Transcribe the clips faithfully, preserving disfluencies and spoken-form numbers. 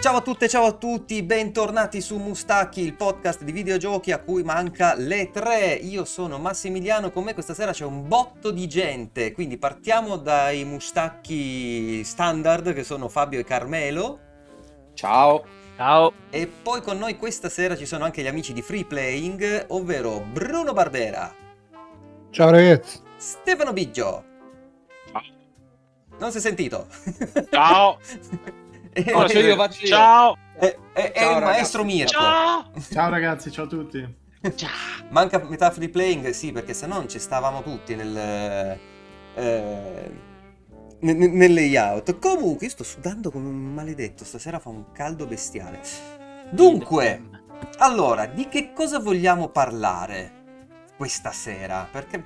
Ciao a tutte, ciao a tutti, bentornati su Mustacchi, il podcast di videogiochi a cui manca le tre. Io sono Massimiliano, con me questa sera c'è un botto di gente, quindi partiamo dai Mustacchi standard che sono Fabio e Carmelo. Ciao. Ciao. E poi con noi questa sera ci sono anche gli amici di Free Playing, ovvero Bruno Barbera. Ciao ragazzi. Stefano Biggio. Ciao. Non si è sentito. Ciao. E oh, io faccio ciao e, e, ciao, e il maestro Mirko. Ciao. Ciao ragazzi, ciao a tutti. Ciao. Manca metà Free Playing, sì, perché se no non ci stavamo tutti nel eh, nel, nel layout. Comunque io sto sudando come un maledetto, stasera fa un caldo bestiale. Dunque, allora, di che cosa vogliamo parlare questa sera? Perché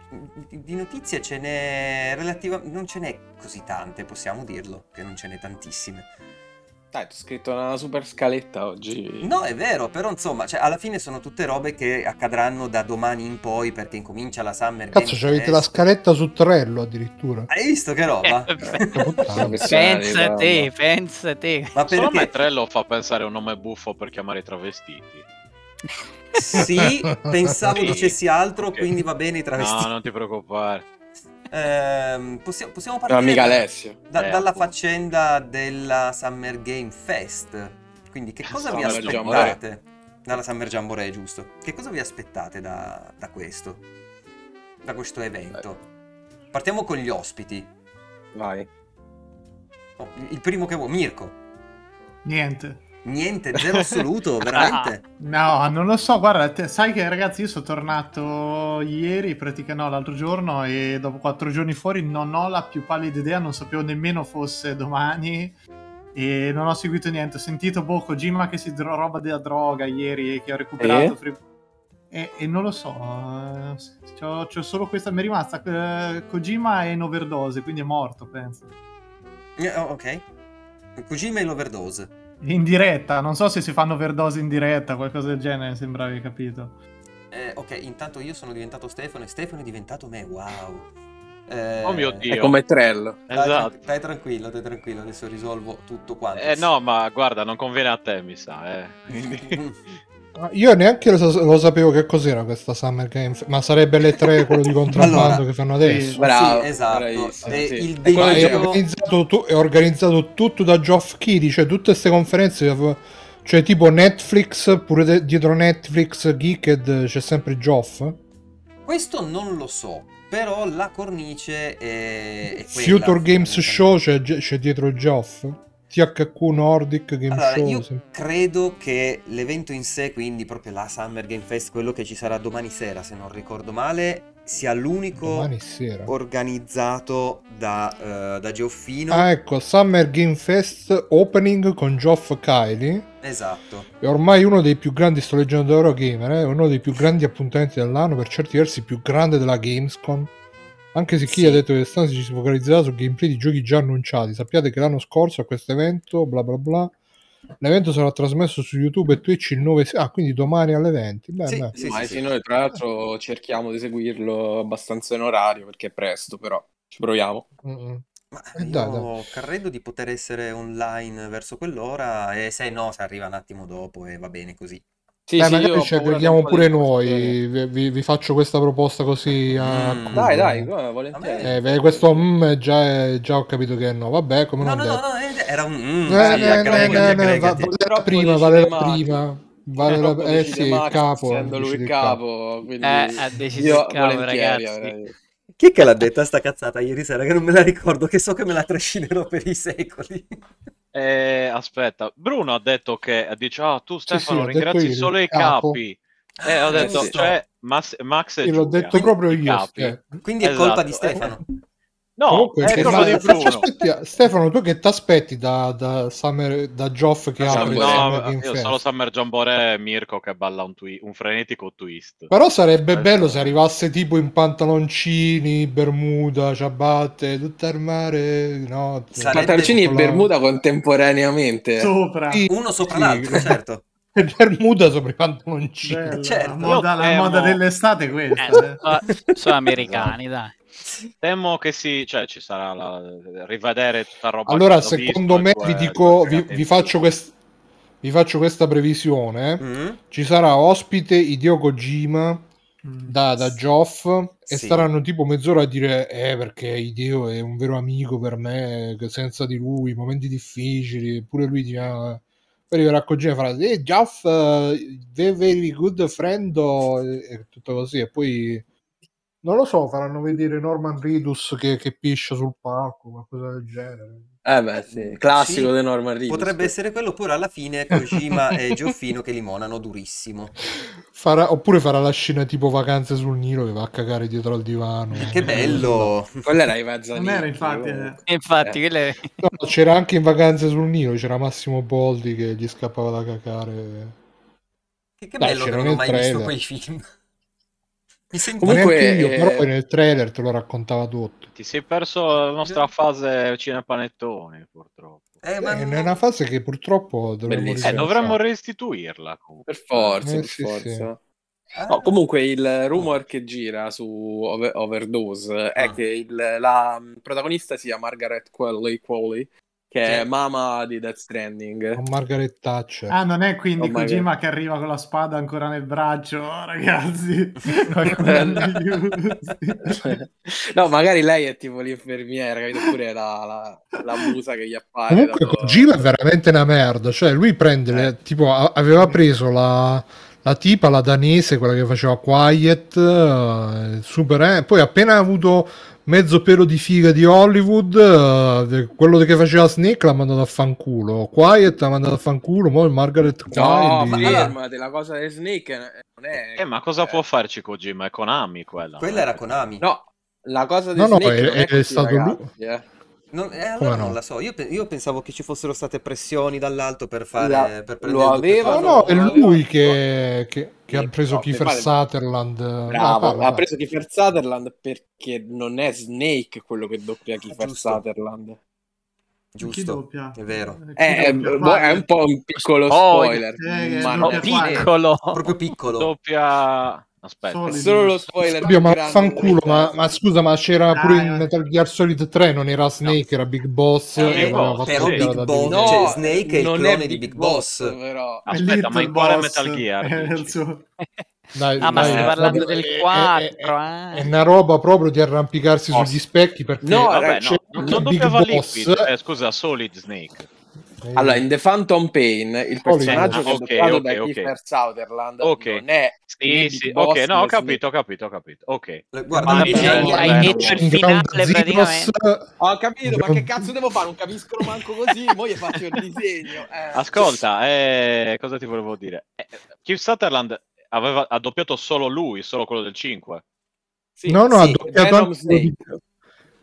di notizie ce n'è relativa, non ce n'è così tante, possiamo dirlo, che non ce n'è tantissime. Dai, ti ho scritto una super scaletta oggi. No, è vero, però insomma, cioè, alla fine sono tutte robe che accadranno da domani in poi, perché incomincia la Summer Game Fest. Cazzo, c'avete la scaletta su Trello addirittura. Hai visto che roba? Eh, pensa te, pensa te. Ma perché? Secondo me Trello fa pensare a un nome buffo per chiamare i travestiti. Sì, pensavo sì, dicessi altro, okay. Quindi va bene i travestiti. No, non ti preoccupare. Eh, possiamo, possiamo partire da, da, eh, dalla faccenda della Summer Game Fest. Quindi che cosa Summer vi aspettate Jamboree. Dalla Summer Jamboree, giusto? Che cosa vi aspettate da, da questo? Da questo evento? Vai. Partiamo con gli ospiti. Vai. Oh, il primo che vuoi, Mirko. Niente. Niente, zero assoluto, veramente? No, non lo so, guarda, te, sai che ragazzi io sono tornato ieri, praticamente no, l'altro giorno, e dopo quattro giorni fuori non ho la più pallida idea, non sapevo nemmeno fosse domani e non ho seguito niente, ho sentito boh, Kojima che si dro- roba della droga ieri e che ho recuperato eh? fri- e, e non lo so, c'ho, c'ho solo questa, mi è rimasta, eh, Kojima è in overdose, quindi è morto, penso. Yeah, ok, Kojima è in overdose. In diretta, non so se si fanno overdose in diretta, qualcosa del genere, sembravi capito. Eh, ok, intanto io sono diventato Stefano e Stefano è diventato me, wow. Eh, oh mio Dio. È come Trello. Esatto. Stai tranquillo, stai tranquillo, adesso risolvo tutto quanto. Eh no, ma guarda, non conviene a te, mi sa, eh. Quindi... Io neanche lo, so, lo sapevo che cos'era questa Summer Game, ma sarebbe le tre quello di contrabbando allora, che fanno adesso. Sì, bravo, sì, esatto. E sì. Il è, è, organizzato tu, è organizzato tutto da Geoff Keighley, cioè tutte queste conferenze, cioè tipo Netflix, pure de- dietro Netflix, Geeked, c'è sempre Geoff. Questo non lo so, però la cornice è, è quella. Future Games Show c'è, c'è dietro Geoff. T H Q Nordic Game allora, Show. Io sì. credo che l'evento in sé, quindi proprio la Summer Game Fest, quello che ci sarà domani sera, se non ricordo male, sia l'unico organizzato da, uh, da Geoffino. Ah ecco, Summer Game Fest Opening con Geoff Keighley. Esatto. È ormai uno dei più grandi, sto leggendo da Eurogamer, è eh, uno dei più grandi appuntamenti dell'anno, per certi versi più grande della Gamescom. Anche se chi sì. ha detto che quest'anno ci si focalizzerà su gameplay di giochi già annunciati, sappiate che l'anno scorso a questo evento, bla bla bla, l'evento sarà trasmesso su YouTube e Twitch il nove... Ah, quindi domani alle venti. Beh, sì, beh. Sì, sì, sì, noi tra l'altro cerchiamo di seguirlo abbastanza in orario, perché è presto, però ci proviamo. Mm-hmm. Ma io dai, dai. credo di poter essere online verso quell'ora, e se no, se arriva un attimo dopo e va bene così. Sì, eh, sì, magari ci aggreghiamo pure noi, vi, vi faccio questa proposta così a... Mm, dai, dai, volentieri. Eh, questo mm, già, già ho capito che è no, vabbè, come no, non no, detto. No, no, era un mm, eh, sì, eh, aggregati, eh, aggregati. Vale la prima, vale la prima. Vale la... Eh, eh sì, il capo. Essendo lui il capo, quindi... Eh, ha deciso io, il capo, ragazzi. Avrei... Chi è che l'ha detta sta cazzata ieri sera, che non me la ricordo, che so che me la trascinerò per i secoli. Eh, aspetta, Bruno ha detto che dice ah oh, tu Stefano sì, sì, ringrazi io, solo i capi e eh, ho detto sì. cioè Max, Max e io l'ho detto proprio io eh. quindi è esatto. colpa di Stefano no comunque, è colpa di Bruno aspetti, Stefano tu che ti aspetti da, da Summer da Geoff che ha no, io solo Summer Jamboree Mirko che balla un, twi- un frenetico twist però sarebbe esatto. bello se arrivasse tipo in pantaloncini bermuda ciabatte tutto al mare no sarebbe... pantaloncini e bermuda contemporaneamente sopra. Sì, uno sopra sì. l'altro certo il Bermuda sopra i pantaloncini. Bella, certo, la moda, la moda dell'estate questa. Eh, eh. Sono americani, dai. Temo che sì, cioè ci sarà la... rivedere tutta roba. Allora, secondo me vi dico, vi, vi faccio questa vi faccio questa previsione. Mm-hmm. Ci sarà ospite Hideo Kojima da, da Geoff e sì. Staranno tipo mezz'ora a dire eh perché Hideo è un vero amico per me, che senza di lui momenti difficili, pure lui ti ha... poi arriverà a Kojima e farà eh Geoff, uh, very good friend, oh, e tutto così, e poi non lo so, faranno vedere Norman Reedus che, che piscia sul palco, qualcosa del genere. Eh beh, sì, classico sì, di Norman Reedus. Potrebbe che... essere quello, oppure alla fine Kojima e Gioffino che limonano durissimo. Farà, oppure farà la scena tipo Vacanze sul Nilo, che va a cagare dietro al divano. Che eh, bello! Quella era in Vazzanini. Non era, infatti. Eh. Infatti, eh. Quelle... no, c'era anche in Vacanze sul Nilo, c'era Massimo Boldi che gli scappava da cacare. Che, che Dai, bello che non ho mai trailer. visto quei film. Comunque io, però poi nel trailer te lo raccontava tutto. Ti sei perso la nostra fase cinepanettone, purtroppo. Eh, ma... è una fase che purtroppo dovremmo, eh, dovremmo restituirla comunque. Per forza, eh, per sì, forza. Sì. No, comunque il rumor che gira su over- Overdose è ah. che il, la protagonista sia Margaret Qualley, Qualley che sì. è mamma di Death Stranding. O Margaret Thatcher. Ah, non è quindi oh Kojima che arriva con la spada ancora nel braccio, oh, ragazzi. No, magari lei è tipo l'infermiera, capito? Oppure la, la, la musa che gli appare. Comunque dopo... Kojima è veramente una merda, cioè lui prende, eh. le, tipo a, aveva preso la... la tipa, la danese, quella che faceva Quiet, super, eh? Poi appena ha avuto mezzo pelo di figa di Hollywood, quello che faceva Snake l'ha mandato a fanculo, Quiet l'ha mandato a fanculo, mo' Margaret Qualley. No, ma allora, della cosa di Snake non è... Eh, ma cosa eh. può farci Kojima? È Konami quella. Quella era Konami. No, la cosa di no, Snake no, è, non è, è così, stato ragazzi. lui. Yeah. Non, eh, allora no? non la so, io, io pensavo che ci fossero state pressioni dall'alto per fare la, per prendere lo aveva, no, no, è lui che, che, che ha preso no, Kiefer Sutherland. Bravo, no, ha preso Kiefer Sutherland perché non è Snake quello che doppia Kiefer Giusto. Sutherland. Giusto, è vero. È, è un po' un piccolo spoiler, eh, ma no, piccolo, proprio piccolo. Doppia... Aspetta, è solo lo spoiler. Fabio, ma fanculo, ma, ma scusa, ma c'era Dai, pure in Metal Gear Solid tre, non era Snake, no. era Big Boss. Eh, e boh, però Big Boss, no, cioè Snake è il clone di Big Boss. Boss però. Aspetta, ma in quale Metal Gear? Dai, ah, dai, ma stai parlando vabbè, del quattro, è, è, eh. è una roba proprio di arrampicarsi oh. sugli specchi, perché no, vabbè, no, non, non doppiava Liquid, eh, scusa, Solid Snake. Allora, in The Phantom Pain il personaggio oh, okay, che è doppiato okay, da okay. Kiefer Sutherland okay. non è sì, sì, boss, ok, no, ho capito, ho capito, ho capito ok. Guarda, ma hai detto il finale praticamente ho capito, ma che cazzo devo fare? Non capiscono manco così, mo gli faccio il disegno eh. Ascolta, eh, cosa ti volevo dire? eh, Kiefer Sutherland aveva, ha doppiato solo lui, solo quello del cinque sì, no, no, sì, ha doppiato anche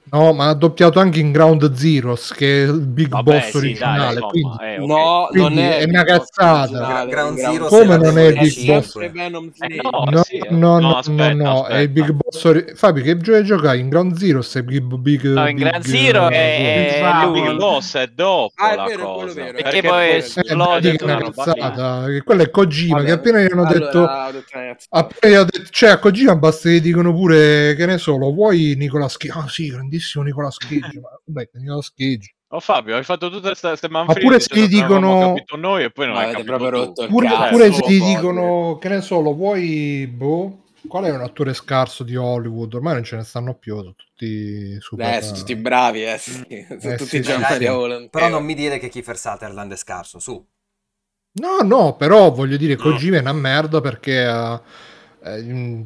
No, ma ha doppiato anche in Ground Zeroes, che è il Big Vabbè, Boss sì, originale. Dai, quindi, eh, okay. No, non è, è una cazzata. Ground Zero Come non è il Big Boss? Eh, no, no, sì, no, no, aspetta, no, aspetta. È il Big Boss. Ori- Fabio, che gioia giocare in Ground Zeroes è Big Big No, in Ground big, Zero è il Big Boss è dopo ah, è la vero, cosa. Vero, perché, perché poi esplode una cazzata. Quella è Kojima, Vabbè, che appena gli hanno detto appena detto, cioè a Kojima basta che dicono pure che ne so, lo vuoi Nicola Schicchi? Ah, sì, grandissimo. Nicola Schicchi, ma beh, Nicola Schicchi. Oh Fabio, hai fatto tutte queste manfrine. Oppure se gli dicono noi e poi non hai capito rotto. Oppure se gli dicono che ne so, lo vuoi boh. Qual è un attore scarso di Hollywood? Ormai non ce ne stanno più, sono tutti super. Eh, sono tutti bravi, eh, sì. sono eh, tutti sì, già sì. Holland. Però eh, non mi dire che Kiefer Sutherland è scarso, su. No, no, però voglio dire Kojima è una merda perché uh,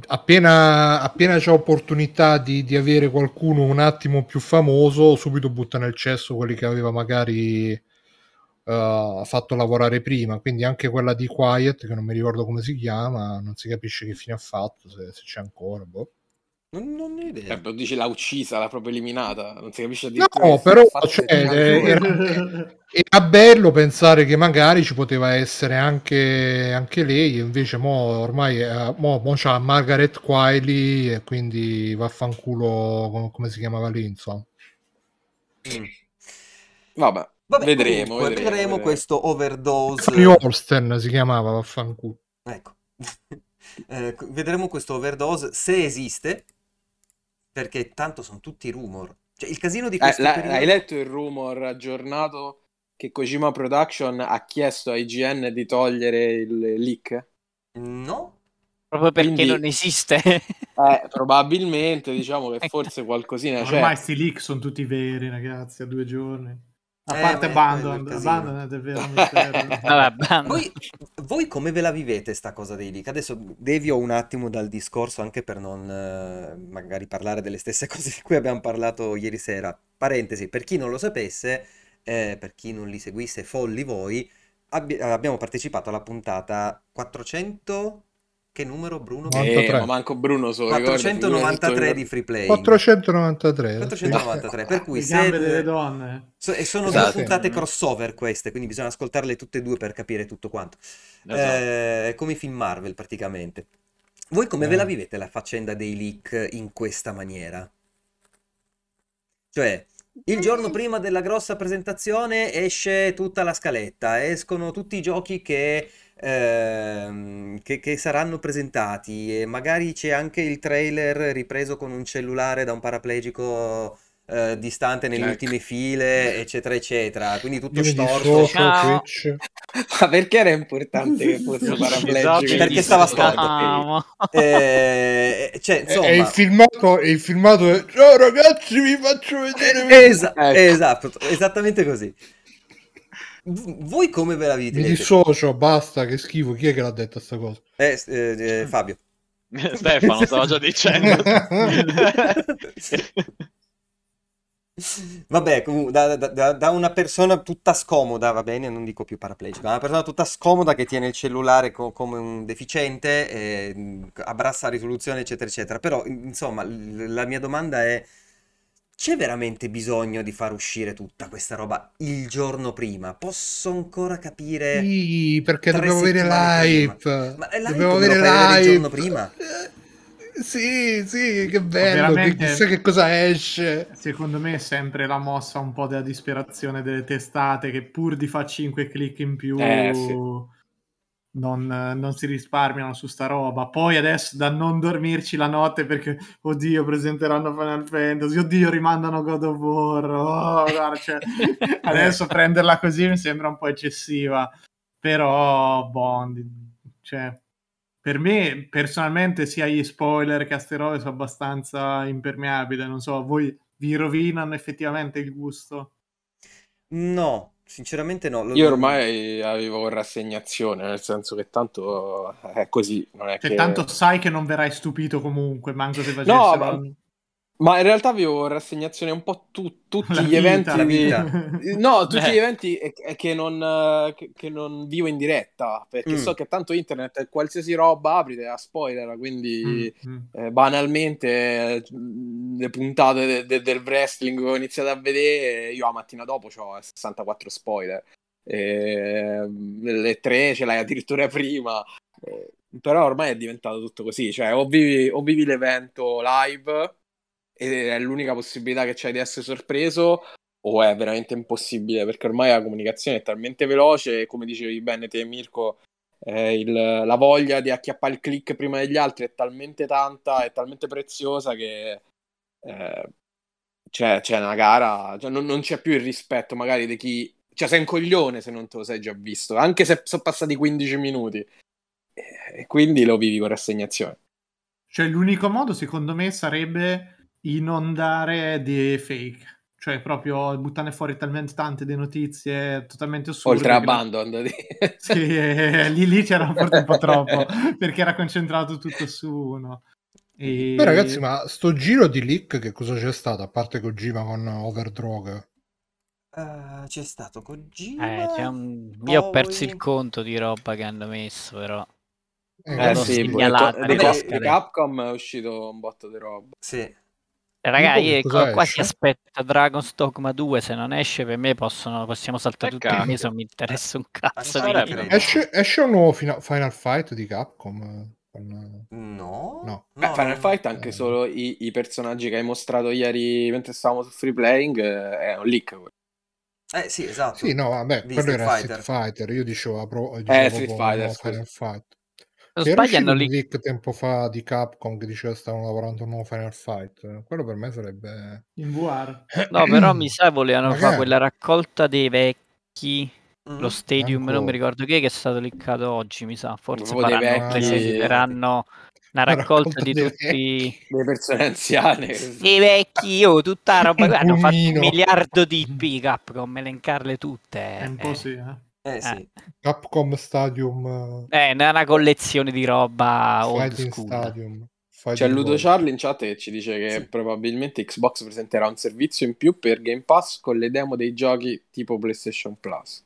appena appena c'è opportunità di, di avere qualcuno un attimo più famoso subito butta nel cesso quelli che aveva magari uh, fatto lavorare prima, quindi anche quella di Quiet che non mi ricordo come si chiama, non si capisce che fine ha fatto, se, se c'è ancora boh. non, non ho idea, eh, dici l'ha uccisa, l'ha proprio eliminata, non si capisce no però cioè, era, era bello pensare che magari ci poteva essere anche, anche lei, invece mo ormai mo, mo c'ha Margaret Qualley e quindi vaffanculo come si chiamava lì insomma mm. Vabbè Vabbè, vedremo, comunque, vedremo, vedremo questo Overdose. Tony Orsten si chiamava, vaffanculo. Ecco. eh, vedremo questo Overdose se esiste, perché tanto sono tutti rumor. Cioè, il casino di questo eh, periodo... Hai letto il rumor aggiornato che Kojima Production ha chiesto a I G N di togliere il leak? No. Proprio perché Quindi, non esiste? eh, probabilmente, diciamo che forse qualcosina c'è. Ormai sti leak sono tutti veri, ragazzi, a due giorni. A eh, parte Abandoned, Abandoned è vero un voi, voi come ve la vivete sta cosa dei leak? Adesso devio un attimo dal discorso, anche per non eh, magari parlare delle stesse cose di cui abbiamo parlato ieri sera. Parentesi, per chi non lo sapesse, eh, per chi non li seguisse, folli voi, abbi- abbiamo partecipato alla puntata quattrocento... Che numero, Bruno? Eh, ma manco Bruno solo quattrocentonovantatré di Free Play. quattrocentonovantatré quattrocentonovantatré sì. Per cui le gambe se... delle donne. So, e sono esatto. due puntate crossover queste, quindi bisogna ascoltarle tutte e due per capire tutto quanto. Esatto. Eh, come i film Marvel praticamente. Voi come eh. ve la vivete la faccenda dei leak in questa maniera? Cioè... Il giorno prima della grossa presentazione esce tutta la scaletta, escono tutti i giochi che, ehm, che, che saranno presentati e magari c'è anche il trailer ripreso con un cellulare da un paraplegico eh, distante nelle Check. ultime file, eccetera, eccetera. Quindi tutto storto. Ma perché era importante che fosse paraplegico? Perché stava storto. Eh, cioè, insomma... E il filmato è il filmato è... Ciao ragazzi, vi faccio vedere. Esa- ecco. Esatto, esattamente così. V- voi come ve la vivete? Mi dissocio, basta, che schifo. Chi è che l'ha detta sta cosa? Eh, eh, eh, Fabio. Stefano, stava già dicendo. Vabbè, da, da, da una persona tutta scomoda, va bene, non dico più paraplegica, una persona tutta scomoda che tiene il cellulare co- come un deficiente, eh, abbassa risoluzione, eccetera, eccetera. Però, insomma, l- la mia domanda è: c'è veramente bisogno di far uscire tutta questa roba il giorno prima? Posso ancora capire? Sì, perché dobbiamo avere l'hype. Ma l'hype dobbiamo avere l'hype il giorno prima. Sì, sì, che bello, che chissà che cosa esce. Secondo me è sempre la mossa un po' della disperazione delle testate che pur di far cinque click in più eh, sì. non, non si risparmiano su sta roba. Poi adesso da non dormirci la notte perché oddio presenteranno Final Fantasy, oddio rimandano God of War, oh, guarda, cioè, adesso prenderla così mi sembra un po' eccessiva, però boh, cioè... Per me, personalmente, sia gli spoiler che a ste robe sono abbastanza impermeabile. Non so, voi vi rovinano effettivamente il gusto? No, sinceramente no. Lo Io ormai non... avevo rassegnazione, nel senso che tanto è così. Non è cioè, che... tanto sai che non verrai stupito comunque, manco se facessero... No, ma... ma in realtà avevo rassegnazione un po' tu, tutti la gli vita, eventi la vita. Di... no, tutti Beh. gli eventi che non, che, che non vivo in diretta perché mm. so che tanto internet qualsiasi roba apri te la spoiler, quindi mm. eh, banalmente le puntate de, de, del wrestling che ho iniziato a vedere io la mattina dopo c'ho sessantaquattro spoiler e, le tre ce l'hai addirittura prima, però ormai è diventato tutto così, cioè o vivi, o vivi l'evento live ed è l'unica possibilità che c'hai di essere sorpreso o è veramente impossibile perché ormai la comunicazione è talmente veloce e come dicevi bene te Mirko eh, il, la voglia di acchiappare il click prima degli altri è talmente tanta, è talmente preziosa che eh, c'è, c'è una gara, cioè non, non c'è più il rispetto magari di chi, cioè sei un coglione se non te lo sei già visto anche se sono passati quindici minuti e, e quindi lo vivi con rassegnazione. Cioè l'unico modo secondo me sarebbe inondare di fake, cioè proprio buttare fuori talmente tante di notizie totalmente assurde. Oltre a Abandoned. Sì, lì, lì c'era forse un po' troppo, perché era concentrato tutto su uno. E... Beh ragazzi, ma sto giro di leak che cosa c'è stato, a parte Kojima con Overdose? Uh, c'è stato Kojima... Eh, c'è un... Poi... Io ho perso il conto di roba che hanno messo, però... Eh, eh sì, di Capcom è uscito un botto di roba. Sì. Ragazzi, qua si aspetta Dragon's Dogma due, se non esce per me possono, possiamo saltare tutti i mesi, non mi interessa un cazzo. Esce, esce un nuovo fina- Final Fight di Capcom? No, no. no. Beh, Final Fight anche eh. solo i, i personaggi che hai mostrato ieri mentre stavamo su Free Playing è un leak. Eh sì, esatto. Sì, no, vabbè, quello Street era Fighter. Street Fighter, io dicevo, pro, dicevo eh, Street Fighter, Final Fight. Non sbagliano lì. Leak tempo fa di Capcom che diceva stavano lavorando a un nuovo Final Fight, quello per me sarebbe in V R. No, però mi sa volevano okay. fare quella raccolta dei vecchi, mm. lo Stadium, Ancora. non mi ricordo che, che è stato leakato oggi, mi sa, forse faranno, decideranno una raccolta, raccolta di tutti le persone anziane, i vecchi, io, tutta roba, hanno fatto un miliardo di I P Capcom, elencarle tutte è un po' eh. sì eh. Eh, sì. Capcom Stadium eh, è una collezione di roba old school. C'è Ludo World. Charlie in chat che ci dice che sì. probabilmente Xbox presenterà un servizio in più per Game Pass con le demo dei giochi tipo PlayStation Plus,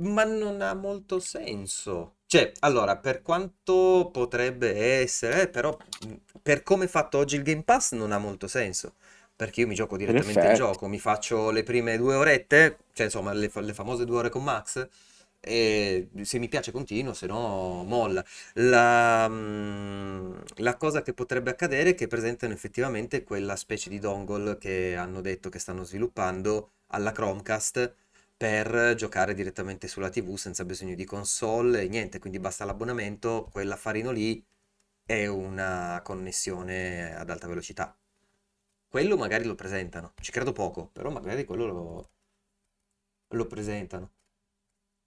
ma non ha molto senso. Cioè, allora, per quanto potrebbe essere, però, per come è fatto oggi il Game Pass non ha molto senso, perché io mi gioco direttamente il gioco, mi faccio le prime due orette, cioè insomma le, le famose due ore con Max, e se mi piace continuo, se no molla. La, la cosa che potrebbe accadere è che presentano effettivamente quella specie di dongle che hanno detto che stanno sviluppando alla Chromecast, per giocare direttamente sulla tivù senza bisogno di console e niente, quindi basta l'abbonamento, quell'affarino lì è una connessione ad alta velocità. Quello magari lo presentano, ci credo poco, però magari quello lo, lo presentano.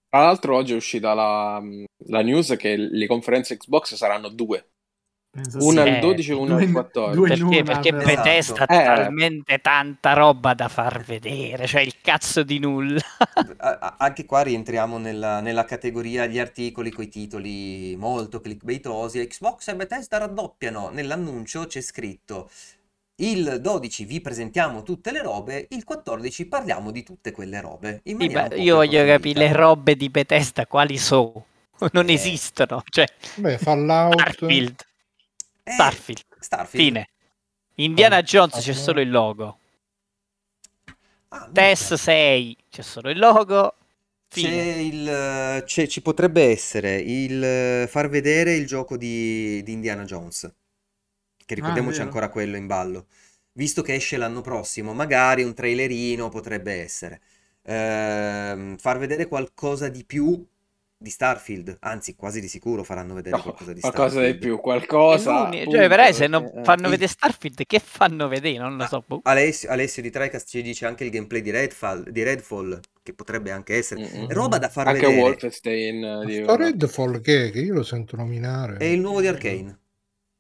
Tra l'altro oggi è uscita la, la news che le conferenze Xbox saranno due. Penso una sì. al dodici e una al quattordici, perché, perché Bethesda ha esatto. talmente tanta roba da far vedere, cioè il cazzo di nulla. Anche qua rientriamo nella, nella categoria gli articoli coi titoli molto clickbaitosi. Xbox e Bethesda raddoppiano, nell'annuncio c'è scritto il dodici vi presentiamo tutte le robe, il quattordici parliamo di tutte quelle robe. Sì, io voglio capire le robe di Bethesda quali sono, non eh. esistono, cioè beh, Fallout, Starfield Eh, Starfield. Starfield. Fine. Indiana Jones ah, c'è solo il logo. Ah, T E S sei c'è solo il logo. Fine. C'è il c'è, ci potrebbe essere il far vedere il gioco di, di Indiana Jones. Che ricordiamoci ah, ancora quello in ballo. Visto che esce l'anno prossimo, magari un trailerino potrebbe essere. Ehm, far vedere qualcosa di più di Starfield, anzi quasi di sicuro faranno vedere no, qualcosa di Starfield, qualcosa di più, qualcosa cioè però se non fanno eh, vedere Starfield che fanno vedere non lo so. Alessio, Alessio di Tricast ci dice anche il gameplay di Redfall, di Redfall che potrebbe anche essere mm-hmm. roba da far anche vedere, anche Wolfenstein di... Redfall che, che io lo sento nominare è il nuovo di Arcane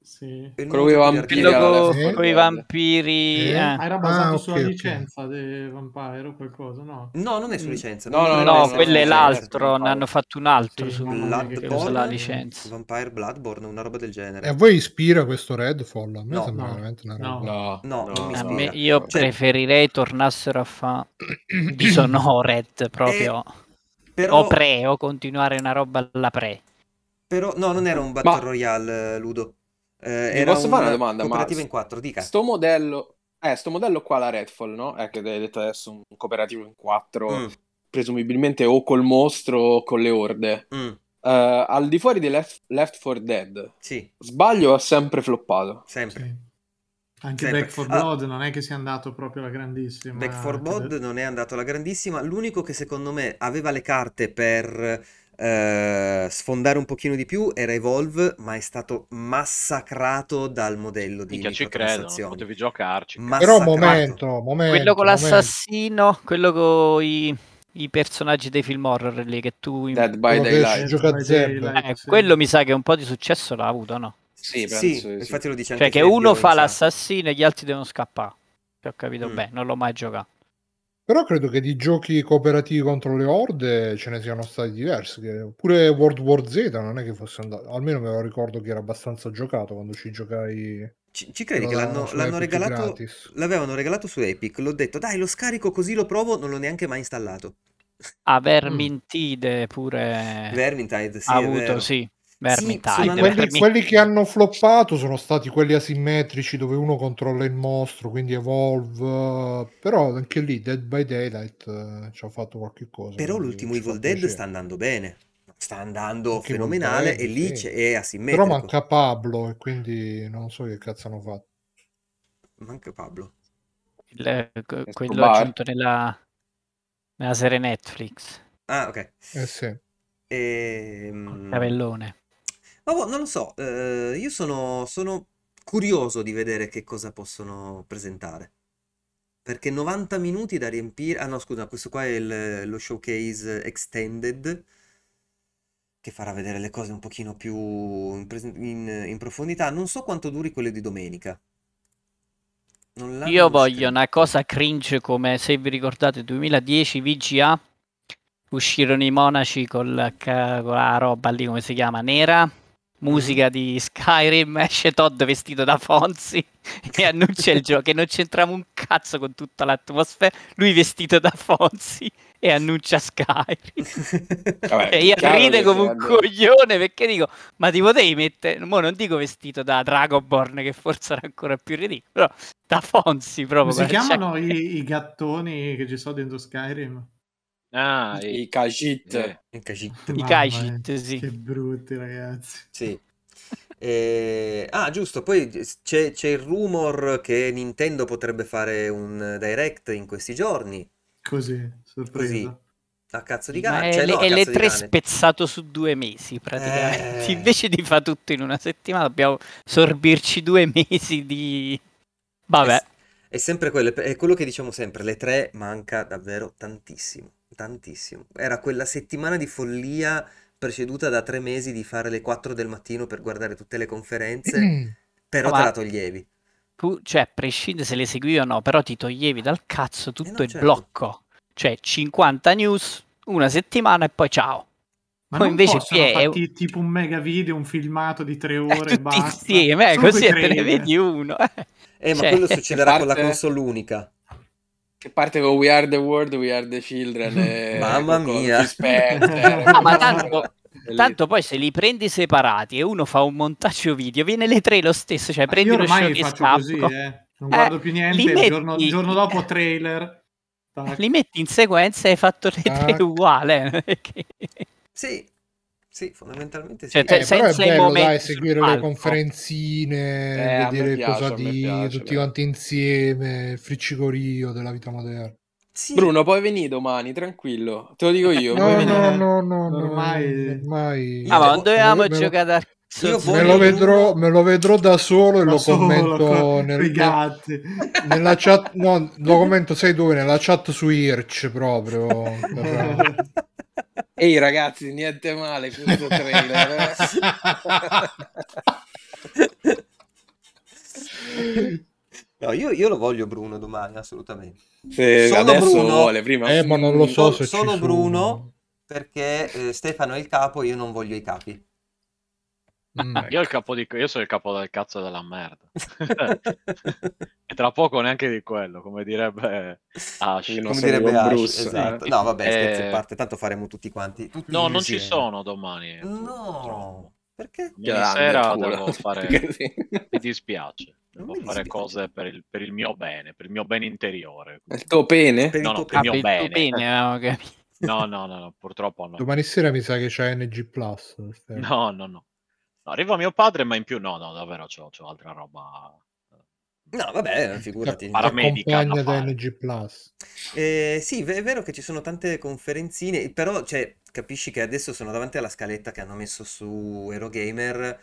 sì. quello con i vampiri, logo, eh? con i vampiri eh? Eh. era basato ah, okay, sulla okay. licenza di Vampire o qualcosa no? no non è su licenza no no no, no quello è l'altro, ne hanno fatto un altro sì, su la licenza Vampire Bloodborne una roba del genere. E a voi ispira questo Redfall? A me no, sembra no, veramente una roba no, no, no, no, no, no. Me, io cioè... preferirei tornassero a fare Dishonored proprio eh, però... o pre o continuare una roba alla pre però no non era un Battle Ma... Royale Ludo. Eh, era posso fare una domanda? Cooperativo in quattro, dica. Sto modello, eh, sto modello qua la Redfall, no? È che hai detto adesso un cooperativo in quattro, mm. presumibilmente o col mostro o con le orde. Mm. Uh, al di fuori di Left, Left four Dead, sì. sbaglio, ha sempre floppato. Sempre. Sì. Anche sempre. Back four Blood ah. non è che sia andato proprio alla grandissima. Back four Blood de... non è andato alla grandissima. L'unico che secondo me aveva le carte per... Uh, sfondare un pochino di più era Evolve, ma è stato massacrato dal modello di microtransazioni. Potevi giocarci, massacrato. Però momento, momento quello con momento. l'assassino, quello con i, i personaggi dei film horror lì che tu Dead by Daylight, Dead by Daylight. Eh, sì. quello mi sa che un po' di successo l'ha avuto, no? Sì, penso, sì, sì. Infatti lo dice anche cioè che uno fa l'assassino e gli altri devono scappare. Ho capito mm. bene, non l'ho mai giocato. Però credo che di giochi cooperativi contro le orde ce ne siano stati diversi, che pure World War Z non è che fosse andato, almeno me lo ricordo che era abbastanza giocato quando ci giocai. Ci, ci credi che l'hanno, l'hanno regalato, gratis. L'avevano regalato su Epic, l'ho detto dai lo scarico così lo provo, non l'ho neanche mai installato. Ah, Vermintide pure Vermintide, sì, ha avuto, vero. sì. Sì, quelli, quelli che hanno floppato sono stati quelli asimmetrici dove uno controlla il mostro, quindi Evolve, però anche lì Dead by Daylight eh, ci ha fatto qualche cosa. Però l'ultimo Evil Dead piacere. sta andando bene, sta andando anche fenomenale e lì sì. è asimmetrico. Però manca Pablo e quindi non so che cazzo hanno fatto. Manca Pablo. Il, quello aggiunto nella... Nella serie Netflix. Ah, ok. Eh sì. E... Cavellone. Ma boh, non lo so, eh, io sono, sono curioso di vedere che cosa possono presentare. Perché novanta minuti da riempire... Ah no, scusa, questo qua è il, lo showcase extended, che farà vedere le cose un pochino più in, prese- in, in profondità. Non so quanto duri quello di domenica. Non l'hanno Io voglio stretto. Una cosa cringe come, se vi ricordate, duemiladieci V G A. Uscirono i monaci col, con la roba lì, come si chiama, nera. Musica di Skyrim, esce Todd vestito da Fonzi e annuncia il gioco, che non c'entrava un cazzo con tutta l'atmosfera, lui vestito da Fonzi e annuncia Skyrim. Vabbè, e io ride come un andare. coglione, perché dico, ma ti potevi mettere, mo non dico vestito da Dragonborn che forse era ancora più ridicolo, però da Fonzi proprio. Si chiamano i, i gattoni che ci sono dentro Skyrim? Ah, i Kajit. Eh. I Kajit, I Kajit mia, sì. Che brutti, ragazzi. Sì. E... Ah, giusto, poi c'è, c'è il rumor che Nintendo potrebbe fare un direct in questi giorni. Così, sorpresa. Così. A cazzo di cane. Cioè, le, no, e le tre spezzato su due mesi, praticamente. Eh... Invece di fare tutto in una settimana, dobbiamo sorbirci due mesi di... Vabbè. È, è sempre quello, è quello che diciamo sempre, le tre manca davvero tantissimo. Tantissimo. Era quella settimana di follia preceduta da tre mesi di fare le quattro del mattino per guardare tutte le conferenze, però no, te la toglievi. Tu, cioè, a prescindere se le seguivi o no, però ti toglievi dal cazzo tutto eh no, il certo. blocco. Cioè, cinquanta news, una settimana e poi ciao. Ma poi non invece possono fatti è... tipo un mega video, un filmato di tre ore eh, tutti e basta. Insieme, eh, così te ne vedi uno. Eh, eh ma cioè, quello succederà parte... con la console unica. Che parte con We Are The World, We Are The Children e... Mamma con mia Spencer, no, ma tanto, tanto poi se li prendi separati e uno fa un montaggio video, viene le tre lo stesso, cioè ma prendi io ormai lo show faccio così, eh. non guardo eh, più niente il metti... giorno, giorno dopo trailer Tac. Li metti in sequenza e hai fatto le Tac. tre uguale sì sì fondamentalmente sì. Cioè, eh, però è bello dai, seguire le conferenzine, eh, vedere piace, cosa dire tutti beh. quanti insieme, il friccicorio della vita moderna. Sì. Bruno puoi venire domani tranquillo, te lo dico io. No no, no no no ormai, ormai. Ah, ma non dovevamo me giocare a... Io me, lo vedrò, me lo vedrò da solo e da lo commento solo, nel, nella chat no, lo commento sei due nella chat su Irch proprio per... Ehi ragazzi, niente male questo trailer. Eh? No, io, io lo voglio Bruno domani, assolutamente. Se sono adesso Bruno, vuole, prima eh, ma non lo so se sono ci Bruno sono. Perché eh, Stefano è il capo, io non voglio i capi. Mm. Io, il capo di... io sono il capo del cazzo della merda. E tra poco neanche di quello, come direbbe Ash. Come direbbe Ash, esatto. No vabbè, scherzi a parte, tanto faremo tutti quanti tutti no non insieme. Ci sono domani no perché? Ieri sera devo fare mi dispiace devo mi fare dispiace. Cose per il, per il mio bene, per il mio bene interiore. Il tuo pene? No, no, per il mio bene. No no no purtroppo no. Domani sera mi sa che c'è N G Plus. No no no No, arriva mio padre, ma in più no, no, davvero c'ho, c'ho altra roba. No, vabbè, figurati. Paramedica da fare. N G Plus. Eh, sì, è vero che ci sono tante conferenzine, però cioè, capisci che adesso sono davanti alla scaletta che hanno messo su Eurogamer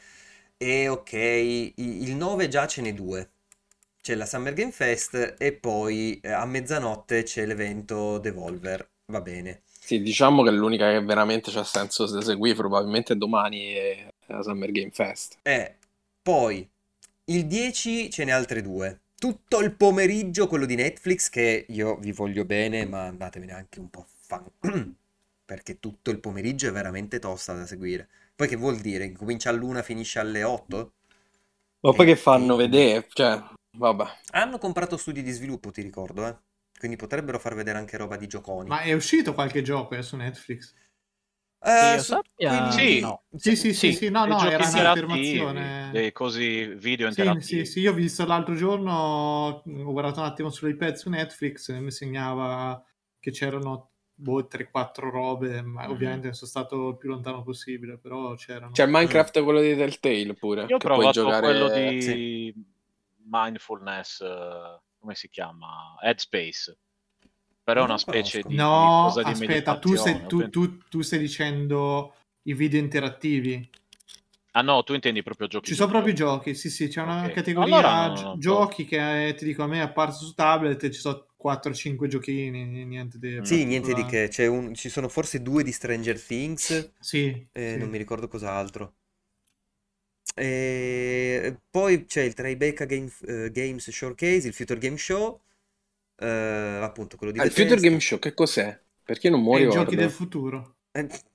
e ok, il nove già ce n'è due. C'è la Summer Game Fest e poi a mezzanotte c'è l'evento Devolver, va bene. Sì, diciamo che l'unica che veramente c'ha senso se seguire probabilmente domani è la Summer Game Fest. Eh, poi il dieci ce n'è altre due. Tutto il pomeriggio quello di Netflix, che io vi voglio bene, ma andatevene anche un po' a fan. Perché tutto il pomeriggio è veramente tosta da seguire. Poi che vuol dire? Che comincia all'una, finisce alle otto? Ma e poi che fanno e... vedere? Cioè, vabbè. Hanno comprato studi di sviluppo, ti ricordo, eh. Quindi potrebbero far vedere anche roba di gioconi. Ma è uscito qualche gioco eh, su Netflix? Eh, su... Quindi... Sì. No. Sì, sì, sì, sì, sì, no, no, era un'affermazione. Dei cosi video interattivi. Sì, sì, sì, io ho visto l'altro giorno, ho guardato un attimo sull'iPad su Netflix e mi segnava che c'erano boh, tre quattro robe, ma mm-hmm. ovviamente sono stato il più lontano possibile, però c'erano. C'è Minecraft mm. quello di Telltale pure. Io ho provato giocare... quello di sì. Mindfulness, come si chiama? Headspace. Però è una specie di, no, di cosa aspetta, di meditazione. Tu, sei, tu, tu, tu stai dicendo i video interattivi? Ah no, tu intendi proprio giochi. Ci sono proprio giochi, sì sì, c'è una okay. categoria allora, no, no, no, giochi no. che eh, ti dico a me apparso su tablet, ci sono quattro cinque giochini, niente di... Sì, niente di che, c'è un... ci sono forse due di Stranger Things, sì, eh, sì. non mi ricordo cos'altro. E poi c'è il Tribeca Game... uh, Games Showcase, il Future Game Show, uh, appunto quello di ah, il Future Game Show che cos'è? Perché non muoio? I giochi del futuro.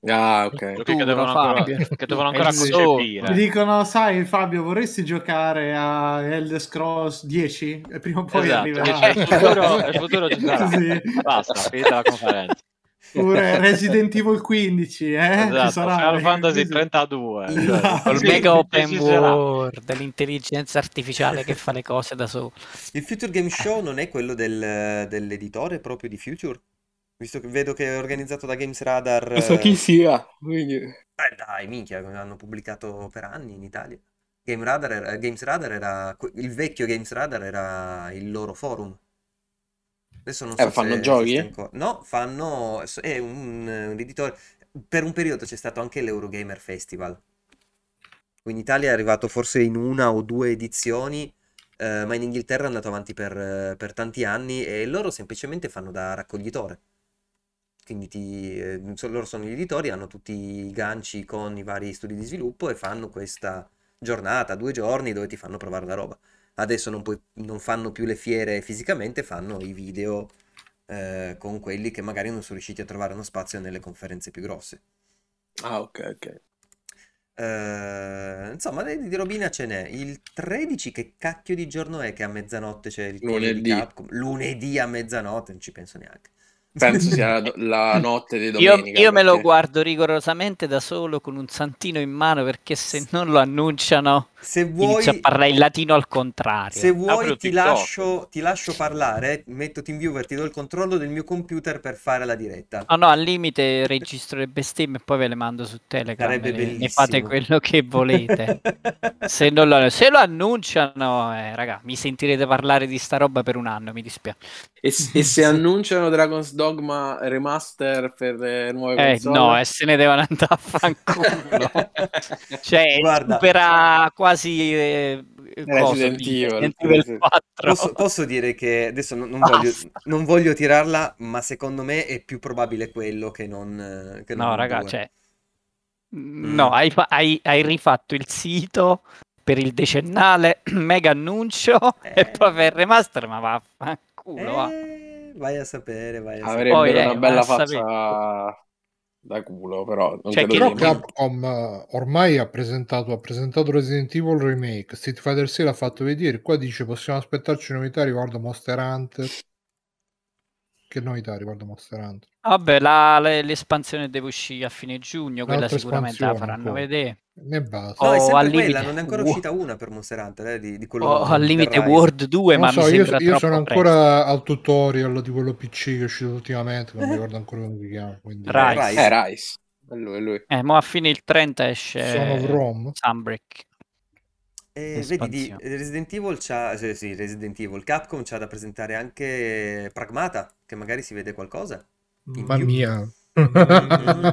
Ah, ok. Giochi che devono ancora, che devono ancora concepire. Mi dicono, sai Fabio, vorresti giocare a Elder Scrolls dieci? E prima o poi esatto, arriverà. Il futuro, il futuro ci sarà. Sì. Basta, finita la conferenza. Pure Resident Evil quindici, eh? Esatto, ci sarà Final Fantasy così. trentadue. Esatto. Il sì, mega open world dell'intelligenza artificiale che fa le cose da solo. Il Future Game Show non è quello del, dell'editore proprio di Future? Visto che vedo che è organizzato da Games Radar. Non so chi sia. Quindi... Eh dai, minchia, l'hanno pubblicato per anni in Italia. Game Radar era, Games Radar era il vecchio Games Radar era il loro forum. Adesso non eh, so fanno se giochi? Ancora... No, fanno è un, un editore. Per un periodo c'è stato anche l'Eurogamer Festival. In Italia è arrivato forse in una o due edizioni. Eh, ma in Inghilterra è andato avanti per, per tanti anni e loro semplicemente fanno da raccoglitore. Quindi ti, eh, loro sono gli editori, hanno tutti i ganci con i vari studi di sviluppo e fanno questa giornata, due giorni, dove ti fanno provare la roba. Adesso non, puoi, non fanno più le fiere fisicamente, fanno i video eh, con quelli che magari non sono riusciti a trovare uno spazio nelle conferenze più grosse. Ah, ok, ok. Eh, insomma, di robina ce n'è. Il tredici che cacchio di giorno è che a mezzanotte c'è il lunedì di Capcom? Lunedì a mezzanotte, non ci penso neanche. Penso sia la, la notte di domenica. Io, io perché... me lo guardo rigorosamente da solo con un santino in mano, perché se non lo annunciano se vuoi... inizio a parlare in latino al contrario. Se vuoi ti lascio, ti lascio parlare, metto TeamViewer, ti do il controllo del mio computer per fare la diretta. No, no, al limite registro le bestemmie e poi ve le mando su Telegram. Sarebbe le, bellissimo. Ne fate quello che volete. Se, non lo, se lo annunciano, eh, raga, mi sentirete parlare di sta roba per un anno, mi dispiace. E, e se annunciano Dragon's Dogma Dogma remaster per le nuove eh, console? No, e eh, se ne devono andare a fanculo. Cioè, guarda, supera quasi eh, Resident Evil quattro. Posso, posso dire che adesso non, non, voglio, non voglio tirarla, ma secondo me è più probabile quello che non che non no, raga, cioè, mm. no, hai, hai, hai rifatto il sito per il decennale mega annuncio eh. e poi per il remaster, ma vaffanculo. Eh. Vai a sapere, vai a sapere. Avrebbero una eh, bella faccia da culo, però non cioè, credo che Capcom ormai ha presentato ha presentato Resident Evil Remake, Street Fighter sei l'ha fatto vedere, qua dice possiamo aspettarci novità riguardo Monster Hunter. Che novità riguardo Monster Hunter? Vabbè, la, la, l'espansione deve uscire a fine giugno, quella sicuramente la faranno poi vedere. Ne basta. No, oh, è sempre quella, limite. Non è ancora uscita una per Monster Hunter, eh, di, di quello oh, al limite World due, non ma so, mi sembra io, io sono ancora presto. Al tutorial di quello P C che è uscito ultimamente, non mi ricordo ancora come si chiama. Quindi... Rise. Eh, Rise. È lui, è lui. Eh, ma a fine il trenta esce Sunbreak. Eh, vedi, di Resident Evil c'ha, cioè, sì, Resident Evil Capcom c'ha da presentare anche Pragmata, che magari si vede qualcosa. Mamma mia. Mm-hmm.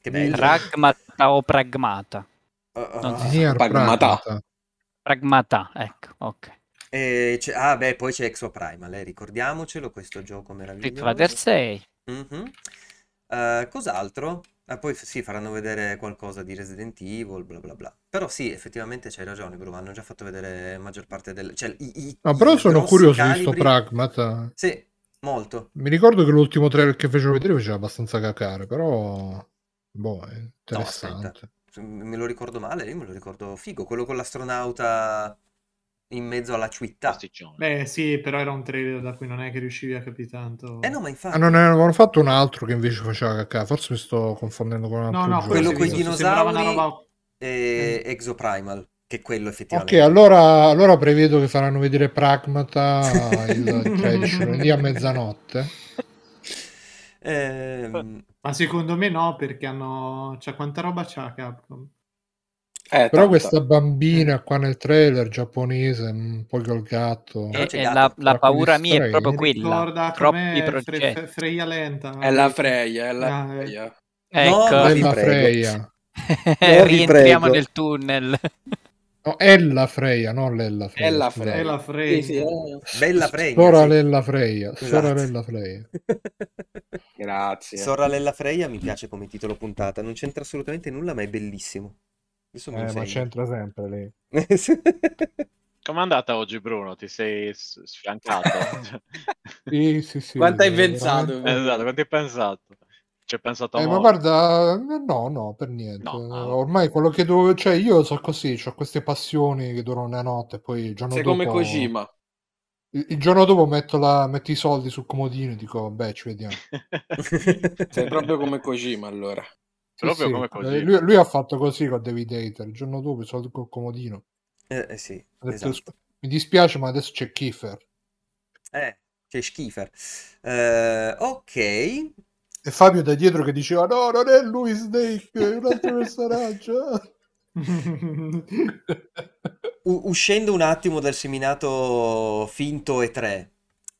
Che bello. Pragmata o Pragmata? Uh, uh, non si si Pragmata. Pragmata, ecco, ok. E c'è, ah beh, poi c'è Exoprimal, eh, ricordiamocelo, questo gioco meraviglioso. Street Fighter sei. Mm-hmm. Uh, cos'altro? Ah, poi sì, faranno vedere qualcosa di Resident Evil, bla bla bla. Però sì, effettivamente c'hai ragione, bro, hanno già fatto vedere la maggior parte del... Cioè, i, i, no, però i sono curioso calibri... di sto Pragmata. Sì, molto. Mi ricordo che l'ultimo trailer che fecero vedere faceva abbastanza cacare, però... Boh, è interessante. No, me lo ricordo male, io me lo ricordo figo. Quello con l'astronauta in mezzo alla città. Beh sì, però era un trailer da cui non è che riuscivi a capire tanto. Eh no, ma infatti... Ah, non avevano fatto un altro che invece faceva cacca. Forse mi sto confondendo con un altro. No, no, gioco. Quello con i dinosauri roba... e Exoprimal, che è quello effettivamente. Ok, allora, allora prevedo che faranno vedere Pragmata il tredici lunedì a mezzanotte. Eh... Ma secondo me no, perché hanno... Cioè, quanta roba c'ha Capcom? Eh, però tanto. Questa bambina qua nel trailer giapponese, un po' col gatto, eh, eh, la, la paura mia strani. È proprio quella. Troppi progetti. Fre- Freya lenta. È la Freya, è la ah, Freya. Ecco, no, è la Freya. Rientriamo nel tunnel. No, è la Freya, non l'ella Freya. È la Freya. È la Freya. Sì, sì, è... Bella Freya. Soralella sì. Freya. Soralella Freya. Grazie. Soralella Freya mi piace come titolo puntata. Non c'entra assolutamente nulla, ma è bellissimo. Eh, ma c'entra sempre lei. Com'è andata oggi, Bruno? Ti sei sfiancato? sì, sì, sì. Quanto hai eh, pensato? Veramente... Esatto, quanto hai pensato? Ci hai pensato eh, ma guarda, no, no, per niente. No, no. Ormai quello che dovevo... Cioè, io so così, ho queste passioni che durano la notte, poi il giorno sei dopo... Sei come Kojima. Il, il giorno dopo metto, la... metto i soldi sul comodino e dico, beh, ci vediamo. Sei proprio come Kojima, allora. Proprio sì, come così. Lui, lui ha fatto così con David Hayter il giorno dopo, soldi col comodino. Eh, eh sì, adesso, esatto. Mi dispiace, ma adesso c'è Kiefer. Eh, c'è Schiefer. Uh, ok. E Fabio da dietro che diceva no, non è lui Snake, è un altro personaggio. U- uscendo un attimo dal seminato finto E tre,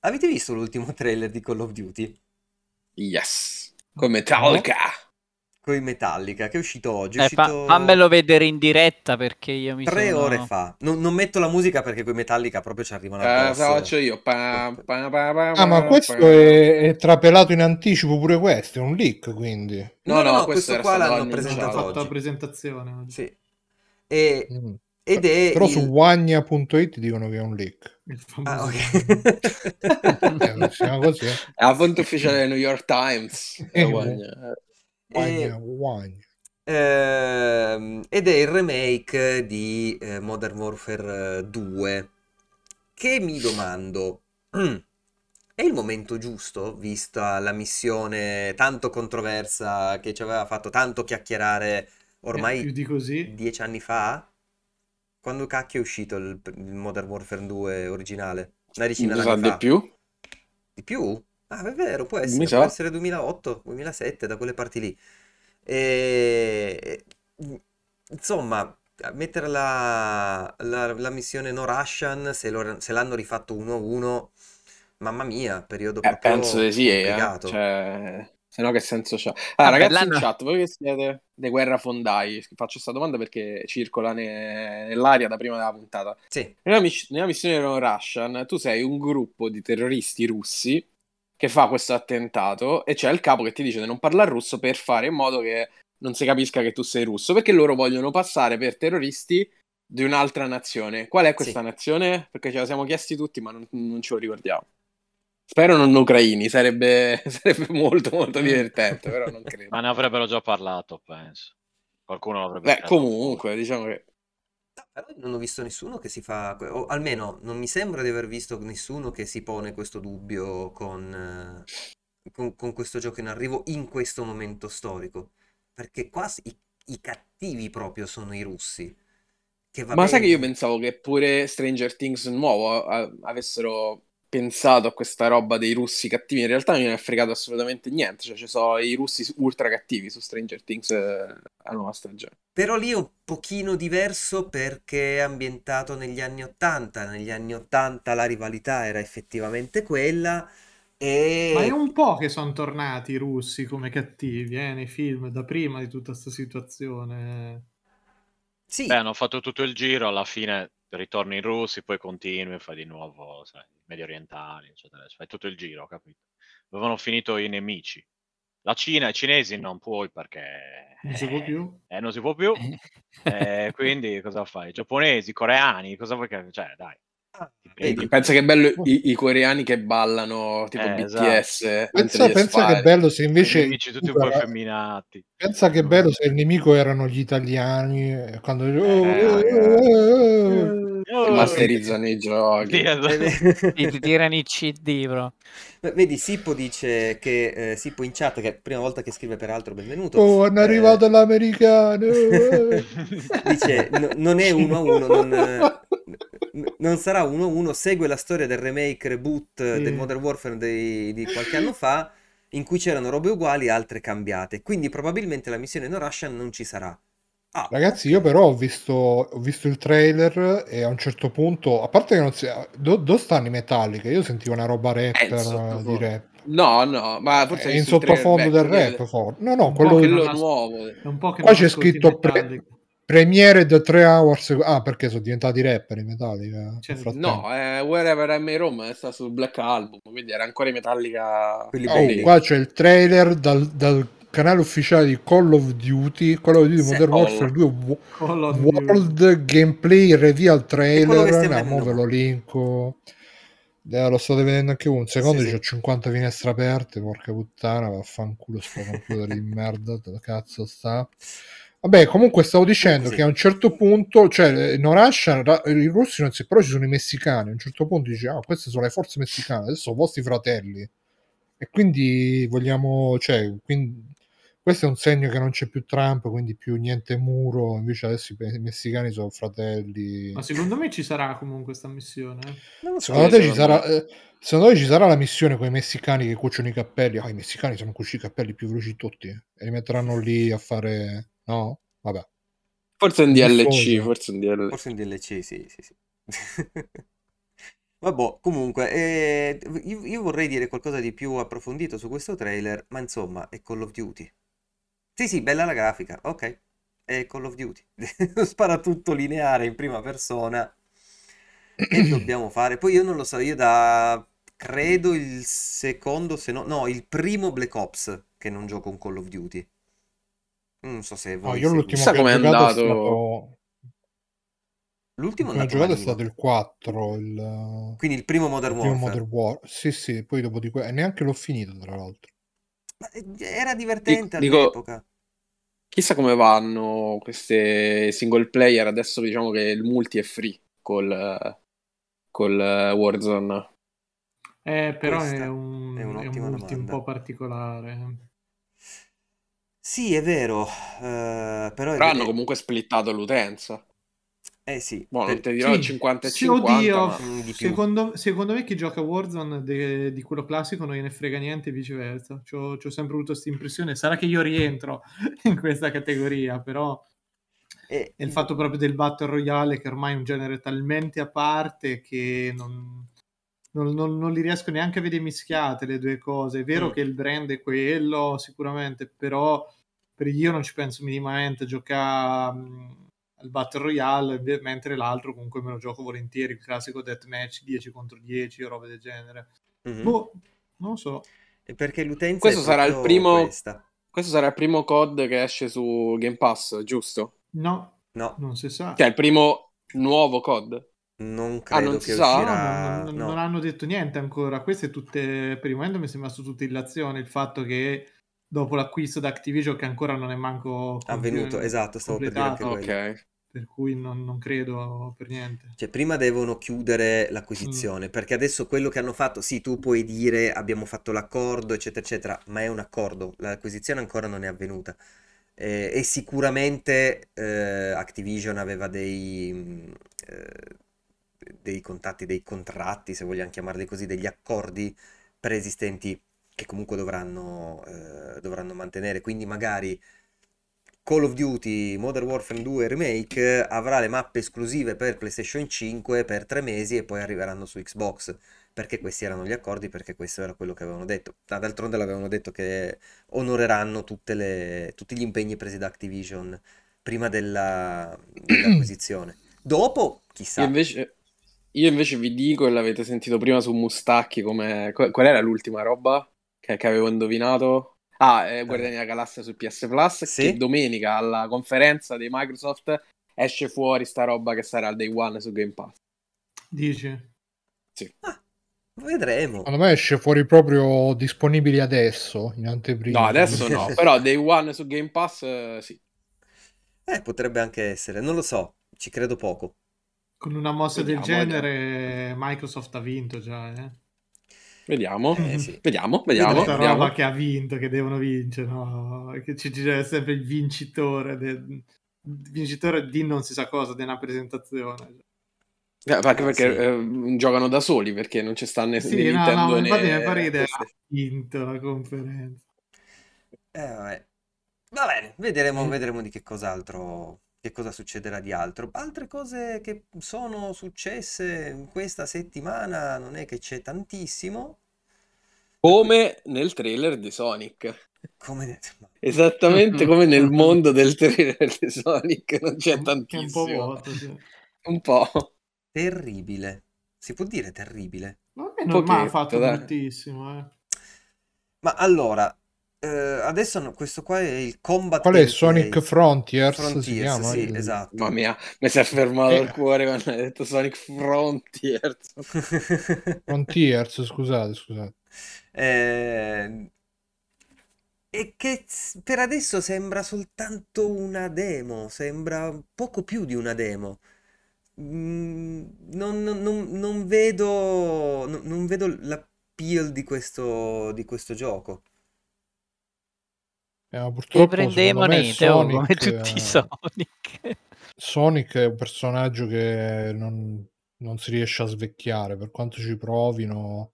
avete visto l'ultimo trailer di Call of Duty? Yes, come Metallica. No? Coi Metallica, che è uscito oggi. È eh, uscito... Fammelo vedere in diretta, perché io mi Tre sono... ore fa. Non, non metto la musica perché coi Metallica proprio ci arrivano a faccio io. Pa, pa, pa, pa, ah, ma questo pa. È, è trapelato in anticipo pure questo, è un leak, quindi. No, no, no, no questo, questo qua l'hanno presentato oggi. La presentazione. Sì. E... Mm. Ed è però il... su guagna punto it dicono che è un leak. Ah, ok. Siamo così. È la fonte ufficiale del New York Times. È Guagna. E, ehm, ed è il remake di eh, Modern Warfare due, che mi domando è il momento giusto, vista la missione tanto controversa che ci aveva fatto tanto chiacchierare ormai più di così. dieci anni fa, quando cacchio è uscito il, il Modern Warfare due originale, una decina d'anni fa. Di più? Di più? Ah, è vero, può essere, può essere duemilaotto duemilasette, da quelle parti lì. E... Insomma, mettere la, la, la missione No Russian, se, lo, se l'hanno rifatto uno a uno, mamma mia, periodo eh, proprio penso di sì, eh. Cioè, se no che senso c'ha? Ah, ah ragazzi, bell'anno. In chat, voi che siete dei guerrafondai, faccio questa domanda perché circola ne, nell'aria da prima della puntata. Sì. Nella, nella missione No Russian, tu sei un gruppo di terroristi russi che fa questo attentato e c'è il capo che ti dice di non parlare russo per fare in modo che non si capisca che tu sei russo, perché loro vogliono passare per terroristi di un'altra nazione. Qual è questa sì. nazione? Perché ce la siamo chiesti tutti, ma non, non ce lo ricordiamo. Spero non ucraini, sarebbe, sarebbe molto molto divertente, però non credo. Ma ne avrebbero già parlato, penso. Qualcuno l'avrebbe Beh, parlato. Comunque, diciamo che... Però non ho visto nessuno che si fa, o almeno non mi sembra di aver visto nessuno che si pone questo dubbio con, con, con questo gioco in arrivo in questo momento storico, perché qua i, i cattivi proprio sono i russi. Che va Ma bene. Sai che io pensavo che pure Stranger Things nuovo a, avessero pensato a questa roba dei russi cattivi, in realtà non mi è fregato assolutamente niente, cioè ci sono i russi ultra cattivi su Stranger Things eh, a nuova stagione. Però lì è un pochino diverso perché è ambientato negli anni ottanta. Negli anni ottanta la rivalità era effettivamente quella. E... Ma è un po' che sono tornati i russi come cattivi eh, nei film da prima di tutta questa situazione. Sì. Beh, hanno fatto tutto il giro, alla fine ritorni in russi, poi continui e fai di nuovo, sai, medio orientali, eccetera. Fai tutto il giro, capito? Avevano finito i nemici. La Cina, i cinesi non puoi perché... Non si può più. Eh, non si può più. eh, quindi cosa fai? I giapponesi, i coreani, cosa vuoi che... Cioè, dai. Vedi, pensa che bello i, i coreani che ballano, tipo eh, B T S. Esatto. Pensa, pensa che bello se invece... I nemici tutti un po' effeminati. Pensa che bello se il nemico erano gli italiani, quando... Eh, masterizzano i giochi, ti tirano i C D, bro. Vedi, Sippo dice che eh, Sippo in chat, che è la prima volta che scrive peraltro, benvenuto. Oh, hanno eh... arrivato l'americano. Dice no, non è uno a uno, non, non sarà uno a uno. Segue la storia del remake reboot mm. del Modern Warfare dei, di qualche anno fa, in cui c'erano robe uguali, altre cambiate. Quindi probabilmente la missione No Russian non ci sarà. Ah. Ragazzi, io però ho visto, ho visto il trailer e a un certo punto, a parte che non si... Do, dove stanno i Metallica? Io sentivo una roba rapper eh, di rap. No, no, ma forse è in sottofondo del rap. È... For... No, no, un quello, quello è nuovo. Un po' che qua c'è scritto pre... Premiere da tre hours. Ah, perché sono diventati rapper i Metallica? Cioè, no, eh, Wherever I May Roam sta sul Black Album, quindi era ancora i Metallica. Oh, qua c'è il trailer dal... dal... canale ufficiale di Call of Duty, Call of Duty Modern Warfare due World Duty. Gameplay Reveal Trailer, no, ve lo linko. Eh, lo state vedendo anche voi. Un secondo, sì, c'ho sì. cinquanta finestre aperte, porca puttana, vaffanculo sto computer di merda, dove cazzo sta? Vabbè, comunque stavo dicendo sì. che a un certo punto, cioè, non Russia, i russi non si, però ci sono i messicani, a un certo punto dice "Ah, queste sono le forze messicane, adesso sono vostri fratelli". E quindi vogliamo, cioè, quindi questo è un segno che non c'è più Trump, quindi più niente muro, invece adesso i messicani sono fratelli. Ma secondo me ci sarà comunque questa missione. Non lo so, secondo te ci sarà, eh, secondo me ci sarà la missione con i messicani che cuociono i cappelli. Ah, i messicani sanno cucire i cappelli più veloci tutti eh. e li metteranno lì a fare... No? Vabbè. Forse un D L C, forse un D L C. Forse un D L C, sì, sì, sì. Vabbè, comunque, eh, io, io vorrei dire qualcosa di più approfondito su questo trailer, ma insomma, è Call of Duty. Sì, sì, bella la grafica, ok, è Call of Duty, sparatutto lineare in prima persona, e dobbiamo fare, poi io non lo so, io da, credo il secondo, se no, no, il primo Black Ops, che non gioco con Call of Duty, non so se voi... No, io l'ultimo che ho è andato... stato... L'ultimo la giocata è stato il quattro, il... quindi il primo Modern Warfare. Primo Modern War. Sì, sì, poi dopo di quello, e neanche l'ho finito tra l'altro. Era divertente dico, all'epoca. Dico, chissà come vanno queste single player adesso, diciamo che il multi è free col, col Warzone. Eh, però Questa è un, è è un multi un po' particolare. Sì, è vero. Eh, però però è... hanno comunque splittato l'utenza. Eh sì, boh, per... non te dirò sì. cinquanta e cinquanta. Oddio, ma... di più. Secondo, secondo me chi gioca Warzone de, di quello classico non gliene frega niente e viceversa. C'ho, c'ho sempre avuto questa impressione. Sarà che io rientro in questa categoria, però e... è il fatto proprio del Battle Royale che ormai è un genere talmente a parte che non, non, non, non li riesco neanche a vedere mischiate le due cose. È vero mm. che il brand è quello sicuramente, però per io non ci penso minimamente a giocare... il Battle Royale, mentre l'altro comunque me lo gioco volentieri, il classico deathmatch dieci contro dieci o robe del genere. Mm-hmm. Boh, non lo so. E perché l'utenza questo sarà il primo questa. Questo sarà il primo C O D che esce su Game Pass, giusto? No. No, non si sa. Che è il primo nuovo C O D? Non credo ah, non che sa. uscirà. No, non, no. non hanno detto niente ancora. Queste tutte per il momento mi sembra su tutte in azione il fatto che dopo l'acquisto da Activision che ancora non è manco avvenuto, comp- esatto, stavo completato. per dire anche ok. Per cui non, non credo per niente. Cioè, prima devono chiudere l'acquisizione, mm. perché adesso quello che hanno fatto, sì, tu puoi dire abbiamo fatto l'accordo, eccetera, eccetera, ma è un accordo, l'acquisizione ancora non è avvenuta. Eh, e sicuramente eh, Activision aveva dei, eh, dei contatti, dei contratti, se vogliamo chiamarli così, degli accordi preesistenti che comunque dovranno, eh, dovranno mantenere, quindi magari... Call of Duty Modern Warfare due Remake avrà le mappe esclusive per PlayStation cinque per tre mesi e poi arriveranno su Xbox, perché questi erano gli accordi, perché questo era quello che avevano detto. D'altronde l'avevano detto che onoreranno tutte le, tutti gli impegni presi da Activision prima della, dell'acquisizione. Dopo, chissà. Io invece, io invece vi dico, e l'avete sentito prima su Mustacchi, come qual era l'ultima roba che, che avevo indovinato? Ah, eh, Guardiani della Galassia su P S Plus, sì? Che domenica alla conferenza di Microsoft esce fuori sta roba che sarà il Day One su Game Pass. Dice? Sì. Ah, vedremo. Secondo me esce fuori proprio disponibili adesso, in anteprima. No, adesso no, però Day One su Game Pass eh, sì. Eh, potrebbe anche essere, non lo so, ci credo poco. Con una mossa Vediamo, del genere eh. Microsoft ha vinto già, eh. Vediamo, eh, sì. vediamo, vediamo, questa vediamo. Roba che ha vinto, che devono vincere, no? Che ci c'è sempre il vincitore, del, vincitore di non si sa cosa, di una presentazione. Eh, perché, perché sì. eh, giocano da soli, perché non ci sta nessuno. Sì, no, no, infatti mi pare che ha vinto la conferenza. Eh, vabbè. Va bene, vedremo, vedremo di che cos'altro, che cosa succederà di altro. Altre cose che sono successe questa settimana non è che c'è tantissimo. Come nel trailer di Sonic. Come detto, esattamente come nel mondo del trailer di Sonic, non c'è tantissimo. Che è un po' vuoto, sì. Un po'. Terribile. Si può dire terribile? Ma non ha fatto dai. tantissimo, eh. Ma allora... Uh, adesso no, questo qua è il combat. Qual è? Sonic Frontiers? Frontiers si chiama, sì, eh? Esatto. Mamma mia, mi si è fermato eh. il cuore quando hai detto Sonic Frontiers. Frontiers, scusate, scusate. Eh, e che per adesso sembra soltanto una demo, sembra poco più di una demo. Mm, non, non, non vedo, non, non vedo l'appeal di questo, di questo gioco. Eh, purtroppo, e prendiamo niente Sonic, come tutti i Sonic. Sonic è un personaggio che non, non si riesce a svecchiare per quanto ci provino,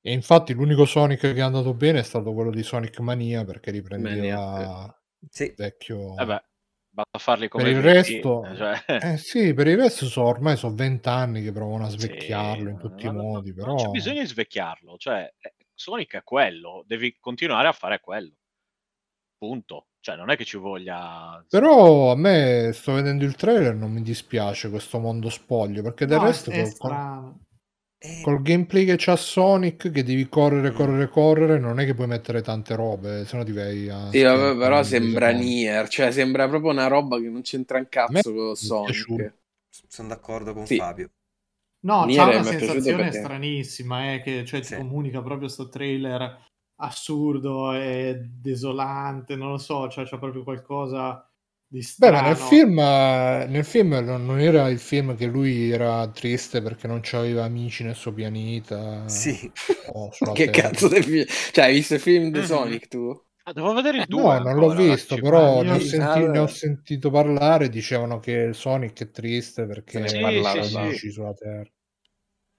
e infatti l'unico Sonic che è andato bene è stato quello di Sonic Mania, perché riprendeva il sì. vecchio eh beh, basta farli come per il resto cioè... eh sì, per il resto so, ormai sono vent'anni che provano a svecchiarlo sì, in tutti i modi, però... non c'è bisogno di svecchiarlo, cioè Sonic è quello, devi continuare a fare quello punto, cioè non è che ci voglia. Però a me, sto vedendo il trailer, non mi dispiace questo mondo spoglio, perché del no, resto col, col, eh. col gameplay che c'ha Sonic, che devi correre, correre, correre, non è che puoi mettere tante robe, sennò ti vedi a... Sì, vabbè, però sembra Nier, cioè sembra proprio una roba che non c'entra un cazzo con Sonic. Sono d'accordo con sì. Fabio. No, Nier c'ha una sensazione perché... stranissima, eh, che cioè, sì. ti comunica proprio sto trailer assurdo e desolante, non lo so, cioè c'è proprio qualcosa di strano. Beh, ma nel film, nel film non era il film che lui era triste perché non c'aveva amici nel suo pianeta. Sì. Oh, che terra. Cazzo del film? Cioè, hai visto il film di Sonic tu? Ah, devo vedere il due. No, non l'ho visto, però ne ho, senti- ne ho sentito parlare, dicevano che Sonic è triste perché sì, parlava sì, di amici sì. sulla Terra.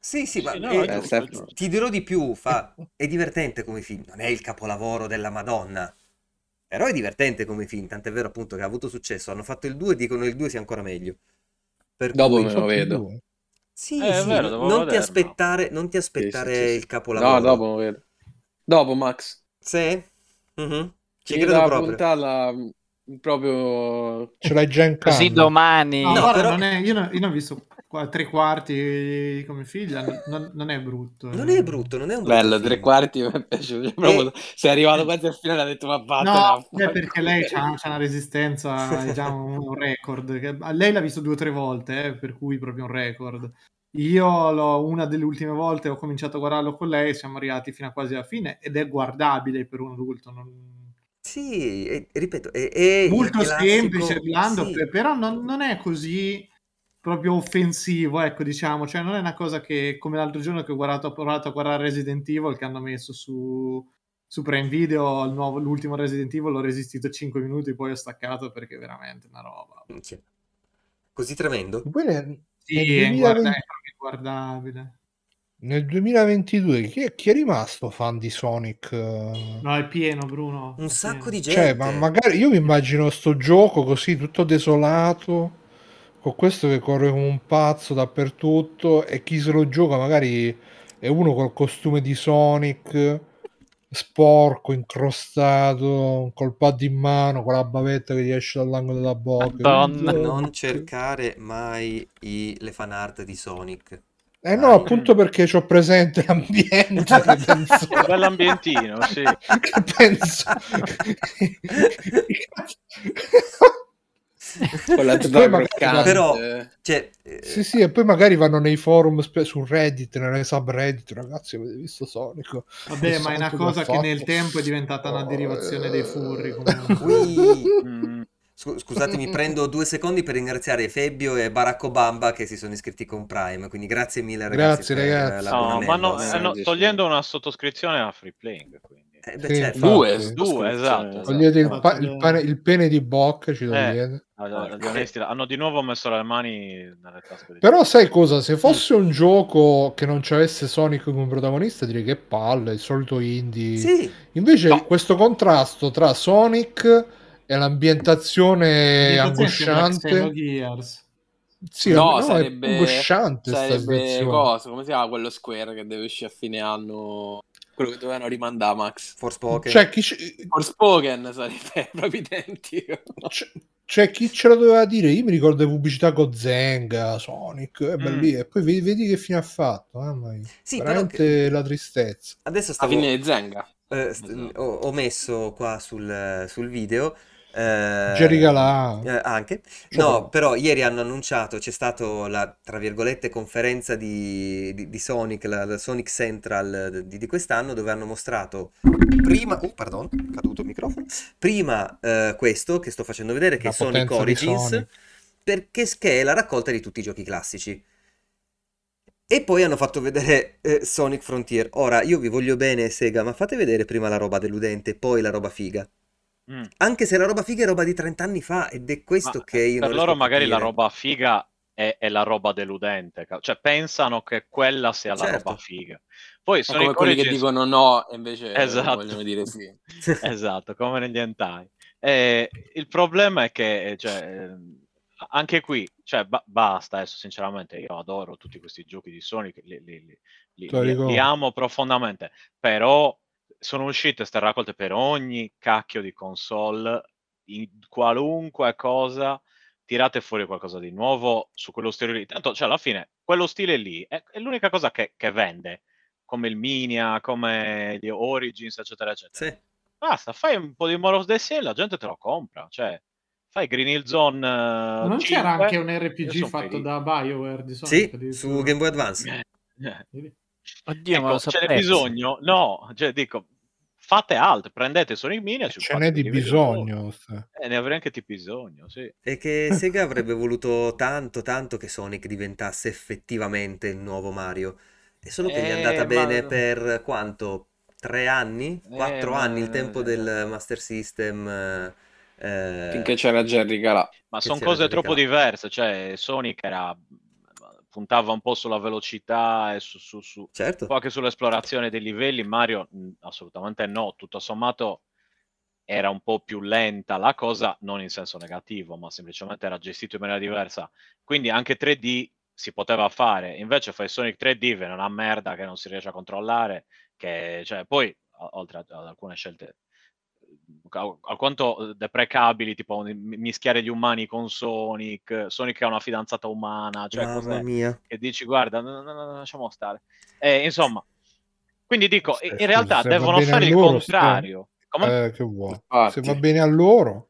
Sì, sì, ma sì, no, eh, giusto, ti dirò di più, fa, è divertente come film, non è il capolavoro della Madonna, però è divertente come film, tant'è vero appunto che ha avuto successo, hanno fatto il due e dicono il due sia ancora meglio. Per dopo me lo vedo. Sì, eh, sì, vero, non, vederlo. ti aspettare, non ti aspettare sì, sì, sì. il capolavoro. No, dopo lo vedo. Dopo, Max. Sì? Uh-huh. Ci credo proprio. Puntata... proprio ce l'hai già in casa così domani no, no, però... non è, io, non, io non ho visto qua, tre quarti come figlia non, non è brutto non è brutto non è un bello film. Tre quarti mi è piaciuto proprio, e... sei arrivato quasi al finale e ha detto ma vattene no è perché lei c'ha, c'ha una resistenza diciamo un record che, lei l'ha visto due o tre volte eh, per cui proprio un record. Io l'ho, una delle ultime volte ho cominciato a guardarlo con lei, siamo arrivati fino a quasi alla fine ed è guardabile per un adulto, non sì, è, ripeto, è, è molto semplice, blando, sì. però non, non è così proprio offensivo, ecco, diciamo, cioè non è una cosa che, come l'altro giorno che ho guardato, ho provato a guardare Resident Evil che hanno messo su, su Prime Video, il nuovo, l'ultimo Resident Evil, l'ho resistito cinque minuti, poi ho staccato perché è veramente una roba. Sì. Così tremendo? Bene, sì, è duemilaventi... guardabile. Nel duemilaventidue chi è, chi è rimasto fan di Sonic? No, è pieno, Bruno. Un sacco pieno. Di gente. Cioè, ma magari io mi immagino sto gioco così tutto desolato, con questo che corre come un pazzo dappertutto, e chi se lo gioca magari è uno col costume di Sonic, sporco, incrostato, col pad in mano, con la bavetta che gli esce dall'angolo della bocca. Madonna. Non cercare mai i, le fan art di Sonic. Eh no, ah, appunto perché c'ho presente l'ambiente. Penso... Bell'ambientino, sì. Penso... Con la magari... Però, cioè... Sì, sì, e poi magari vanno nei forum spe- su Reddit, nelle subreddit, ragazzi, avete visto Sonico? Vabbè, ma è una cosa che nel tempo è diventata oh, una derivazione eh... dei furri. Comunque. Scusatemi, prendo due secondi per ringraziare Fabio e Baracco Bamba che si sono iscritti con Prime, quindi grazie mille ragazzi. Grazie ragazzi. No, ma no, eh, no, togliendo una sottoscrizione a Free Playing, quindi. Eh, beh, sì, certo. Due, due, esatto. Togliete esatto. il, pa- il, pane, il pene di bocca, ci togliete. Eh, allora, gli onesti hanno di nuovo messo le mani nelle tasche. Di Però te. Sai cosa? Se fosse un gioco che non c'avesse Sonic come protagonista, direi che palle, il solito indie. Sì. Invece no. Questo contrasto tra Sonic... è l'ambientazione angosciante. Sì, no, no, sarebbe è angosciante, sarebbe cosa, come si chiama quello Square che deve uscire a fine anno, quello che dovevano rimandare, Max. Forspoken. Cioè, chi c- Forspoken sarebbe proprio identico. No? C- cioè chi ce lo doveva dire? Io mi ricordo le pubblicità Gozenga, Sonic, eh, mm. lì. E poi vedi, vedi che fine ha fatto, mamma mia. Sì, veramente che... la tristezza. Adesso stavo... alla fine di Zenga. Eh, st- ho, ho messo qua sul, sul video... Eh, Gerigala eh, anche cioè, no però ieri hanno annunciato, c'è stato la tra virgolette conferenza di, di, di Sonic, la, la Sonic Central di, di quest'anno, dove hanno mostrato prima oh pardon è caduto il microfono prima eh, questo che sto facendo vedere, che è Sonic Origins Sonic. Perché che è la raccolta di tutti i giochi classici, e poi hanno fatto vedere eh, Sonic Frontier. Ora io vi voglio bene Sega, ma fate vedere prima la roba deludente poi la roba figa. Mm. Anche se la roba figa è roba di trent'anni fa, ed è questo ma che io per non loro magari capire. La roba figa è, è la roba deludente, cioè pensano che quella sia certo. La roba figa, poi sono come quelli che dicono no e invece esatto. Vogliono dire sì. Esatto, come negli hentai. Eh, il problema è che cioè, anche qui cioè, ba- basta adesso sinceramente, io adoro tutti questi giochi di Sonic, li, li, li, li, li, li amo profondamente, però sono uscite ste raccolte per ogni cacchio di console, in qualunque cosa, tirate fuori qualcosa di nuovo su quello stile lì. Tanto, cioè, alla fine, quello stile lì è, è l'unica cosa che, che vende, come il Minia, come gli Origins, eccetera, eccetera. Sì. Basta, fai un po' di Moros dei Sea e la gente te lo compra, cioè... Fai Green Hill Zone. Ma non cinque, c'era anche un R P G fatto felice. Da BioWare di Sonic? Sì, di... su Game Boy Advance. Eh, eh. Oddio, ecco, ma ce n'è bisogno? No, cioè dico, fate altro, prendete Sonic Mini. Ce n'è di bisogno. E eh, ne avrei anche di bisogno, sì. E che Sega avrebbe voluto tanto, tanto che Sonic diventasse effettivamente il nuovo Mario. E solo che eh, gli è andata ma... bene per quanto? Tre anni? Quattro eh, anni, ma... il tempo del Master System... Eh... Finché c'era Jerry Calà. Ma sono cose Jerry troppo Calà. Diverse, cioè Sonic era... puntava un po' sulla velocità e su, su, su certo. Un po' anche sull'esplorazione dei livelli. Mario mh, assolutamente no, tutto sommato era un po' più lenta la cosa, non in senso negativo, ma semplicemente era gestito in maniera diversa, quindi anche tre D si poteva fare, invece fai Sonic tre D, viene una merda che non si riesce a controllare, che cioè, poi oltre ad alcune scelte alquanto deprecabili, tipo mischiare gli umani con Sonic, Sonic ha una fidanzata umana, cioè mamma mia. E dici guarda, no, no, no, lasciamo stare. E, insomma, quindi dico, se, in realtà devono fare il loro, contrario. Se... Come... Eh, che vuoi. Ah, se sì. Va bene a loro,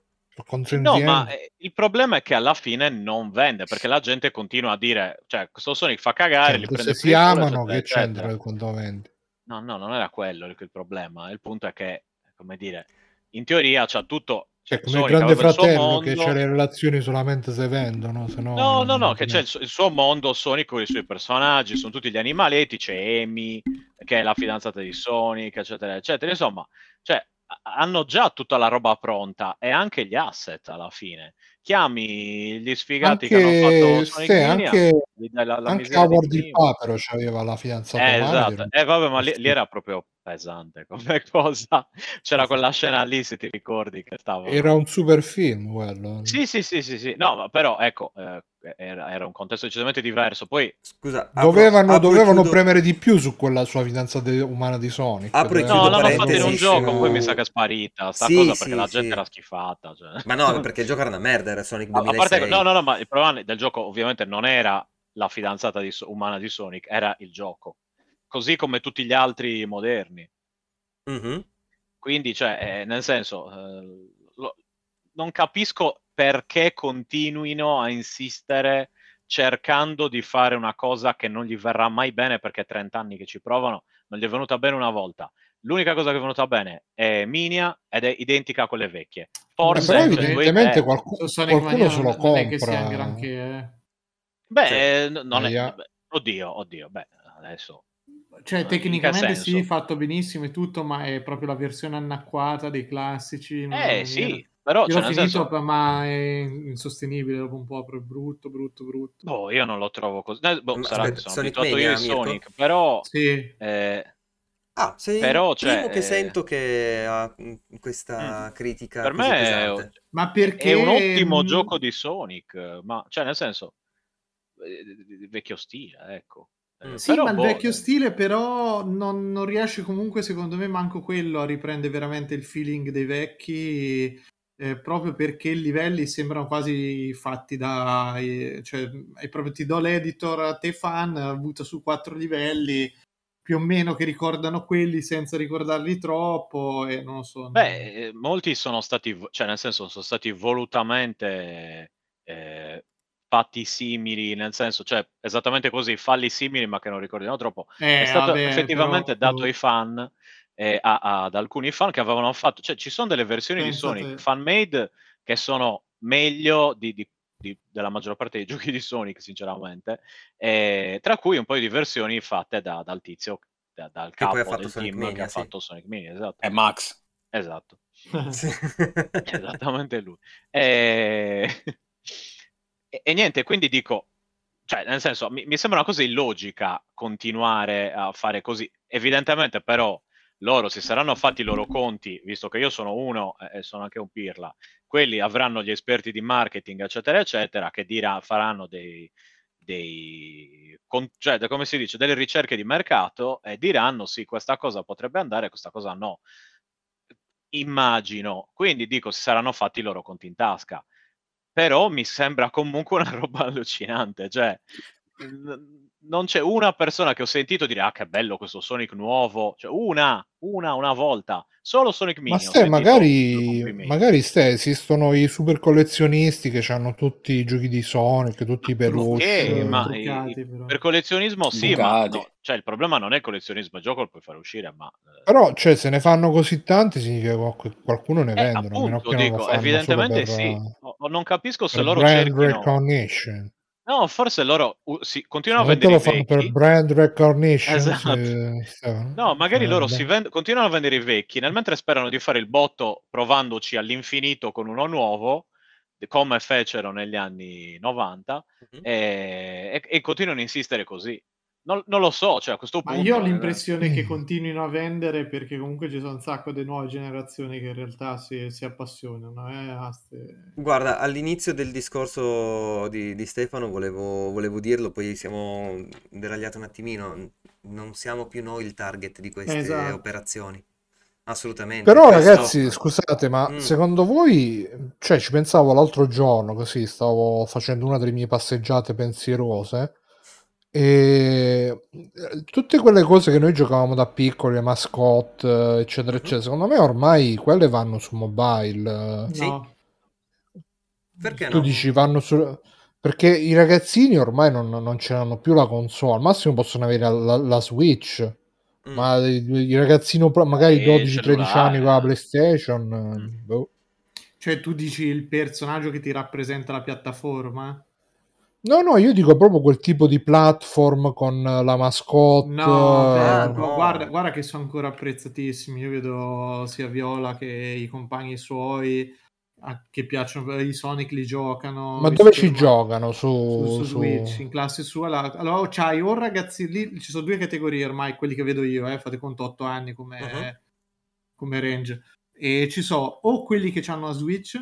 no, ma il problema è che alla fine non vende, perché la gente continua a dire, cioè, questo Sonic fa cagare, certo, li prende, se si amano, eccetera, che c'entra il quanto vende? No, no, non era quello il problema, il punto è che, come dire... In teoria c'ha tutto, cioè, come Sonic, il Grande Fratello, che c'è le relazioni solamente se vendono, se no, no, no, no, che c'è il, su- il suo mondo Sonic con i suoi personaggi, sono tutti gli animaletti, c'è Amy che è la fidanzata di Sonic, eccetera, eccetera. Insomma, cioè hanno già tutta la roba pronta e anche gli asset alla fine. Chiami gli sfigati anche, che hanno fatto Sonic sì, Mania, anche, la, la anche Howard il Papero c'aveva la fidanzata eh, esatto. E eh, vabbè, ma lì, lì era proprio pesante come cosa, c'era quella scena lì, se ti ricordi, che stava... Era un super film quello. Sì, sì, sì, sì, sì. No, ma però ecco, eh, era, era un contesto decisamente diverso. Poi scusa, apro, dovevano, apro dovevano chiudo... premere di più su quella sua fidanzata umana di Sonic. Apro e no, l'hanno fatta in un gioco, poi mi sa che è sparita sta sì, cosa perché sì, la gente sì. Era schifata, cioè. Ma no, perché il gioco era una merda, era Sonic duemilasei. A parte, no, no, no, ma il problema del gioco ovviamente non era la fidanzata di, umana di Sonic, era il gioco. Così come tutti gli altri moderni. Mm-hmm. Quindi, cioè, eh, nel senso, eh, lo, non capisco perché continuino a insistere cercando di fare una cosa che non gli verrà mai bene, perché trent'anni che ci provano, non gli è venuta bene una volta. L'unica cosa che è venuta bene è Minia ed è identica a quelle vecchie. Forse... Però evidentemente è... qualcuno, qualcuno se lo compra. Che sia granché... Beh, sì. Non è... Oddio, oddio, beh, adesso... Cioè, tecnicamente sì, fatto benissimo e tutto, ma è proprio la versione anacquata dei classici. Eh sì, però io cioè, l'ho finito, senso... ma è insostenibile dopo un po', proprio brutto, brutto, brutto. Boh, io non lo trovo così. Boh, sarà che sono abituato io a Sonic, però sì. eh, Ah, sei però, il cioè, primo che eh... sento che ha questa mm. critica per così me pesante. È... Ma perché... è un ottimo mm. gioco di Sonic, ma cioè nel senso vecchio stile, ecco. Mm. Sì, però, ma il boh... vecchio stile però non, non riesce comunque, secondo me, manco quello a riprendere veramente il feeling dei vecchi, eh, proprio perché i livelli sembrano quasi fatti da... Eh, cioè, è proprio, ti do l'editor a te fan, butta su quattro livelli più o meno che ricordano quelli senza ricordarli troppo, e non lo so. Beh, molti sono stati, cioè nel senso sono stati volutamente... Eh, fatti simili, nel senso, cioè esattamente così, falli simili ma che non ricordiamo troppo, eh, è stato vabbè, effettivamente però... dato ai fan, eh, a, a, ad alcuni fan che avevano fatto, cioè ci sono delle versioni Pensate. di Sonic fan made che sono meglio di, di, di, della maggior parte dei giochi di Sonic sinceramente, eh, tra cui un paio di versioni fatte da, dal tizio, da, dal capo del team Sonic Mania, che ha sì. fatto Sonic Mania, esatto. È Max. Esatto. Sì. Esattamente lui. E... E, e niente, quindi dico, cioè nel senso, mi, mi sembra una cosa illogica continuare a fare così. Evidentemente però loro si saranno fatti i loro conti, visto che io sono uno e eh, sono anche un pirla, quelli avranno gli esperti di marketing, eccetera, eccetera, che dirà, faranno dei, dei con, cioè, come si dice, delle ricerche di mercato e diranno sì, questa cosa potrebbe andare, questa cosa no. Immagino, quindi dico, si saranno fatti i loro conti in tasca. Però mi sembra comunque una roba allucinante, cioè n- non c'è una persona che ho sentito dire ah che bello questo Sonic nuovo, cioè una, una, una volta, solo Sonic Mini. Ma stai, magari, magari stai, esistono i super collezionisti che hanno tutti i giochi di Sonic, tutti i peluche. Okay, ma truccati, i, per collezionismo sì, truccati. Ma no, cioè il problema non è il collezionismo, il gioco lo puoi far uscire, ma... Però cioè se ne fanno così tanti significa che qualcuno ne eh, vendono. Appunto, dico, evidentemente per, sì, o, non capisco se loro cerchino... No, forse loro uh, si continuano non a vendere i vecchi. Per brand recognition. Esatto. Se, se, no, magari eh, loro si vend- continuano a vendere i vecchi, nel mentre sperano di fare il botto provandoci all'infinito con uno nuovo, come fecero negli anni novanta, mm-hmm. e, e, e continuano a insistere così. Non, non lo so, cioè a questo punto... Ma io ho l'impressione eh, che continuino a vendere perché comunque ci sono un sacco di nuove generazioni che in realtà si, si appassionano. Eh? Ah, ste... Guarda, all'inizio del discorso di, di Stefano volevo, volevo dirlo, poi siamo deragliati un attimino, non siamo più noi il target di queste esatto. operazioni. Assolutamente. Però questo... ragazzi, scusate, ma mm. secondo voi, cioè ci pensavo l'altro giorno, così stavo facendo una delle mie passeggiate pensierose, e tutte quelle cose che noi giocavamo da piccoli, le mascotte eccetera eccetera, secondo me ormai quelle vanno su mobile. Sì. No. Perché tu no? dici vanno su, perché i ragazzini ormai non, non ce l'hanno più la console, al massimo possono avere la, la, la Switch, mm. ma il ragazzino magari dodici tredici anni con la PlayStation mm. boh. Cioè tu dici il personaggio che ti rappresenta la piattaforma? No, no, io dico proprio quel tipo di platform con la mascotte. No, beh, no. Guarda, guarda che sono ancora apprezzatissimi. Io vedo sia Viola che i compagni suoi a, che piacciono i Sonic, li giocano. Ma dove ci giocano? Su, su, su, su Switch, in classe sua. La, allora c'hai o ragazzi lì, ci sono due categorie ormai, quelli che vedo io, eh, fate conto otto anni come, uh-huh. come range. E ci sono o quelli che hanno la Switch,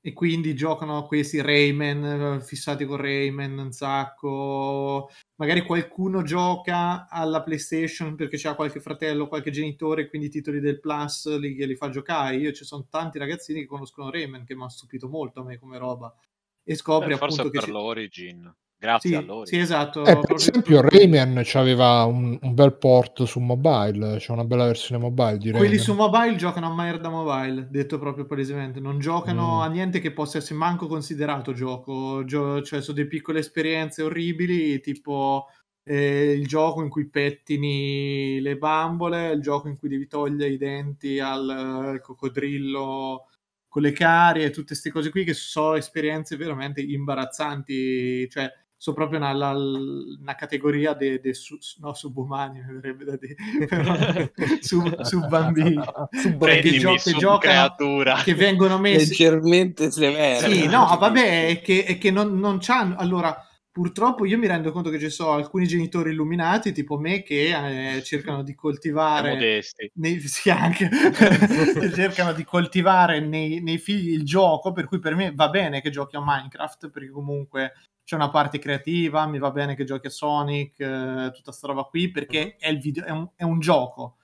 e quindi giocano questi Rayman, fissati con Rayman un sacco, magari qualcuno gioca alla PlayStation perché c'ha qualche fratello, qualche genitore, quindi i titoli del Plus li, li fa giocare. Io ci sono tanti ragazzini che conoscono Rayman, che mi ha stupito molto a me come roba, e scopri eh, appunto forse che per c'è... l'Origin grazie sì, all'Origin sì, esatto, eh, per esempio tutto. Rayman c'aveva un, un bel port su mobile, c'è una bella versione mobile di Rayman. Quelli su mobile giocano a merda mobile, detto proprio palesemente, non giocano mm. a niente che possa essere manco considerato gioco, Gio- cioè sono delle piccole esperienze orribili, tipo eh, il gioco in cui pettini le bambole, il gioco in cui devi togliere i denti al, al coccodrillo con le carie, tutte queste cose qui che sono esperienze veramente imbarazzanti, cioè sono proprio una, la, una categoria de, de su, no, subumani, mi verrebbe da dire, però sub, sub bambini, sub che, gio- che giocano, che vengono messi leggermente severa. Sì, no, vabbè, è che, è che non, non c'hanno, allora Purtroppo io mi rendo conto che ci sono alcuni genitori illuminati, tipo me, che eh, cercano di coltivare... Modesti. Nei, sì, anche. cercano di coltivare nei, nei figli il gioco, per cui per me va bene che giochi a Minecraft, perché comunque c'è una parte creativa, mi va bene che giochi a Sonic, eh, tutta sta roba qui, perché è, il video, è, un, è un gioco.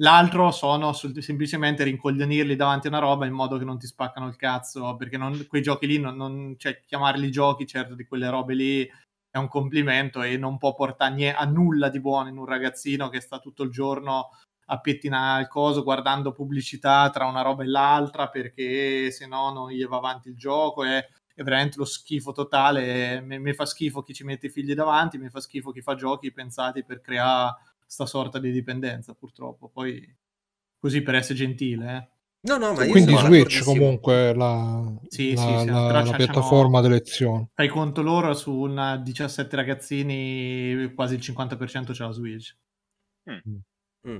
L'altro sono sul, semplicemente rincoglionirli davanti a una roba in modo che non ti spaccano il cazzo, perché non, quei giochi lì, non, non, cioè, chiamarli giochi, certo, di quelle robe lì è un complimento e non può portare a nulla di buono in un ragazzino che sta tutto il giorno a pettinare il coso guardando pubblicità tra una roba e l'altra, perché se no non gli va avanti il gioco. È, è veramente lo schifo totale. Mi, mi fa schifo chi ci mette i figli davanti, mi fa schifo chi fa giochi pensati per creare sta sorta di dipendenza, purtroppo. Poi così, per essere gentile, eh. No, no, ma io quindi Switch comunque la, sì, la, sì, sì, la, la, la piattaforma d'elezione. Fai conto loro, su una diciassette ragazzini quasi il cinquanta per cento c'ha la Switch. Mm. Mm.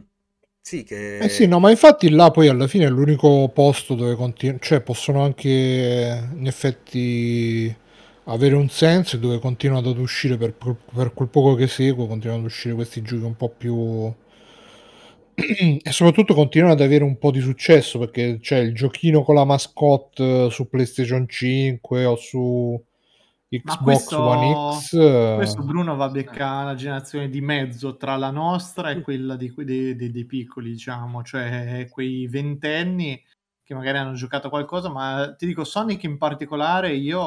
Sì, che... eh sì, no, ma infatti là poi alla fine è l'unico posto dove continu- cioè possono anche in effetti avere un senso, dove continuano ad uscire, per, per quel poco che seguo, continuano ad uscire questi giochi un po' più e soprattutto continuano ad avere un po' di successo, perché c'è il giochino con la mascotte su PlayStation cinque o su Xbox questo, One X. Questo Bruno va a beccare una generazione di mezzo tra la nostra e quella dei, dei, dei, dei piccoli, diciamo, cioè quei ventenni che magari hanno giocato qualcosa, ma ti dico Sonic in particolare, io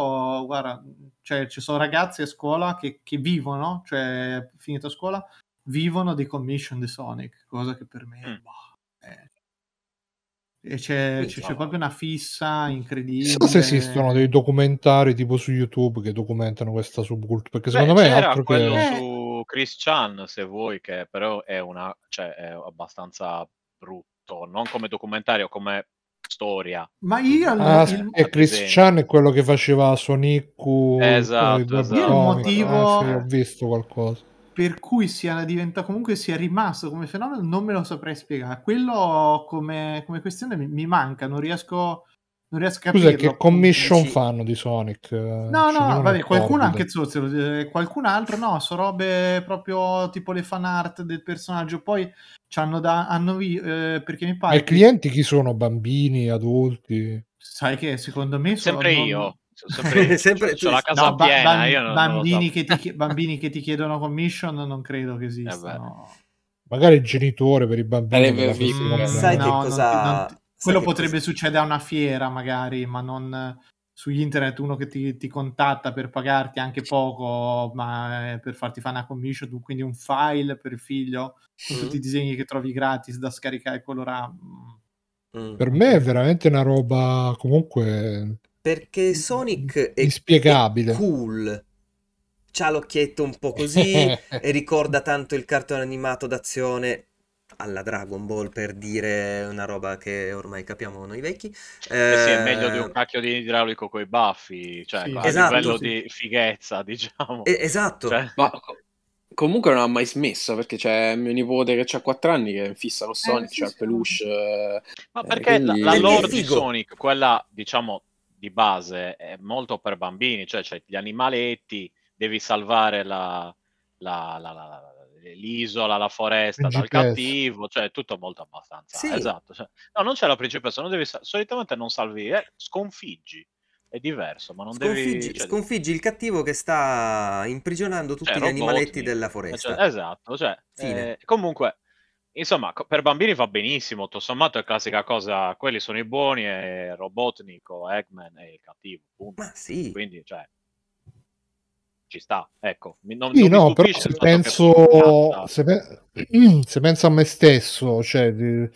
guarda, cioè ci sono ragazzi a scuola che, che vivono, cioè finita scuola, vivono dei commission di Sonic, cosa che per me mm. boh, è... e c'è, c'è, c'è proprio una fissa incredibile. Non so se esistono dei documentari tipo su YouTube che documentano questa subcultura, perché secondo Beh, me c'era altro quello che... su Chris Chan, se vuoi, che però è una, cioè è abbastanza brutto, non come documentario, come storia. Ma io allora, ah, il... e Chris Chan è quello che faceva Soniku, esatto, esatto. Io il motivo, eh, ho visto qualcosa per cui sia diventato, comunque sia rimasto come fenomeno, non me lo saprei spiegare. Quello come, come questione mi, mi manca, non riesco non riesco a capire. Scusa, che commission sì. fanno di Sonic? No, cioè, no, vabbè, qualcuno anche zozzero, qualcun altro no, sono robe proprio tipo le fan art del personaggio, poi ci hanno da hanno eh, perché mi pare. Ma i clienti chi sono? Bambini, adulti? Sai che secondo me sono sempre io. Non... sempre, sempre cioè, la casa no, piena, ba- io non, bambini, non che ti, bambini che ti chiedono commission non credo che esistano. Eh magari il genitore per i bambini per figlia, sai no, che cosa non, non ti, quello potrebbe cosa... succedere a una fiera magari, ma non su internet, uno che ti, ti contatta per pagarti anche poco, ma per farti fare una commission, tu, quindi un file per il figlio con mm. tutti i disegni che trovi gratis da scaricare e colorare. Mm. Per me è veramente una roba comunque, perché Sonic è, è cool, c'ha l'occhietto un po' così e ricorda tanto il cartone animato d'azione alla Dragon Ball, per dire una roba che ormai capiamo noi vecchi. Eh, sì, è meglio di un cacchio di idraulico coi baffi, cioè sì, esatto, a livello sì. di fighezza, diciamo. Eh, esatto. Cioè... Ma comunque non ha mai smesso, perché c'è mio nipote che ha quattro anni che fissa lo Sonic, eh, sì, c'è sì. peluche. Ma perché eh, quindi... la, la lore di Sonic, quella diciamo di base, è molto per bambini, cioè c'è gli animaletti, devi salvare la... la, la, la, la l'isola, la foresta dal cattivo, cioè tutto molto abbastanza sì. esatto, cioè, no, non c'è la principessa, non devi sal- solitamente non salvi, eh, sconfiggi, è diverso, ma non sconfiggi, devi cioè, sconfiggi il cattivo che sta imprigionando tutti cioè, gli animaletti della foresta, cioè, esatto, cioè, eh, comunque insomma per bambini va benissimo, tutto sommato è classica cosa, quelli sono i buoni e Robotnik o Eggman è il cattivo, punto. Ma sì, quindi cioè ci sta, ecco. Non, sì, non no, però se penso, se, pe- se penso a me stesso, cioè di,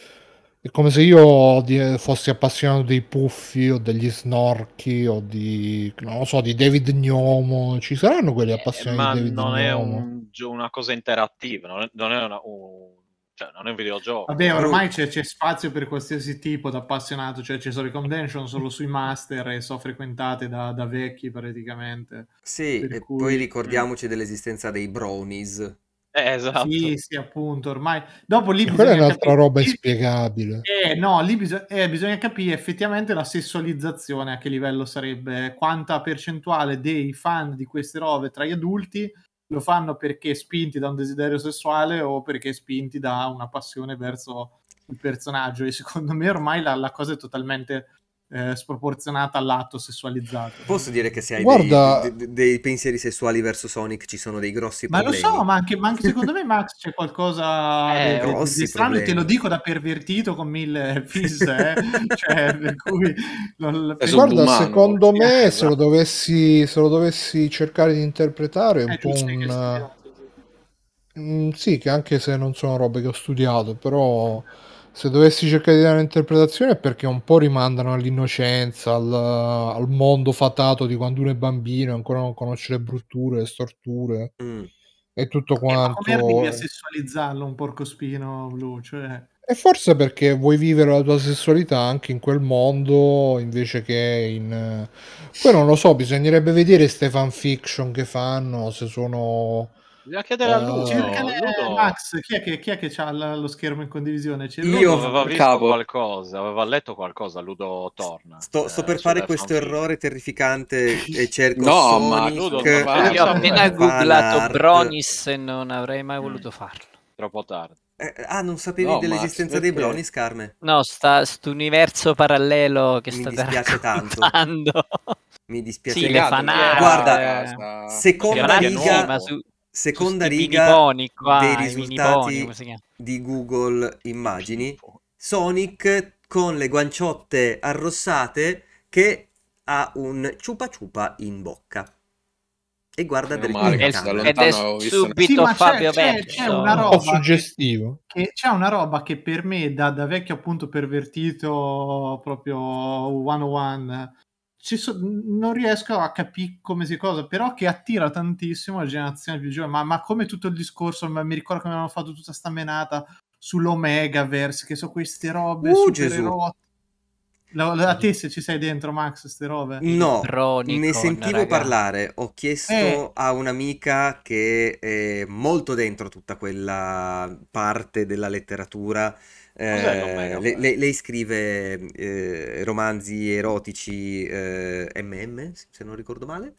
è come se io di, fossi appassionato dei puffi o degli snorchi o di, non lo so, di David Gnomo, ci saranno quelli appassionati eh, ma di David non Gnomo? Non è un, una cosa interattiva, non è, non è una... Un... Cioè, non è un videogioco. Vabbè, ormai c'è, c'è spazio per qualsiasi tipo di appassionato, cioè ci sono le convention solo sui master e sono frequentate da, da vecchi praticamente. Sì, per e cui... poi ricordiamoci dell'esistenza dei brownies. Eh, esatto. Sì, sì, appunto, ormai. Dopo lì bisogna quella è un'altra capire... roba inspiegabile. Eh, no, lì bis- eh, bisogna capire effettivamente la sessualizzazione, a che livello sarebbe, quanta percentuale dei fan di queste robe tra gli adulti lo fanno perché spinti da un desiderio sessuale o perché spinti da una passione verso il personaggio. E secondo me ormai la, la cosa è totalmente... Eh, sproporzionata all'atto sessualizzato. Posso dire che se hai Guarda... dei, dei, dei pensieri sessuali verso Sonic ci sono dei grossi ma problemi. Ma lo so, ma anche, ma anche secondo me, Max, c'è qualcosa eh, di, di, di strano, e te lo dico da pervertito con mille fisse, eh? Cioè, per cui non... Guarda, umano, secondo me, se lo dovessi se lo dovessi cercare di interpretare è un eh, po' un... Che mm, sì, che anche se non sono robe che ho studiato, però... Se dovessi cercare di dare un'interpretazione è perché un po' rimandano all'innocenza, al, al mondo fatato di quando uno è bambino e ancora non conosce le brutture, le storture mm. e tutto quanto. E ma come arrivi a sessualizzarlo un porcospino blu? Cioè... E forse perché vuoi vivere la tua sessualità anche in quel mondo invece che in... Poi non lo so, bisognerebbe vedere ste fanfiction che fanno, se sono... Bisogna chiedere uh, a Ludo. Ludo. Max, chi è che, chi è che c'ha lo schermo in condivisione? C'è Ludo? Io avevo visto Cavo. qualcosa, aveva letto qualcosa. Ludo torna. Sto, sto eh, per fare questo Fanfic. errore terrificante e cerco no, Sonic. Ma Ludo che... va, io ho appena googlato Bronis e non avrei mai voluto farlo. Troppo tardi. Eh, ah, non sapevi no, dell'esistenza dei Bronis, Carme? No, sta universo parallelo che mi dispiace tanto. Mi dispiace sì, tanto. Guarda, eh, seconda riga... Seconda riga boni, qua, dei risultati boni, di Google Immagini, Sonic con le guanciotte arrossate che ha un ciupa ciupa in bocca e guarda delle cose. Ed è subito sì, Fabio c'è, c'è, c'è una roba un po' suggestivo. Che, che c'è una roba che per me da, da vecchio appunto pervertito proprio centouno Ci so, non riesco a capire come si cosa, però che attira tantissimo la generazione più giovane, ma, ma come tutto il discorso, ma mi ricordo che avevano fatto tutta sta menata sull'Omegaverse, che so queste robe uh, supererote. La, la te se ci sei dentro, Max, ste robe? No, Ronicon, ne sentivo raga. parlare, ho chiesto eh. a un'amica che è molto dentro tutta quella parte della letteratura. Eh, lei, lei, lei scrive eh, romanzi erotici eh, M M, se non ricordo male.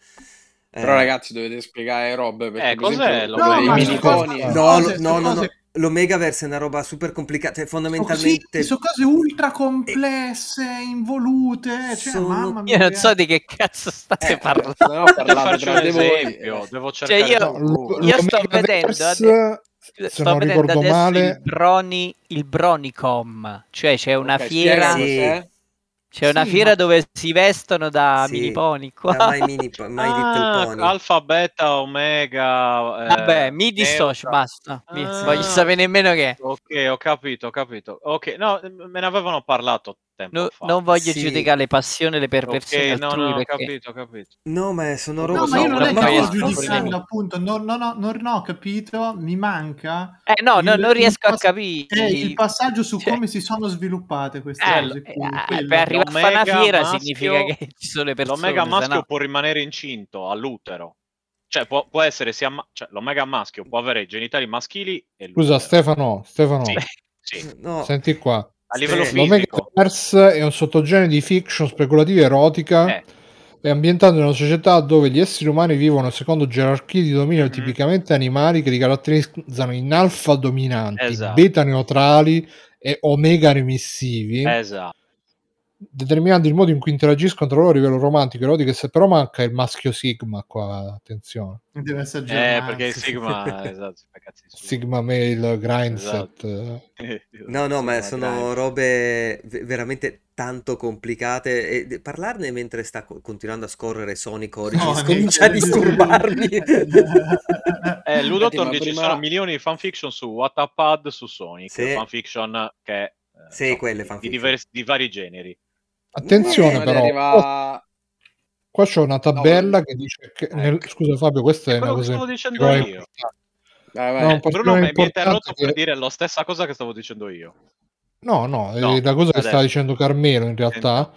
Eh, Però ragazzi dovete spiegare robe perché eh, cos'è l'Omegaverse? No, no, no, no, no. L'Omegaverse è una roba super complicata, cioè fondamentalmente sono cose ultra complesse, involute, cioè, sono... mamma mia. Io non so di che cazzo state eh, parlando. No, parlando tra di voi. Devo cercare. Cioè io, no, io sto vedendo adesso... Se sto non vedendo ricordo adesso male... il, broni, il Bronicom, cioè c'è una okay, fiera sì. c'è una sì, fiera ma... dove si vestono da sì, mini pony qua. Da my mini, my ah, pony. Alfa, beta, omega. Eh, Vabbè, mi dissocio, basta. Ah, mi, voglio sapere nemmeno che. Ok, ho capito, ho capito. Ok, no, me ne avevano parlato tempo no, fa. Non voglio sì. giudicare le passioni, le perversioni okay, altrui. No, no, perché... ho capito, ho capito. No, ma sono roba. No, ma io non, non è giudicando, appunto. Non, non, non, non ho capito, mi manca. Eh no, il, no non riesco pass- a capire. Eh, il passaggio su cioè... come si sono sviluppate queste eh, cose. Eh, per arrivare a una fiera maschio, significa che ci sono le persone. L'omega maschio no. può rimanere incinto all'utero. Cioè può, può essere sia ma- cioè, l'omega maschio può avere i genitali maschili e l'utero. Scusa, Stefano, Stefano. Sì. Sì. No. Senti qua. A livello sì, l'Omegaverse è un sottogenere di fiction speculativa erotica eh. è ambientato in una società dove gli esseri umani vivono secondo gerarchie di dominio mm-hmm. tipicamente animali che li caratterizzano in alfa dominanti, esatto. beta neutrali e omega remissivi, esatto. determinando il modo in cui interagiscono tra loro a livello romantico, erotico, e se però manca il maschio sigma qua, attenzione. Deve essere eh, perché il sigma esatto, sigma male grindset esatto. no no ma sono robe veramente tanto complicate e parlarne mentre sta continuando a scorrere Sonic Origins no, comincia a disturbarmi. eh, Ludoton dice prima... sono milioni di fanfiction su Wattpad su Sonic sì. fanfiction che sì, eh, quelle fanfiction di, diversi, di vari generi. Attenzione, eh, però, arriva... qua c'è una tabella no, che dice che nel... scusa, Fabio, questa è, è una cosa che stavo dicendo io. Dai, vai. No, Bruno, mi hai interrotto che... per dire la stessa cosa che stavo dicendo io. No, no, no è la cosa adesso. che stava dicendo Carmelo in realtà.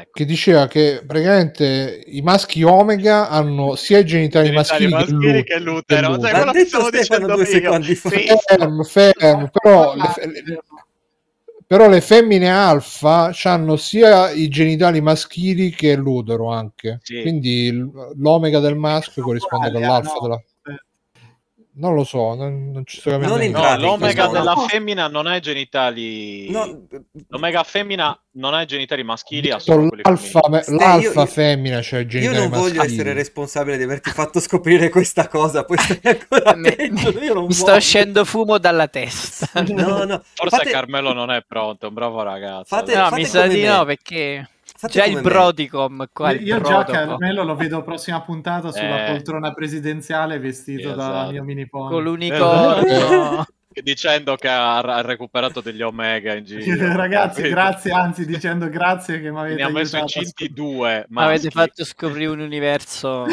ecco. Che diceva che praticamente i maschi omega hanno sia i genitali, genitali maschili che l'utero, l'utero. Cioè, l'ha detto Stefano due secondi fa. Ferm, ferm, però le, le, le, però le femmine alfa hanno sia i genitali maschili che l'utero anche, sì. Quindi l'omega del maschio corrisponde all'alfa, no, della... non lo so, non, non ci sto capendo. No, l'omega della no. femmina non ha genitali, no. L'omega femmina non ha genitali maschili, l'alfa, me, l'alfa io, femmina c'ha i genitali maschili. Io non maschili. voglio essere responsabile di averti fatto scoprire questa cosa, poi stai ancora peggio. Io non mi sto uscendo fumo dalla testa. No, no. Forse fate... Carmelo non è pronto, un bravo ragazzo. Fate, no, fate mi sa di no, perché... Fate già il Prodicom qua, il io Prodocom. Già Carmelo lo vedo prossima puntata sulla eh. poltrona presidenziale vestito, esatto, dalla mia minipone con l'unicorno dicendo che ha, ha recuperato degli omega in giro. Ragazzi, capito? Grazie, anzi dicendo grazie che mi avete ne ha messo in C T due, ma avete fatto scoprire un universo.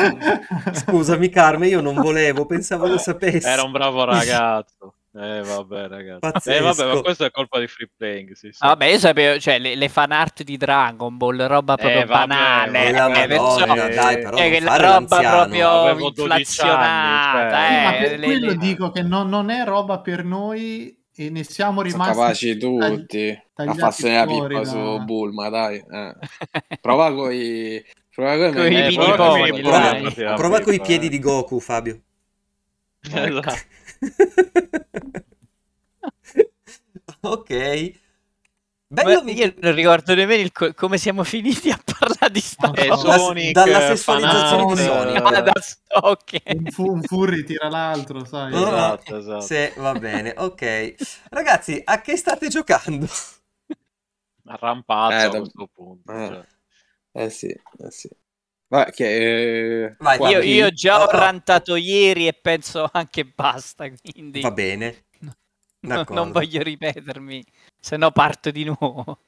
Scusami Carme, io non volevo, pensavo lo sapessi, era un bravo ragazzo. Eh vabbè ragazzi, eh, vabbè, ma questo è colpa di Free Playing, sì, sì. Vabbè, io sapevo, cioè le, le fan art di Dragon Ball, roba proprio eh, vabbè, banale, la eh, madonna, eh, dai, però eh, la roba proprio inflazionata anni, cioè. eh, sì, ma per le, quello le... dico che no, non è roba per noi e ne siamo rimasti capaci tutti tagli- a farsene la pippa da... su Bulma, dai, eh. prova con i prova con i piedi di Goku, Fabio. Ok, bello. Beh, io non ricordo nemmeno il co- come siamo finiti a parlare di Star Wars, no, Sonic, dalla sessualizzazione di Sonic, ah, da... okay. un, fu- un furry tira l'altro, sai? Esatto, esatto. Se, va bene, ok. Ragazzi, a che state giocando? Arrampazzo eh, da... a questo punto, eh, cioè. eh sì, eh sì. Vai, che, eh, Vai, io, io già ho rantato ieri e penso anche basta, quindi va bene, no, non voglio ripetermi, se no parto di nuovo.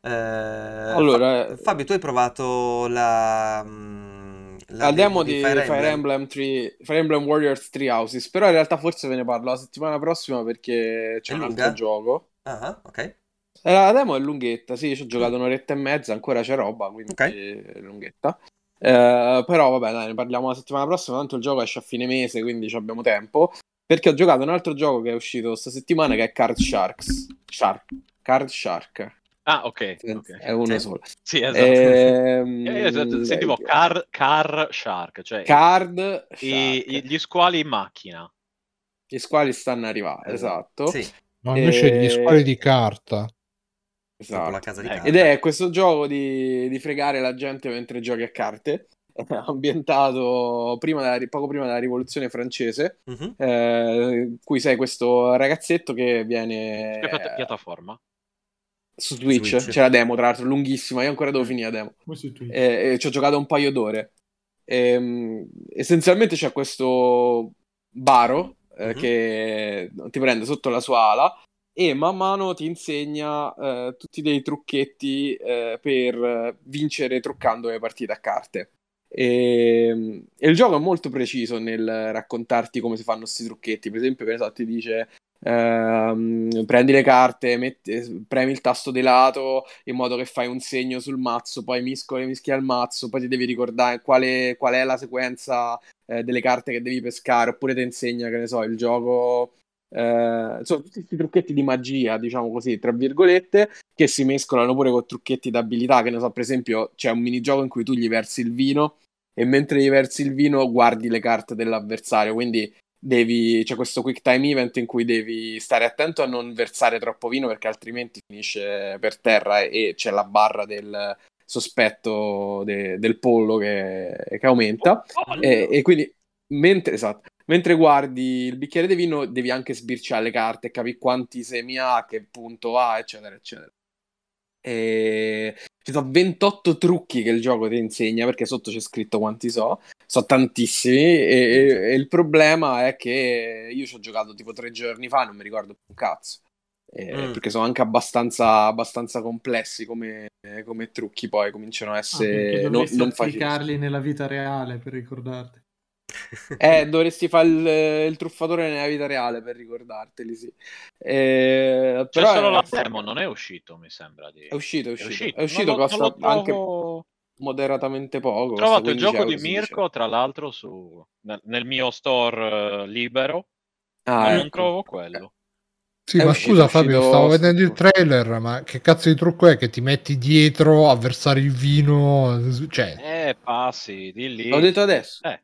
Eh, allora, Fabio, tu hai provato la, la andiamo di, di Fire, Fire Emblem tre, Fire Emblem Warriors Three Houses, però in realtà forse ve ne parlo la settimana prossima perché c'è è un lunga? altro gioco. Ah, ok. La demo è lunghetta, sì, ci ho giocato un'oretta e mezza, ancora c'è roba, quindi okay. è lunghetta. Uh, però vabbè, dai, ne parliamo la settimana prossima, tanto il gioco esce a fine mese, quindi abbiamo tempo, perché ho giocato un altro gioco che è uscito questa settimana, che è Card Sharks Shark. Card Shark ah ok, sì, okay. è uno sì. solo sì esatto, ehm... eh, esatto. sentivo car, car Shark cioè Card i, Shark. Gli squali in macchina, gli squali stanno arrivando, esatto, sì. Ma invece e... gli squali di carta. Esatto. La casa di eh, ed è questo gioco di, di fregare la gente mentre giochi a carte, ambientato prima della, poco prima della rivoluzione francese, mm-hmm. eh, cui sei questo ragazzetto che viene che piattaforma su Twitch, Switch. C'è la demo tra l'altro lunghissima, io ancora devo finire la demo e, e ci ho giocato un paio d'ore e, essenzialmente c'è questo baro eh, mm-hmm. che ti prende sotto la sua ala e man mano ti insegna eh, tutti dei trucchetti eh, per vincere truccando le partite a carte. E, e il gioco è molto preciso nel raccontarti come si fanno questi trucchetti. Per esempio, per esempio ti dice ehm, prendi le carte, metti, premi il tasto di lato in modo che fai un segno sul mazzo, poi miscoli mischi al mazzo, poi ti devi ricordare quale, qual è la sequenza eh, delle carte che devi pescare, oppure ti insegna, che ne so, il gioco... Uh, sono tutti questi trucchetti di magia, diciamo così, tra virgolette, che si mescolano pure con trucchetti d'abilità, che ne so, per esempio c'è un minigioco in cui tu gli versi il vino e mentre gli versi il vino guardi le carte dell'avversario, quindi devi, c'è questo quick time event in cui devi stare attento a non versare troppo vino perché altrimenti finisce per terra e c'è la barra del sospetto de, del pollo che, che aumenta oh, oh, e, e quindi mentre, esatto, mentre guardi il bicchiere di vino devi anche sbirciare le carte e capire quanti semi ha, che punto ha, eccetera, eccetera. E... ci sono ventotto trucchi che il gioco ti insegna, perché sotto c'è scritto quanti so, sono tantissimi, e, e il problema è che io ci ho giocato tipo tre giorni fa, non mi ricordo più un cazzo, e, mm. perché sono anche abbastanza, abbastanza complessi come, come trucchi, poi cominciano a essere ah, non, non facili. Dovresti applicarli nella vita reale per ricordarti. Eh, dovresti fare il, il truffatore nella vita reale per ricordarteli, sì. Eh, però cioè, solo è... la demo non è uscito, mi sembra di... È uscito, è uscito. È uscito, è uscito non, costa non anche moderatamente poco. Ho trovato il gioco di Mirko, dice, tra l'altro, su nel, nel mio store uh, libero. Ah, ma ecco, non trovo quello. Sì, è ma uscito, scusa Fabio, uscito... stavo vedendo il trailer, ma che cazzo di trucco è che ti metti dietro a versare il vino? Cioè... Eh, passi di lì. L'ho detto adesso. Eh.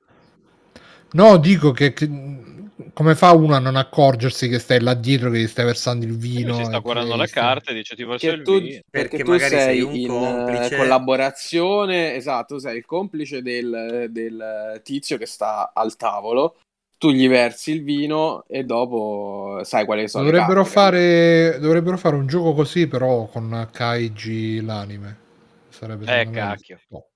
No, dico che, che come fa uno a non accorgersi che stai là dietro, che gli stai versando il vino? Si sta guardando le carte e dice ti verso il vino. Perché, perché tu magari sei un in complice. Collaborazione, esatto, sei il complice del, del tizio che sta al tavolo, tu gli versi il vino e dopo sai quali sono dovrebbero le carte, fare che... Dovrebbero fare un gioco così però con Kaiji l'anime. Sarebbe eh, cacchio. No.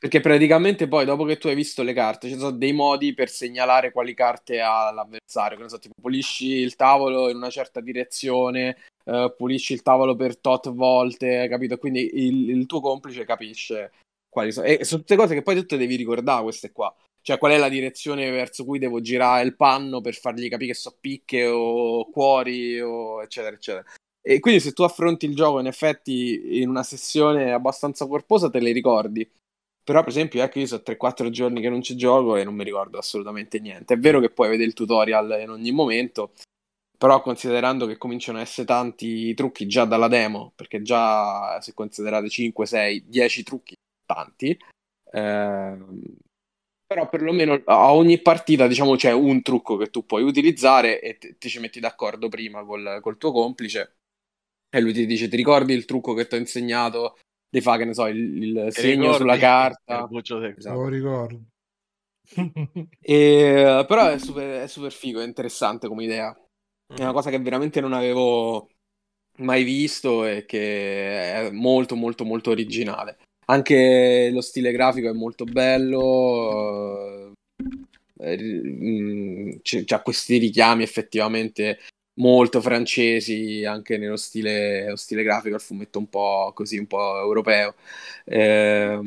Perché praticamente poi dopo che tu hai visto le carte ci sono dei modi per segnalare quali carte ha l'avversario, che ne so, tipo pulisci il tavolo in una certa direzione, eh, pulisci il tavolo per tot volte, capito? Quindi il, il tuo complice capisce quali sono, e sono tutte cose che poi tu te devi ricordare, queste qua, cioè qual è la direzione verso cui devo girare il panno per fargli capire che so picche o cuori o eccetera eccetera. E quindi se tu affronti il gioco in effetti in una sessione abbastanza corposa te le ricordi. Però per esempio ecco, io sono tre quattro giorni che non ci gioco e non mi ricordo assolutamente niente. È vero che puoi vedere il tutorial in ogni momento, però considerando che cominciano a essere tanti trucchi già dalla demo, perché già se considerate cinque, sei, dieci trucchi, tanti, eh, però perlomeno a ogni partita diciamo c'è un trucco che tu puoi utilizzare e te, te ci metti d'accordo prima col, col tuo complice e lui ti dice ti ricordi il trucco che ti ho insegnato? Ti fa, che ne so, il, il segno ricordi, sulla carta, esatto. Lo ricordo. E, però è super, è super figo, è interessante come idea, è una cosa che veramente non avevo mai visto e che è molto molto molto originale. Anche lo stile grafico è molto bello, c'ha questi richiami effettivamente molto francesi anche nello stile, lo stile grafico, il fumetto un po' così, un po' europeo. Eh,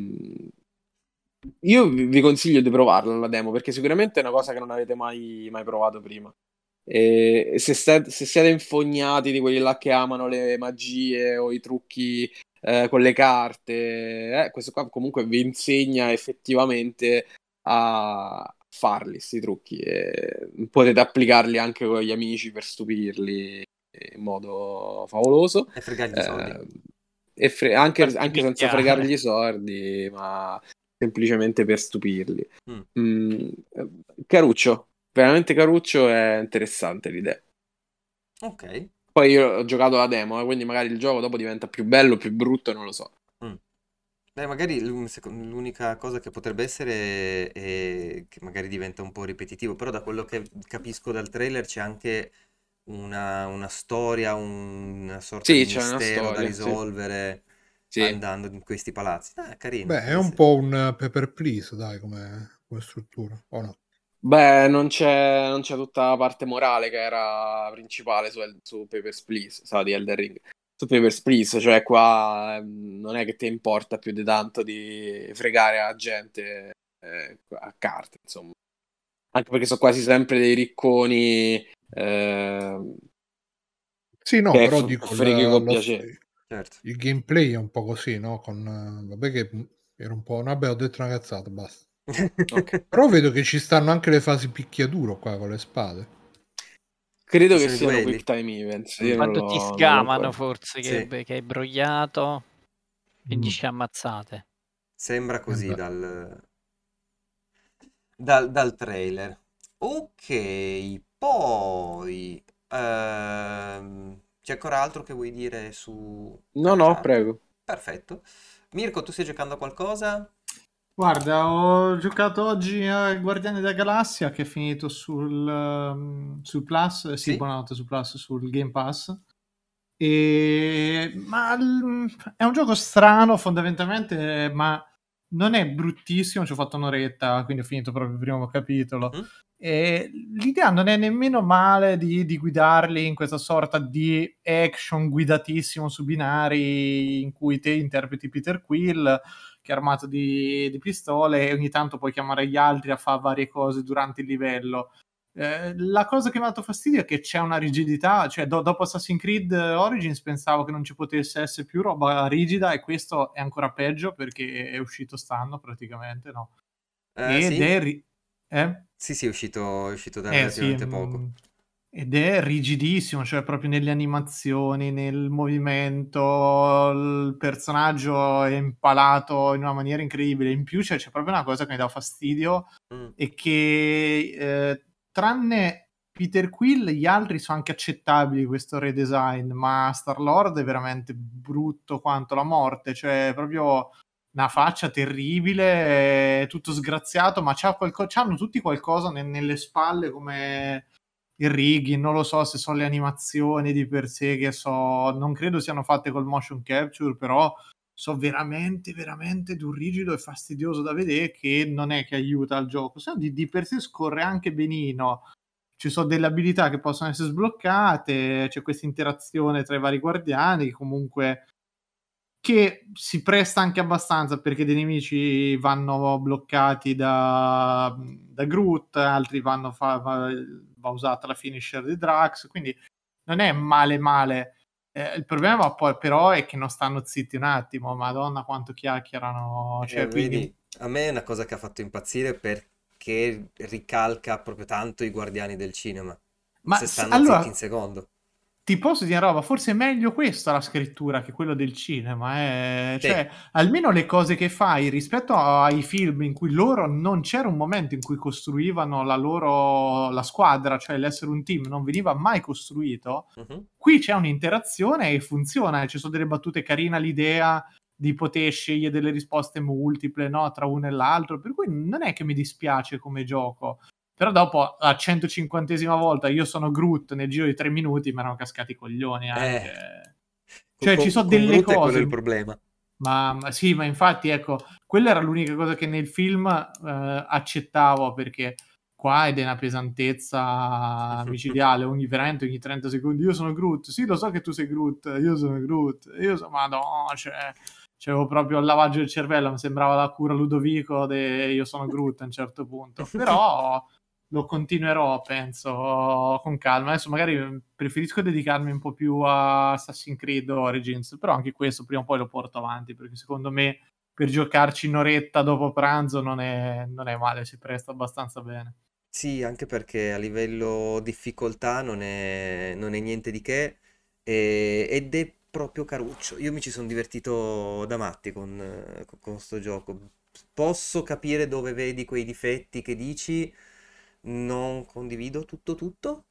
io vi consiglio di provarla la demo, perché sicuramente è una cosa che non avete mai, mai provato prima. Eh, se, state, se siete infognati di quelli là che amano le magie o i trucchi eh, con le carte, eh, questo qua comunque vi insegna effettivamente a farli sti trucchi e potete applicarli anche con gli amici per stupirli in modo favoloso e fregargli i soldi, eh, e fre- anche, anche senza fregargli i soldi, ma semplicemente per stupirli. mm. Mm, caruccio, veramente caruccio, è interessante l'idea. Ok, poi io ho giocato la demo, quindi magari il gioco dopo diventa più bello, più brutto, non lo so. Beh, magari l'unica cosa che potrebbe essere è che magari diventa un po' ripetitivo, però da quello che capisco dal trailer c'è anche una, una storia, una sorta sì, di mistero c'è una storia, da risolvere sì. andando in questi palazzi. Ah, carino. Beh, è un po' un paper please, dai, come, come struttura, o no? Beh, non c'è, non c'è tutta la parte morale che era principale su, su Paper Please, sa, di Elden Ring. Papers, please, cioè qua non è che ti importa più di tanto di fregare a gente eh, a carte, insomma, anche perché sono quasi sempre dei ricconi eh, sì no però f- dico freghi con piacere. Certo. Il gameplay è un po' così, no? Con vabbè che era un po' vabbè ho detto una cazzata, basta. Okay. Però vedo che ci stanno anche le fasi picchiaduro qua con le spade. Credo che siano quelli. Quick time events. Io quando lo, ti scamano forse sì. che, che hai brogliato e mm. dici ammazzate. Sembra così eh dal, dal, dal trailer. Ok, poi ehm, c'è ancora altro che vuoi dire su... No, no, ah, prego. Perfetto. Mirko, tu stai giocando a qualcosa? Guarda, ho giocato oggi a Guardiani della Galassia, che è finito sul, sul Plus, sì, sì, buonanotte, sul Plus, sul Game Pass, e, ma è un gioco strano fondamentalmente, ma non è bruttissimo, ci ho fatto un'oretta, quindi ho finito proprio il primo capitolo, mm. E l'idea non è nemmeno male di, di guidarli in questa sorta di action guidatissimo su binari in cui te interpreti Peter Quill, che è armato di, di pistole, e ogni tanto puoi chiamare gli altri a fare varie cose durante il livello. Eh, la cosa che mi ha dato fastidio è che c'è una rigidità, cioè do, dopo Assassin's Creed Origins pensavo che non ci potesse essere più roba rigida, e questo è ancora peggio perché è uscito stanno praticamente, no? Eh, Ed sì. è... Ri- eh? Sì, sì, è uscito, è uscito da relativamente eh, sì, poco. Ed è rigidissimo, cioè proprio nelle animazioni, nel movimento, il personaggio è impalato in una maniera incredibile. In più, cioè, c'è proprio una cosa che mi dà fastidio, mm. è che eh, tranne Peter Quill, gli altri sono anche accettabili, questo redesign, ma Star-Lord è veramente brutto quanto la morte, cioè proprio... una faccia terribile, tutto sgraziato, ma c'ha qualco- c'hanno tutti qualcosa ne- nelle spalle come il rigging, non lo so se sono le animazioni di per sé che so, non credo siano fatte col motion capture, però so veramente, veramente d'un rigido e fastidioso da vedere, che non è che aiuta il gioco, se no di-, di per sé scorre anche benino. Ci sono delle abilità che possono essere sbloccate, c'è questa interazione tra i vari guardiani che comunque... che si presta anche abbastanza perché dei nemici vanno bloccati da, da Groot, altri vanno fa, va, va usata la finisher di Drax, quindi non è male male. Eh, il problema poi però è che non stanno zitti un attimo, madonna quanto chiacchierano. Cioè, eh, quindi... vedi, a me è una cosa che ha fatto impazzire perché ricalca proprio tanto i guardiani del cinema. Ma se stanno allora... zitti in secondo. Ti posso dire una roba, forse è meglio questa la scrittura che quello del cinema, eh? Cioè sì. Almeno le cose che fai rispetto ai film in cui loro non c'era un momento in cui costruivano la loro la squadra, cioè l'essere un team non veniva mai costruito, uh-huh. Qui c'è un'interazione e funziona, ci sono delle battute carina, l'idea di poter scegliere delle risposte multiple, no? Tra uno e l'altro, per cui non è che mi dispiace come gioco. Però dopo, la centocinquantesima volta, io sono Groot, nel giro di tre minuti mi erano cascati i coglioni anche. Eh, cioè, con, ci sono delle Groot cose... Quello è il problema. Ma, ma sì, ma infatti, ecco, quella era l'unica cosa che nel film eh, accettavo, perché qua è di una pesantezza micidiale, ogni, veramente ogni trenta secondi. Io sono Groot, sì, lo so che tu sei Groot, io sono Groot, io sono... Ma no, cioè... C'avevo proprio il lavaggio del cervello, mi sembrava la cura Ludovico de... Io sono Groot a un certo punto. Però... lo continuerò, penso, con calma. Adesso magari preferisco dedicarmi un po' più a Assassin's Creed Origins, però anche questo prima o poi lo porto avanti, perché secondo me per giocarci un'oretta dopo pranzo non è, non è male, si presta abbastanza bene. Sì, anche perché a livello difficoltà non è, non è niente di che, e, ed è proprio caruccio. Io mi ci sono divertito da matti con, con sto gioco. Posso capire dove vedi quei difetti che dici... Non condivido tutto tutto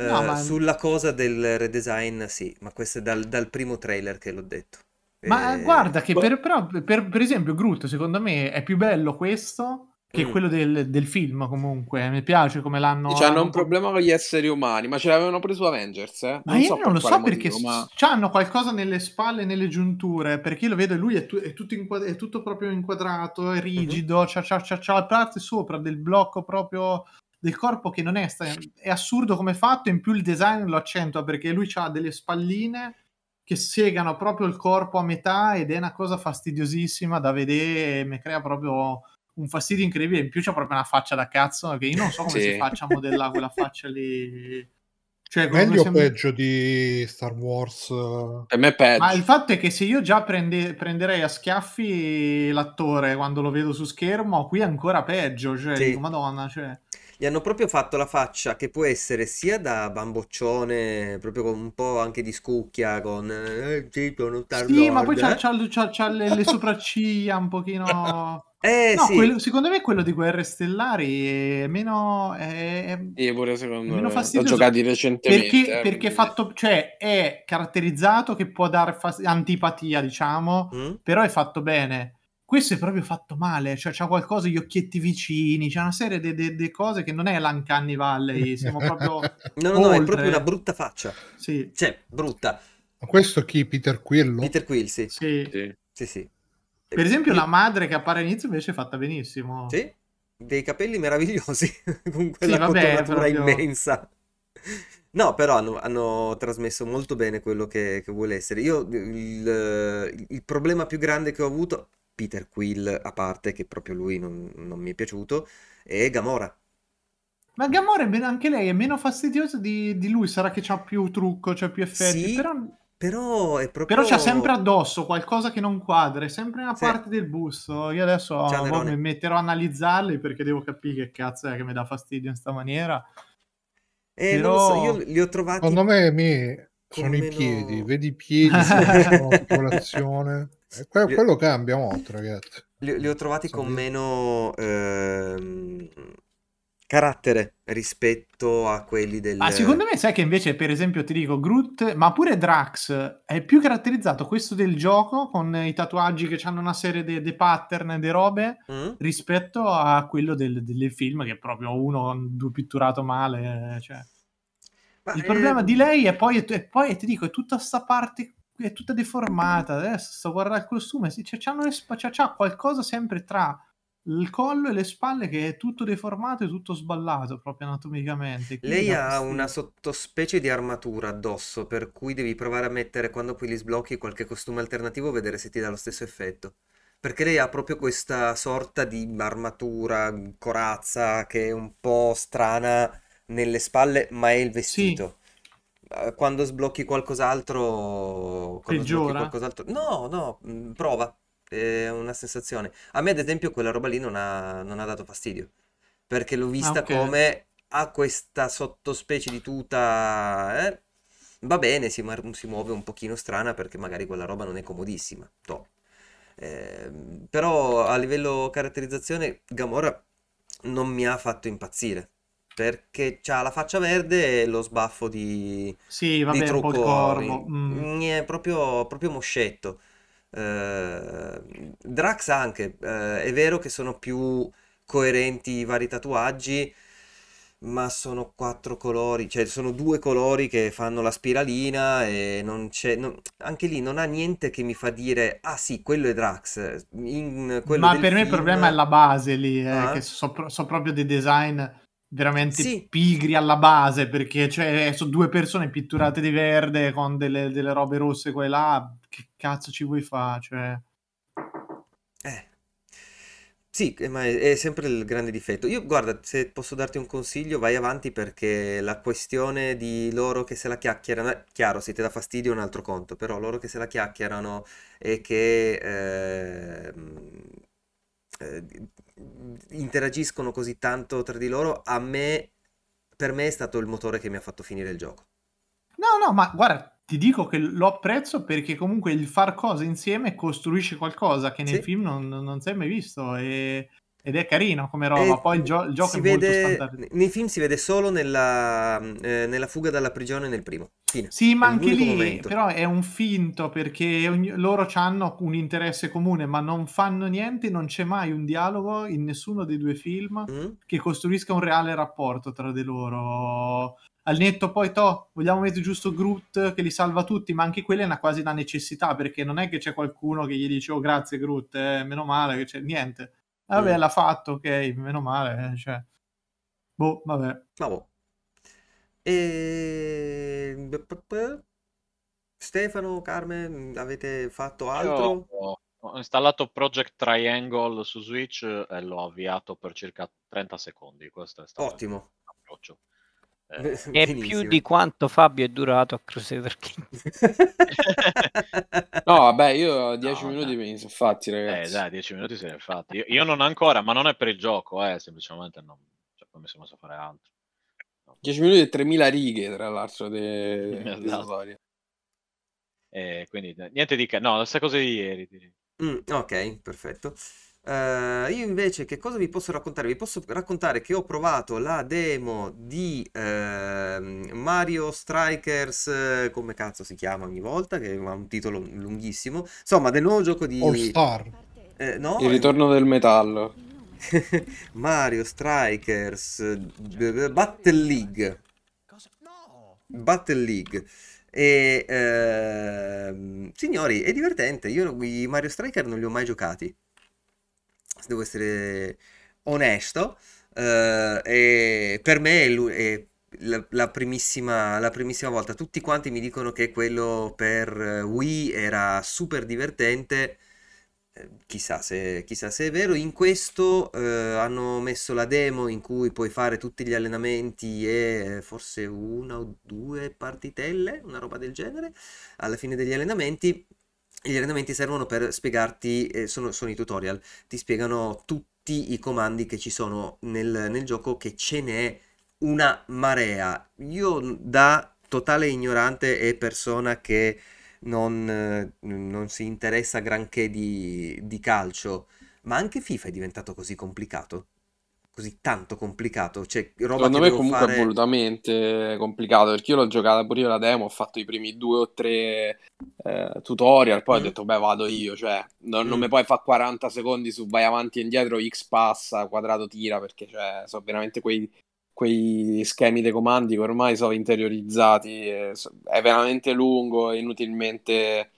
no, uh, ma... sulla cosa del redesign, sì, ma questo è dal, dal primo trailer che l'ho detto. Ma e... guarda che per, però, per, per esempio Groot secondo me è più bello questo che mm. quello del, del film, comunque mi piace come l'hanno... Cioè, hanno un problema con gli esseri umani, ma ce l'avevano preso Avengers, eh? Ma non io so non lo so motivo, perché ma... hanno qualcosa nelle spalle, nelle giunture, perché lo vedo, lui è, tu- è, tutto, inquad- è tutto proprio inquadrato, è rigido, mm-hmm. c'ha, c'ha, c'ha, c'ha la parte sopra del blocco proprio... del corpo che non è, è assurdo come fatto, in più il design lo accentua perché lui ha delle spalline che segano proprio il corpo a metà ed è una cosa fastidiosissima da vedere, mi crea proprio un fastidio incredibile, in più c'è proprio una faccia da cazzo che io non so come sì. si faccia a modellare quella faccia lì. Cioè, meglio o peggio di Star Wars? Per me è peggio. Ma il fatto è che se io già prende, prenderei a schiaffi l'attore quando lo vedo su schermo, qui è ancora peggio, cioè, sì. dico, madonna, cioè... Gli hanno proprio fatto la faccia che può essere sia da bamboccione, proprio con un po' anche di scucchia, con... Eh, sì, ma poi c'ha, c'ha, c'ha, c'ha le, le sopracciglia un pochino... Eh, no, sì. quello, secondo me quello di Guerre Stellari è meno è, è pure secondo è meno me. L'ho giocato recentemente perché, eh, perché fatto, cioè, è caratterizzato che può dare fas- antipatia, diciamo, mm? però è fatto bene. Questo è proprio fatto male, cioè c'ha qualcosa, gli occhietti vicini, c'è una serie di de- de- cose che non è l'Uncanny Valley, siamo proprio no no oltre. No, è proprio una brutta faccia, sì, cioè brutta. Ma questo chi? Peter Quill? Peter Quill, sì sì sì, sì, sì. Per esempio la madre che appare all'inizio invece è fatta benissimo. Sì? dei capelli meravigliosi con quella sì, vabbè, cotonatura proprio... immensa. No, però hanno, hanno trasmesso molto bene quello che, che vuole essere. Io il, il problema più grande che ho avuto, Peter Quill a parte, che proprio lui non, non mi è piaciuto, è Gamora. Ma Gamora, anche lei, è meno fastidiosa di, di lui. Sarà che c'ha più trucco, c'ha più effetti, sì, però... Però è proprio... Però c'ha sempre addosso qualcosa che non quadra, è sempre una sì. parte del busto. Io adesso boh, mi metterò a analizzarli perché devo capire che cazzo è che mi dà fastidio in sta maniera. Eh, però... non lo so, io li ho trovati... Secondo me mi... sono meno... i piedi, vedi i piedi, l'articolazione... Quello, li... quello cambia molto, ragazzi. Li, li ho trovati sì. con meno... Ehm... carattere rispetto a quelli del... Ma ah, secondo me sai che invece, per esempio, ti dico Groot, ma pure Drax è più caratterizzato questo del gioco con i tatuaggi che hanno una serie di de- pattern e de robe mm. rispetto a quello del, del film, che è proprio uno due pitturato male, cioè. Ma il è... problema di lei è poi, e poi ti dico, è tutta sta parte è tutta deformata. Adesso sto guardando il costume, sì, c'è, c'hanno le sp- c'è, c'è qualcosa sempre tra il collo e le spalle che è tutto deformato e tutto sballato proprio anatomicamente. Lei ha una sottospecie di armatura addosso, per cui devi provare a mettere, quando poi li sblocchi, qualche costume alternativo, vedere se ti dà lo stesso effetto, perché lei ha proprio questa sorta di armatura, corazza, che è un po' strana nelle spalle, ma è il vestito. Sì. Quando sblocchi qualcos'altro quando peggiora sblocchi qualcos'altro... no no prova è una sensazione. A me ad esempio quella roba lì non ha, non ha dato fastidio, perché l'ho vista ah, okay. come ha questa sottospecie di tuta, eh? Va bene, si, ma- si muove un pochino strana perché magari quella roba non è comodissima, no. eh, però a livello caratterizzazione Gamora non mi ha fatto impazzire, perché c'ha la faccia verde e lo sbaffo di, sì, vabbè, di trucco, un po' il corvo. Mm. È proprio, proprio moscetto. Uh, Drax anche uh, è vero che sono più coerenti i vari tatuaggi, ma sono quattro colori, cioè sono due colori che fanno la spiralina e non c'è non, anche lì non ha niente che mi fa dire ah sì, quello è Drax. In quello ma del per film... me il problema è la base lì, eh, ah. che so, so proprio dei design veramente sì. pigri alla base, perché cioè, sono due persone pitturate di verde con delle, delle robe rosse qua e là. Che cazzo ci vuoi fare? Cioè... Eh. Sì, ma è, è sempre il grande difetto. Io, guarda, se posso darti un consiglio, vai avanti, perché la questione di loro che se la chiacchierano... Chiaro, se ti dà fastidio è un altro conto, però loro che se la chiacchierano e che... Eh, eh, interagiscono così tanto tra di loro, a me, per me è stato il motore che mi ha fatto finire il gioco. No, no, ma guarda, ti dico che lo apprezzo, perché comunque il far cose insieme costruisce qualcosa che nel sì. film non, non si è mai visto, e, ed è carino come roba. E poi il, gio- il gioco è vede, molto standard. Nei film si vede solo nella, eh, nella fuga dalla prigione nel primo. Fine. Sì, ma anche lì momento. Però è un finto, perché ogni, loro hanno un interesse comune ma non fanno niente, non c'è mai un dialogo in nessuno dei due film mm. che costruisca un reale rapporto tra di loro. Al netto poi, to, vogliamo mettere giusto Groot che li salva tutti, ma anche quella è una quasi una necessità, perché non è che c'è qualcuno che gli dice oh grazie Groot, eh, meno male che c'è niente. Vabbè, mm. l'ha fatto, ok, meno male, cioè. Boh, vabbè. Ma boh. E... Stefano, Carmen, avete fatto altro? Io ho installato Project Triangle su Switch e l'ho avviato per circa trenta secondi. Questo è stato ottimo l'approccio. Eh, è più di quanto Fabio è durato a Crusader Kings. No, vabbè, io dieci no, minuti me ne sono fatti, ragazzi. Eh, dai, dieci minuti se ne è fatti. Io, io non ancora, ma non è per il gioco, eh, semplicemente non, cioè, poi mi sono messo a fare altro. No. dieci minuti e tremila righe, tra l'altro, de... esatto. della storia. Eh, quindi niente di che, no, la stessa cosa di ieri, direi. Mm, ok, perfetto. Uh, io invece che cosa vi posso raccontare? Vi posso raccontare che ho provato la demo di uh, Mario Strikers, come cazzo si chiama ogni volta, che ha un titolo lunghissimo, insomma, del nuovo gioco di All Star, eh, no? Il ritorno del metallo. Mario Strikers Battle League Battle League e uh, signori, è divertente. Io i Mario Striker non li ho mai giocati, devo essere onesto, eh, e per me è, lui, è la, la, primissima, la primissima volta. Tutti quanti mi dicono che quello per Wii era super divertente, chissà se, chissà se è vero. In questo eh, hanno messo la demo in cui puoi fare tutti gli allenamenti e forse una o due partitelle, una roba del genere, alla fine degli allenamenti. Gli allenamenti servono per spiegarti, eh, sono, sono i tutorial, ti spiegano tutti i comandi che ci sono nel, nel gioco, che ce n'è una marea. Io, da totale ignorante e persona che Non, non si interessa granché di, di calcio, ma anche FIFA è diventato così complicato, così tanto complicato, cioè, roba secondo che me comunque fare... è volutamente complicato, perché io l'ho giocata pure io la demo, ho fatto i primi due o tre eh, tutorial, poi mm. ho detto beh vado io, cioè non, mm. non mi puoi fare quaranta secondi su vai avanti e indietro, X passa, quadrato tira, perché cioè, so veramente quei quei schemi dei comandi che ormai sono interiorizzati, è veramente lungo e inutilmente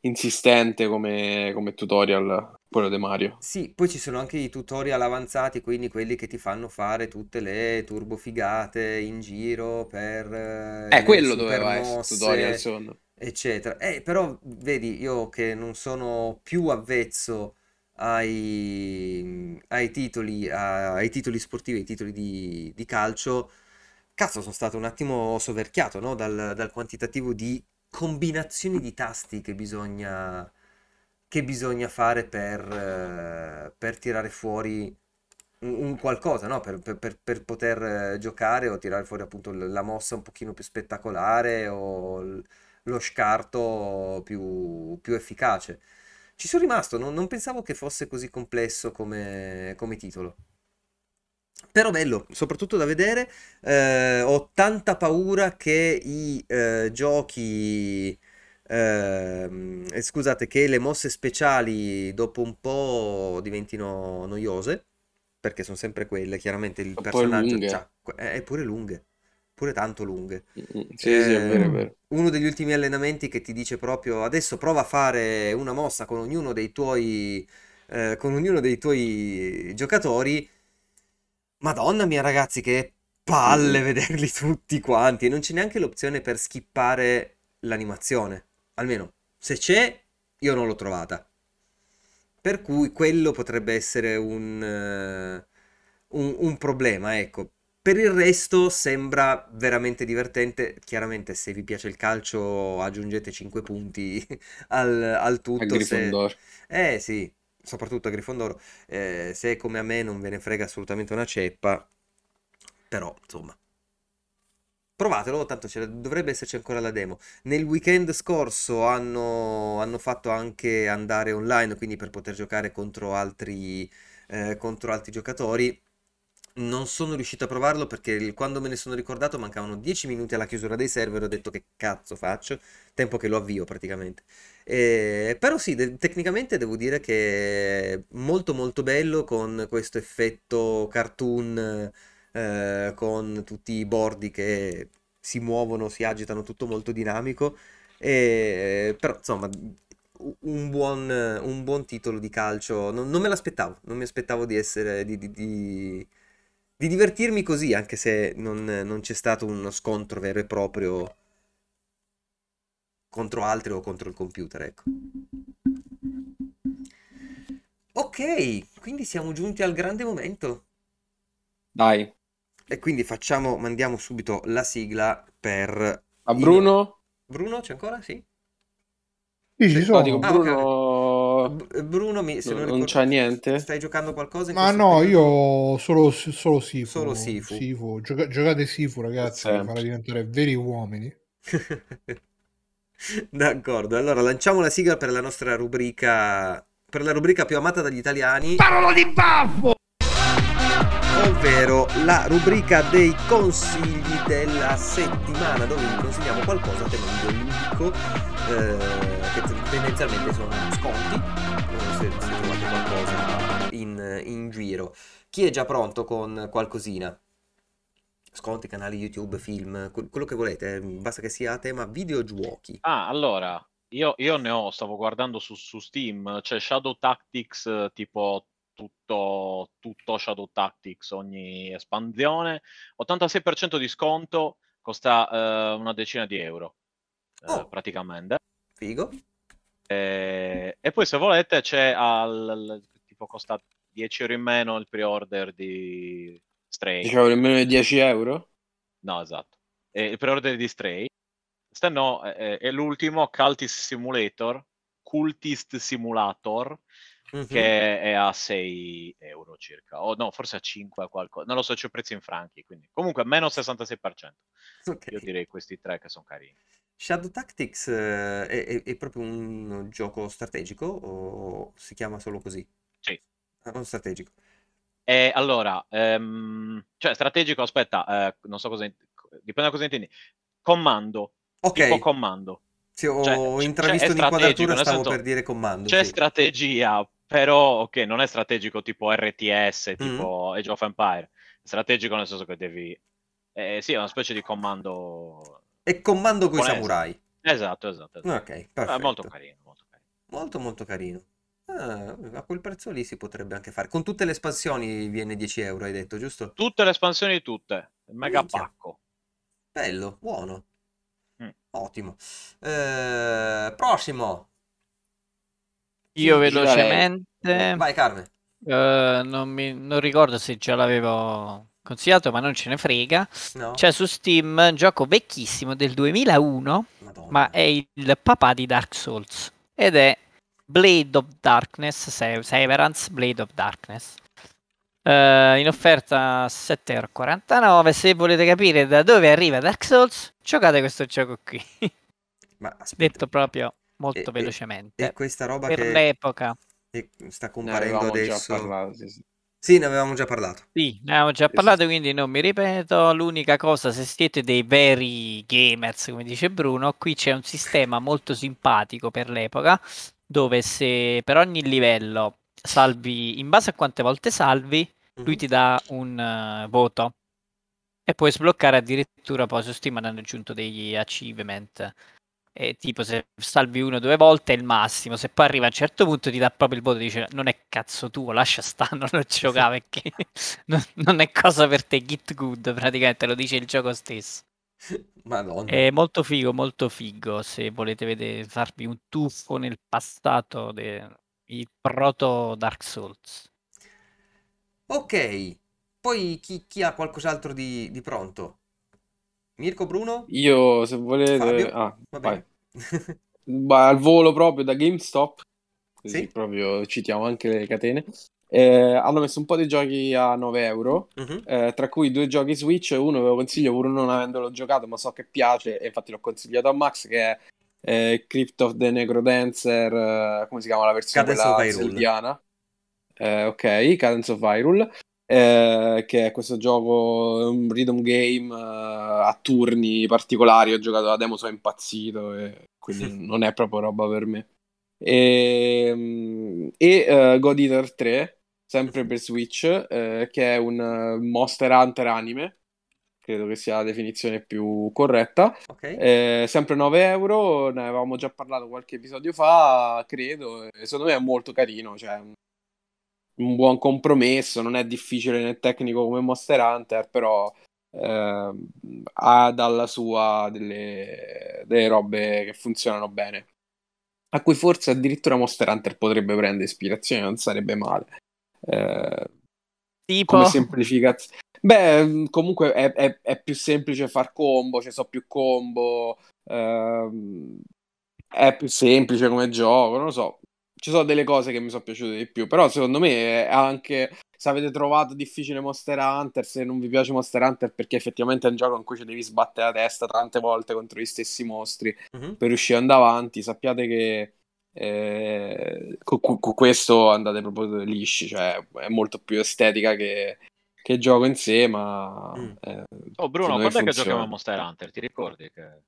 insistente come, come tutorial quello di Mario. Sì, poi ci sono anche i tutorial avanzati, quindi quelli che ti fanno fare tutte le turbofigate in giro per eh, quello doveva essere tutorial sono. eccetera, eh, però vedi, io che non sono più avvezzo Ai, ai titoli ai titoli sportivi, ai titoli di, di calcio, cazzo, sono stato un attimo soverchiato, no? dal, dal quantitativo di combinazioni di tasti che bisogna che bisogna fare per, per tirare fuori un, un qualcosa, no? per, per, per poter giocare o tirare fuori appunto la mossa un pochino più spettacolare o lo scarto più, più efficace. Ci sono rimasto, non, non pensavo che fosse così complesso come, come titolo. Però bello, soprattutto da vedere. Eh, ho tanta paura che i eh, giochi... Eh, scusate, che le mosse speciali dopo un po' diventino noiose, perché sono sempre quelle, chiaramente il personaggio... Cioè, è pure lunghe, pure tanto lunghe. Sì, eh, sì, è vero, è vero. Uno degli ultimi allenamenti che ti dice proprio adesso prova a fare una mossa con ognuno dei tuoi eh, con ognuno dei tuoi giocatori. Madonna mia ragazzi, che palle vederli tutti quanti, e non c'è neanche l'opzione per skippare l'animazione, almeno se c'è io non l'ho trovata, per cui quello potrebbe essere un, uh, un, un problema, ecco. Per il resto sembra veramente divertente, chiaramente se vi piace il calcio aggiungete cinque punti al, al tutto. A Grifondoro. Se... Eh sì, soprattutto a Grifondoro, eh, se come a me non ve ne frega assolutamente una ceppa, però insomma provatelo, tanto c'è, dovrebbe esserci ancora la demo. Nel weekend scorso hanno, hanno fatto anche andare online, quindi per poter giocare contro altri, eh, contro altri giocatori. Non sono riuscito a provarlo perché quando me ne sono ricordato mancavano dieci minuti alla chiusura dei server, ho detto che cazzo faccio, tempo che lo avvio praticamente. Eh, però sì, de- tecnicamente devo dire che è molto molto bello, con questo effetto cartoon, eh, con tutti i bordi che si muovono, si agitano, tutto molto dinamico. Eh, però insomma... Un buon, un buon titolo di calcio, non, non me l'aspettavo, non mi aspettavo di essere di, di, di, di divertirmi così, anche se non, non c'è stato uno scontro vero e proprio contro altri o contro il computer, ecco. Ok, quindi siamo giunti al grande momento. Dai. E quindi facciamo, mandiamo subito la sigla per... A Bruno? Il... Bruno c'è ancora? Sì. Sì, ci sono. Dico, Bruno, ah, okay. Bruno mi, se non, non ricordo, c'è niente. Stai giocando qualcosa? In Ma no, periodo? Io solo, solo Sifu. Solo Sifu. Sifu. Gioca- giocate Sifu, ragazzi, per farla diventare veri uomini. D'accordo. Allora lanciamo la sigla per la nostra rubrica, per la rubrica più amata dagli italiani. Parola di baffo! Ovvero la rubrica dei consigli della settimana, dove vi consigliamo qualcosa a tema ludico, eh, che tendenzialmente sono sconti, se, se trovate qualcosa in, in giro. Chi è già pronto con qualcosina? Sconti, canali YouTube, film, quello che volete, basta che sia a tema videogiochi. Ah, allora, io, io ne ho, stavo guardando su, su Steam, c'è Shadow Tactics tipo tutto, tutto Shadow Tactics, ogni espansione, ottantasei per cento di sconto, costa eh, una decina di euro, oh. eh, praticamente. Figo. E, e poi se volete c'è al, tipo costa dieci euro in meno il pre-order di Stray. Dicevo, in meno di dieci euro? No, esatto. E il pre-order di Stray. Se no, è, è l'ultimo, Cultist Simulator, Cultist Simulator, mm-hmm. che è a sei euro circa, o no, forse a cinque qualcosa, non lo so, c'è il prezzo in franchi, quindi comunque meno sessantasei per cento. Okay. Io direi questi tre che sono carini. Shadow Tactics eh, è, è proprio un gioco strategico o si chiama solo così? Sì. Ah, non strategico. E allora, ehm, cioè strategico, aspetta, eh, non so cosa, int- dipende da cosa intendi. Comando, okay. Tipo comando. Sì, ho cioè, intravisto un'inquadratura, stavo senso, per dire comando. C'è sì. strategia, però ok, non è strategico tipo R T S, tipo mm-hmm. Age of Empire. Strategico nel senso che devi... Eh, sì, è una specie di comando... E comando coi samurai. Esatto, esatto. esatto. Ok, perfetto. È molto carino, molto carino. Molto, molto carino. Ah, a quel prezzo lì si potrebbe anche fare. Con tutte le espansioni viene dieci euro, hai detto, giusto? Tutte le espansioni di tutte. Mega Minchia. Pacco. Bello, buono. Mm. Ottimo. Eh, prossimo. Io sì, velocemente... Vai, Carmen. Uh, non, mi... non ricordo se ce l'avevo... consigliato, ma non ce ne frega. No. C'è su Steam un gioco vecchissimo del duemilauno, Madonna. Ma è il papà di Dark Souls ed è Blade of Darkness, Severance Blade of Darkness, uh, in offerta sette e quarantanove euro. Se volete capire da dove arriva Dark Souls, giocate questo gioco qui. Ma detto proprio molto e, velocemente, e questa roba per che l'epoca sta comparendo adesso. Parlato, sì, sì. Sì, ne avevamo già parlato. Sì, ne avevamo già parlato, quindi non mi ripeto. L'unica cosa, se siete dei veri gamers, come dice Bruno, qui c'è un sistema molto simpatico per l'epoca, dove se per ogni livello salvi, in base a quante volte salvi, lui mm-hmm. ti dà un uh, voto. E puoi sbloccare addirittura, poi su Steam hanno aggiunto degli achievement. E tipo se salvi uno o due volte è il massimo, se poi arriva a un certo punto ti dà proprio il voto, dice non è cazzo tuo, lascia stare, non lo giocare perché non, non è cosa per te, git good, praticamente lo dice il gioco stesso. Madonna. È molto figo, molto figo, se volete vedere, farvi un tuffo nel passato del proto Dark Souls. Ok, poi chi, chi ha qualcos'altro di, di pronto? Mirko, Bruno? Io, se volete... Fabio? Ah, va bene. Vai. Al volo proprio da GameStop, così sì? Proprio citiamo anche le catene, eh, hanno messo un po' di giochi a nove euro, mm-hmm. eh, tra cui due giochi Switch, uno ve lo consiglio pur non avendolo giocato, ma so che piace, e infatti l'ho consigliato a Max, che è eh, Crypt of the Necrodancer, eh, come si chiama la versione zeldiana? Eh, ok, Cadence of Hyrule. Eh, che è questo gioco, un rhythm game uh, a turni particolari. Ho giocato la demo, sono impazzito e quindi non è proprio roba per me. E, e uh, God Eater tre, sempre per Switch, eh, che è un Monster Hunter anime, credo che sia la definizione più corretta. Okay. Eh, sempre nove euro, ne avevamo già parlato qualche episodio fa, credo, e secondo me è molto carino, cioè un buon compromesso, non è difficile né tecnico come Monster Hunter, però eh, ha dalla sua delle, delle robe che funzionano bene, a cui forse addirittura Monster Hunter potrebbe prendere ispirazione, non sarebbe male, eh, tipo come semplificazione. Beh, comunque è, è, è più semplice far combo, cioè so più combo, eh, è più semplice come gioco, non lo so. Ci sono delle cose che mi sono piaciute di più, però secondo me anche se avete trovato difficile Monster Hunter, se non vi piace Monster Hunter, perché effettivamente è un gioco in cui ci devi sbattere la testa tante volte contro gli stessi mostri mm-hmm. per riuscire ad andare avanti, sappiate che eh, con, con questo andate proprio lisci, cioè è molto più estetica che, che gioco in sé, ma... Mm. Eh, oh Bruno, quando è che giochiamo a Monster Hunter? Ti ricordi che...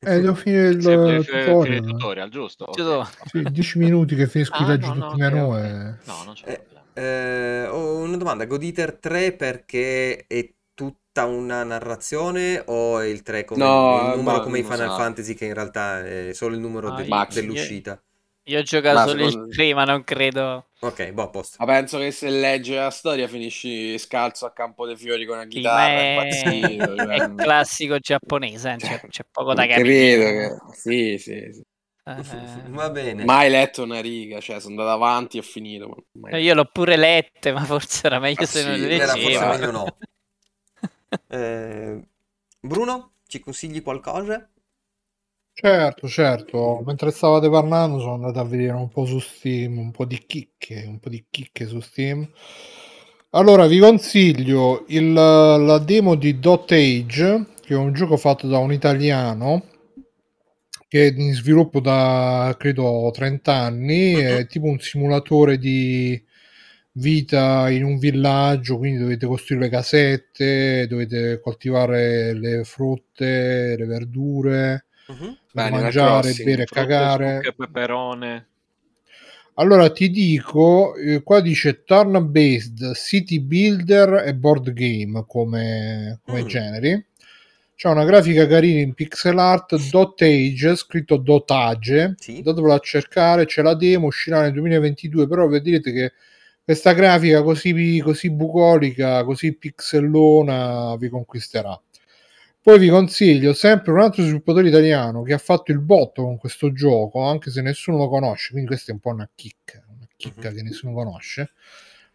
Eh, devo finire il, il tutorial, tutorial giusto? Okay. Sì, dieci minuti che finisco ah, i raggi no, tutti no, no, e... no, non c'è problema. Eh, eh, ho una domanda, God Eater tre perché è tutta una narrazione o è il tre come no, il numero come i Final so. Fantasy che in realtà è solo il numero ah, de- dell'uscita? Io ho giocato lì secondo... prima, non credo. Ok, boh, posto. Ma penso che se leggi la storia finisci scalzo a Campo dei Fiori con la chitarra. È, impazzito, è cioè... classico giapponese, c'è, c'è poco da capire. Che... Sì, sì, sì. Uh... Va bene. Mai letto una riga, cioè sono andato avanti e ho finito. Mai... Io l'ho pure lette, ma forse era meglio ah, se sì, non le leggevo. Era forse meglio no. eh, Bruno, ci consigli qualcosa? Certo, certo, mentre stavate parlando sono andato a vedere un po' su Steam, un po' di chicche, un po' di chicche su Steam. Allora, vi consiglio il, la demo di Dot Age, che è un gioco fatto da un italiano, che è in sviluppo da, credo, trenta anni, è tipo un simulatore di vita in un villaggio, quindi dovete costruire le casette, dovete coltivare le frutte, le verdure... Uh-huh. Bene, mangiare, bere, cagare, peperone. Allora ti dico, eh, qua dice turn based, city builder e board game come, come mm. generi. C'è una grafica carina in pixel art, Dotage, scritto Dotage, sì. Andatevelo a cercare, c'è la demo, uscirà nel duemilaventidue, però vedrete che questa grafica così, così bucolica, così pixellona vi conquisterà. Poi vi consiglio sempre un altro sviluppatore italiano che ha fatto il botto con questo gioco, anche se nessuno lo conosce, quindi questa è un po' una chicca, una chicca uh-huh. che nessuno conosce.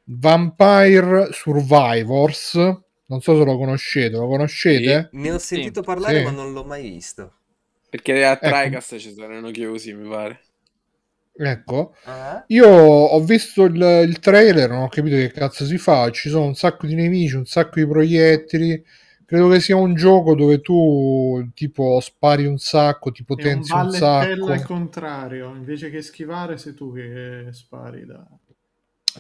Vampire Survivors, non so se lo conoscete, lo conoscete? Sì. Ne ho sentito sì. parlare sì. ma non l'ho mai visto. Perché a Tricast ecco. ci saranno chiusi, mi pare. Ecco, uh-huh. io ho visto il, il trailer, non ho capito che cazzo si fa, ci sono un sacco di nemici, un sacco di proiettili... Credo che sia un gioco dove tu tipo spari un sacco, ti potenzi un, un sacco. È al contrario, invece che schivare sei tu che spari. Da...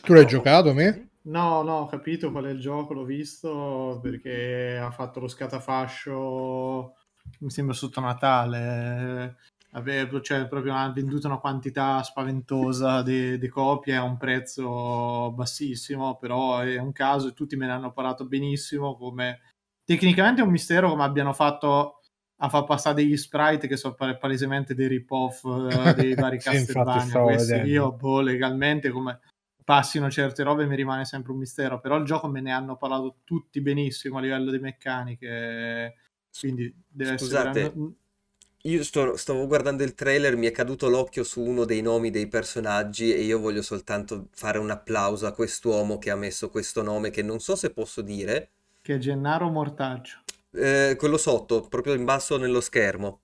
Tu l'hai no. giocato, me? No, no, ho capito qual è il gioco, l'ho visto perché ha fatto lo scatafascio, mi sembra sotto Natale. Avevo, cioè, proprio ha venduto una quantità spaventosa di, di copie a un prezzo bassissimo, però è un caso e tutti me ne hanno parlato benissimo come... Tecnicamente è un mistero come abbiano fatto a far passare degli sprite che sono palesemente dei rip-off uh, dei vari sì, Castlevania. Questi io, boh, legalmente come passino certe robe mi rimane sempre un mistero, però il gioco me ne hanno parlato tutti benissimo a livello di meccaniche, quindi deve Scusate, essere... io sto, stavo guardando il trailer, mi è caduto l'occhio su uno dei nomi dei personaggi e io voglio soltanto fare un applauso a quest'uomo che ha messo questo nome che non so se posso dire... Che è Gennaro Mortaccio. Eh, quello sotto, proprio in basso nello schermo.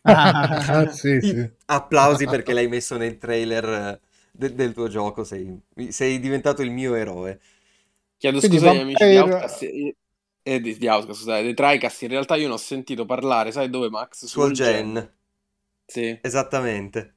Ah, sì, sì. Applausi perché l'hai messo nel trailer de- del tuo gioco, sei, sei diventato il mio eroe. Chiedo scusa agli amici di Outcast, e eh, di, di Outcast, scusate, dei Tricast, in realtà io non ho sentito parlare, sai dove Max? Sul, Sul gen. gen. Sì. Esattamente.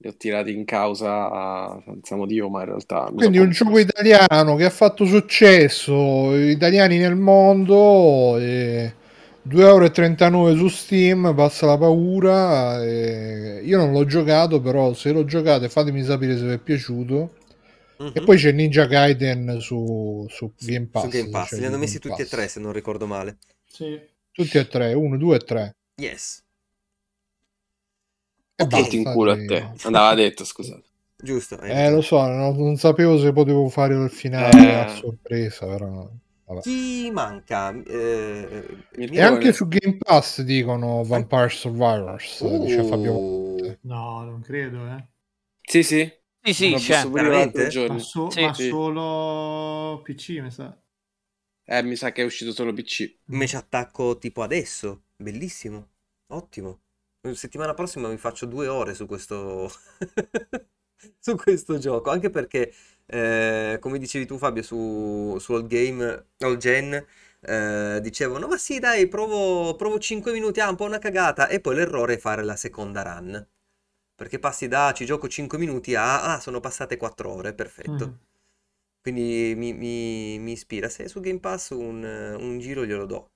Li ho tirati in causa senza motivo, ma in realtà... Quindi un gioco italiano che ha fatto successo, italiani nel mondo, e due euro e trentanove su Steam, passa la paura. E... Io non l'ho giocato, però se lo giocate fatemi sapere se vi è piaciuto. Mm-hmm. E poi c'è Ninja Gaiden su, su Game Pass. Su Game Pass, cioè li hanno messi tutti e tre, se non ricordo male. Sì. Tutti e tre, uno, due e tre. Yes. E okay. in culo a te, andava detto, scusate. Giusto. Eh, detto. Lo so, non, non sapevo se potevo fare il finale eh. a sorpresa, però... Vabbè. Chi manca? Eh, e anche su Game Pass dicono Vampire Survivors, uh. dice Fabio. No, non credo, eh. Sì, sì. Sì, sì, c'è. Cioè, ma, so- sì, ma sì. solo P C, mi sa. Eh, mi sa che è uscito solo P C. Me ci attacco tipo adesso, bellissimo, ottimo. Settimana prossima mi faccio due ore su questo su questo gioco, anche perché eh, come dicevi tu Fabio su, su Old Game, Old Gen eh, dicevano ma sì dai provo, provo cinque minuti, ah un po' una cagata, e poi l'errore è fare la seconda run perché passi da ci gioco cinque minuti a ah sono passate quattro ore, perfetto. mm. Quindi mi, mi, mi ispira, se è su Game Pass un, un giro glielo do.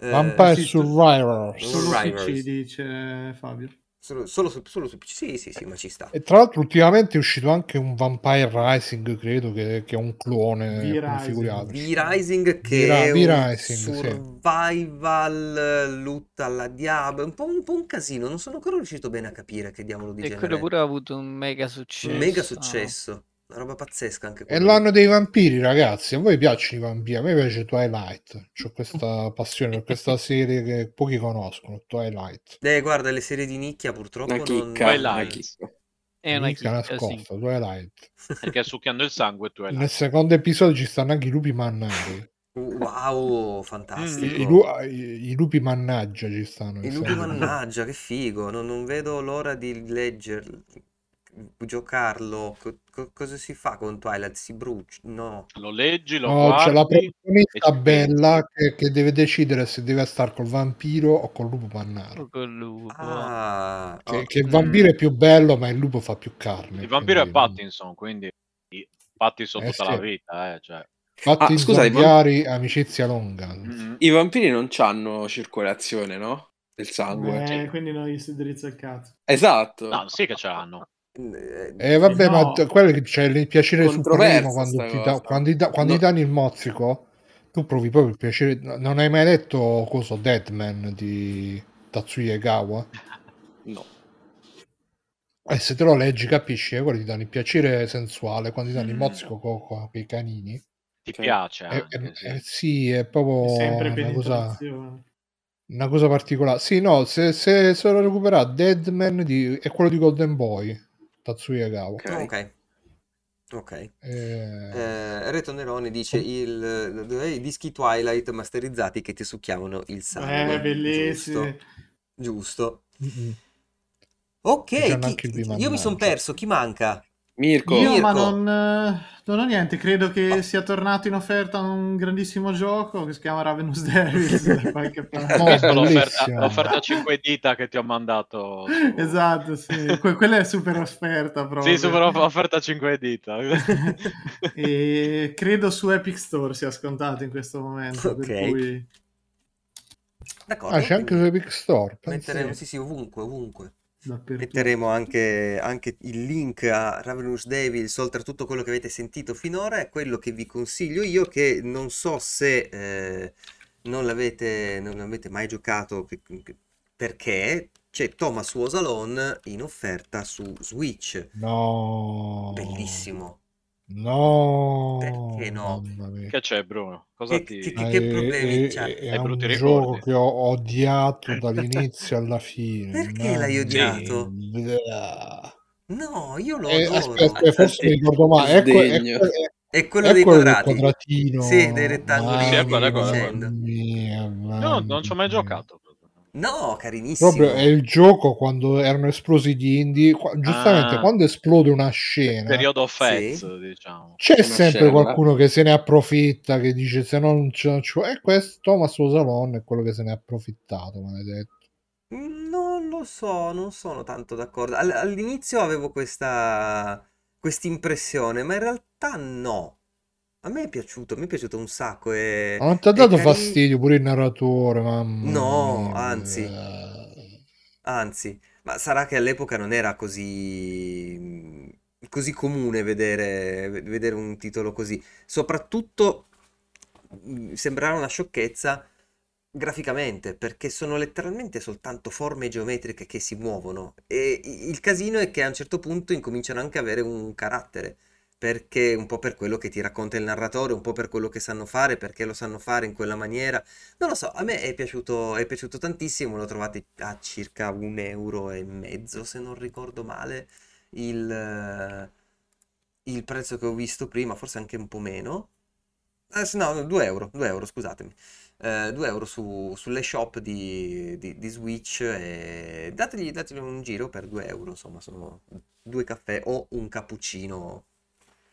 Vampire eh, sì, Survivors. Survivors. Solo P C dice Fabio. Solo, solo, su, solo su P C, sì, sì, sì, ma ci sta. E tra l'altro ultimamente è uscito anche un Vampire Rising, credo, che, che è un clone configurato. V-Rising, che V-Rising, è un V-Rising, survival, sì. Loot alla Diablo, un po', un po' un casino, non sono ancora riuscito bene a capire che diavolo di e genere. E quello pure ha avuto un mega successo. Un mega successo. Ah. Una roba pazzesca anche quello. È l'anno dei vampiri, ragazzi. A voi piacciono i vampiri? A me piace Twilight. C'ho questa passione per questa serie che pochi conoscono, Twilight. Eh, guarda, le serie di nicchia purtroppo una chicca, non... Twilight. Chicca. È una chicca nascosta, sì. Twilight. Perché succhiando il sangue Twilight. Nel secondo episodio ci stanno anche i lupi mannari. Wow, fantastico. I, lu- i lupi mannaggia ci stanno. I lupi sangue. Mannaggia, che figo. Non, non vedo l'ora di leggerli. Giocarlo, co- cosa si fa con Twilight? Si brucia? No, lo leggi, lo no, guardi, c'è la protagonista bella che, che deve decidere se deve stare col vampiro o col lupo mannaro. Col lupo. Ah, che, oh, che il vampiro mm. è più bello, ma il lupo fa più carne. Il vampiro quindi... è Pattinson, quindi Pattinson eh, tutta sì. la vita, eh, cioè. Fatti ah, scusate, vamp- amicizia longa. Mm-hmm. I vampiri non c'hanno circolazione, no? Del sangue, eh, cioè. Quindi non gli si drizza il cazzo. Esatto. No, sì che ce l'hanno. Eh, vabbè, eh no. Ma quello che c'è il piacere supremo quando ti, da, quando, da, quando no. ti danno il mozzico, tu provi proprio il piacere. Non hai mai letto cosa Deadman di Tatsuya Egawa? No. E se te lo leggi capisci, eh, quello ti danno il piacere sensuale quando ti danno mm. il mozzico con, con quei canini. Ti cioè, piace? È, anche, è, sì. È, sì, è proprio è sempre una cosa. Una cosa particolare. Sì, no, se, se, se lo recupera Deadman di, è quello di Golden Boy. Tatsuya Gao. Ok, ok. Eh... Eh, Reto Nerone dice il, i dischi Twilight masterizzati che ti succhiavano il sangue. Eh, bellissimo. Giusto. Giusto. Mm-hmm. Ok, chi, chi, io manca. Mi sono perso. Chi manca? Mirko. Io Mirko. Ma non, non ho niente. Credo che ma... sia tornato in offerta un grandissimo gioco che si chiama Ravenous Devils. Da qualche parte. Ho visto l'offerta, l'offerta a cinque dita che ti ho mandato. Su... Esatto, sì. Que- quella è super offerta proprio. Sì, super offerta a cinque dita. E credo su Epic Store sia scontato in questo momento. Okay. Per cui... D'accordo. Ah, c'è anche su Epic Store. Metteremo, sì, sì, ovunque, ovunque. Metteremo anche, anche il link a Ravenous Devils oltre a tutto quello che avete sentito finora è quello che vi consiglio io che non so se eh, non l'avete non l'avete mai giocato perché c'è Thomas Was Alone in offerta su Switch. No, bellissimo. No, perché no? Che c'è, Bruno? Cosa che, ti... che, che, che problemi è, c'è? È, è un gioco che ho odiato dall'inizio alla fine. Perché no, l'hai odiato? No, io lo eh, adoro. Aspetta, forse mi ricordo male. Ecco, ecco, è quello è dei quello quadrati. Del quadratino. Sì, dei rettangoli. No, non ci ho mai giocato. No, carinissimo. Proprio è il gioco quando erano esplosi gli indie. Giustamente, ah, quando esplode una scena, periodo fezzo, sì. Diciamo. C'è una sempre scena. Qualcuno che se ne approfitta, che dice se non c'è. E questo Thomas Was Alone è quello che se ne è approfittato, maledetto. Non lo so, non sono tanto d'accordo. All'inizio avevo questa impressione, ma in realtà no. A me è piaciuto, mi è piaciuto un sacco. E, non ti ha dato cari... fastidio pure il narratore, mamma. No, anzi, anzi, ma sarà che all'epoca non era così così comune vedere, vedere un titolo così. Soprattutto sembrava una sciocchezza graficamente, perché sono letteralmente soltanto forme geometriche che si muovono. E il casino è che a un certo punto incominciano anche ad avere un carattere. Perché un po' per quello che ti racconta il narratore, un po' per quello che sanno fare, perché lo sanno fare in quella maniera. Non lo so, a me è piaciuto, è piaciuto tantissimo, lo trovate a circa un euro e mezzo, se non ricordo male, il, il prezzo che ho visto prima, forse anche un po' meno. Eh, no, due euro, due euro, scusatemi. Eh, due euro su, sulle shop di, di, di Switch e dategli, dategli un giro per due euro, insomma, sono due caffè o un cappuccino.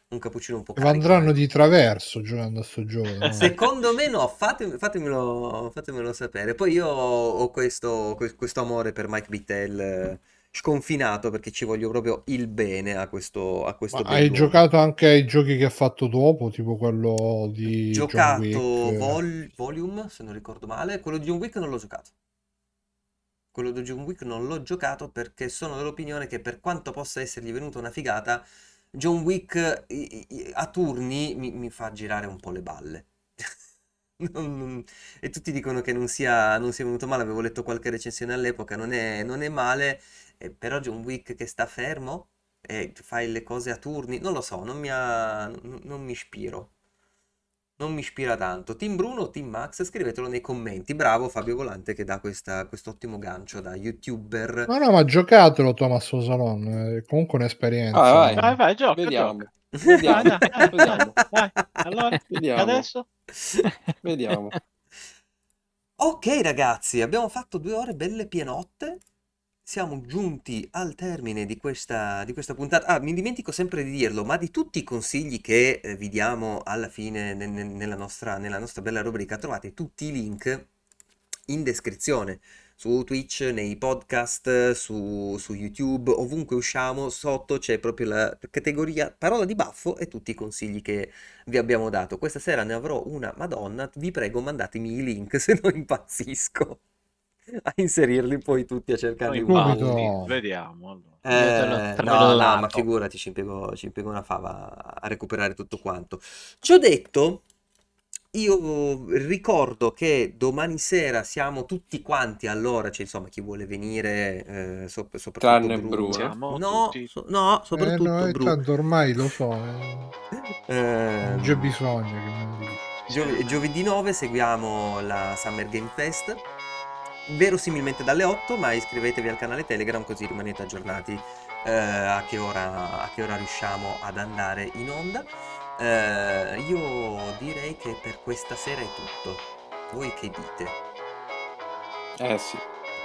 Un cappuccino un po' carico. Andranno di traverso giocando a sto gioco. No? Secondo me no, fatemi, fatemelo, fatemelo sapere. Poi io ho questo, questo amore per Mike Bittell sconfinato perché ci voglio proprio il bene a questo, a questo bel hai uomo. Giocato anche ai giochi che ha fatto dopo, tipo quello di giocato John Wick. Vol- Volume, se non ricordo male. Quello di John Wick non l'ho giocato. quello di John Wick non l'ho giocato perché sono dell'opinione che, per quanto possa essergli venuta una figata, John Wick a turni mi, mi fa girare un po' le balle. non, non, e tutti dicono che non sia, non sia venuto male, avevo letto qualche recensione all'epoca, non è, non è male, eh, però John Wick che sta fermo e fai le cose a turni, non lo so, non mi ha, non, non mi ispiro. Non mi ispira tanto. Team Bruno o Team Max? Scrivetelo nei commenti. Bravo Fabio Volante che dà questa, quest'ottimo gancio da youtuber. No, no, ma giocatelo Thomas Osalon. È comunque un'esperienza. Ah, vai, vai, vai, gioca. Vediamo. Gioca. Vediamo. Vai, dai, vediamo. Vai. Allora, vediamo. Adesso? Vediamo. Ok ragazzi, abbiamo fatto due ore belle pienotte. Siamo giunti al termine di questa, di questa puntata. Ah, mi dimentico sempre di dirlo, ma di tutti i consigli che eh, vi diamo alla fine ne, ne, nella, nostra, nella nostra bella rubrica, trovate tutti i link in descrizione, su Twitch, nei podcast, su, su YouTube, ovunque usciamo, sotto c'è proprio la categoria parola di baffo e tutti i consigli che vi abbiamo dato. Questa sera ne avrò una madonna, vi prego mandatemi i link, se no impazzisco a inserirli poi tutti, a cercarli uno. Vediamo allora. eh, eh, no, no, ma figurati, ci impiego, ci impiego una fava a recuperare tutto quanto. Ci ho detto, io ricordo che domani sera siamo tutti quanti all'ora, cioè insomma chi vuole venire, eh, sop- soprattutto Bru, Bru. No, so- no, soprattutto eh, no, tanto ormai lo so, eh. Eh, non c'è bisogno che Gio- giovedì nove seguiamo la Summer Game Fest, verosimilmente dalle otto, ma iscrivetevi al canale Telegram così rimanete aggiornati eh, a che ora a che ora riusciamo ad andare in onda. Eh, io direi che per questa sera è tutto, voi che dite? Eh sì,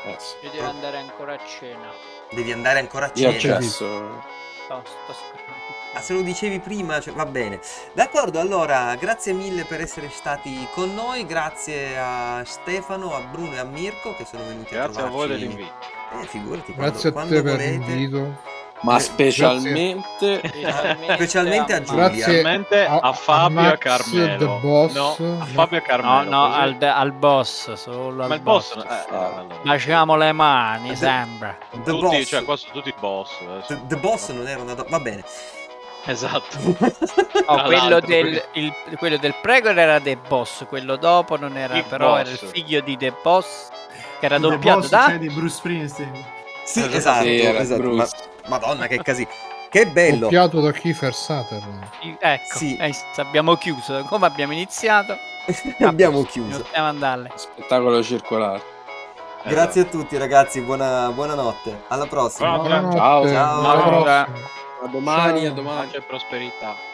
eh sì. Io devo andare ancora a cena. Devi andare ancora a cena? Io accesso. No, sto scrivendo. Ah, se lo dicevi prima, cioè, va bene. D'accordo, allora, grazie mille per essere stati con noi, grazie a Stefano, a Bruno e a Mirko che sono venuti grazie a trovarci. Grazie a voi dell'invito. Eh, figurati, grazie quando, a te quando per l'invito. Ma eh, specialmente grazie. specialmente a Giulia, specialmente a, a Fabio e a Carmelo. Boss. No, a Fabio e Carmelo. No, no al, de, al boss, solo al ma il boss. boss. Eh, allora. Lasciamo le mani, the, sembra. The tutti, boss. Cioè, qua sono tutti i boss. Eh. The, the boss non era una do... va bene. Esatto. No, quello, del, il, quello del prego era The Boss, quello dopo non era, il però boss. Era il figlio di The Boss che era doppiato da cioè di Bruce Springsteen. Sì, sì esatto, sì, esatto. Ma, Madonna che casino. Che bello. Doppiato da Kiefer Sutherland. Ecco, sì. eh, abbiamo chiuso come abbiamo iniziato. abbiamo chiuso. Spettacolo circolare. Grazie eh. a tutti ragazzi, buona buonanotte. Alla prossima. Buonanotte. Ciao. Ciao. Ciao. Ciao. Ciao. A domani, ciao. A domani, a domani c'è prosperità.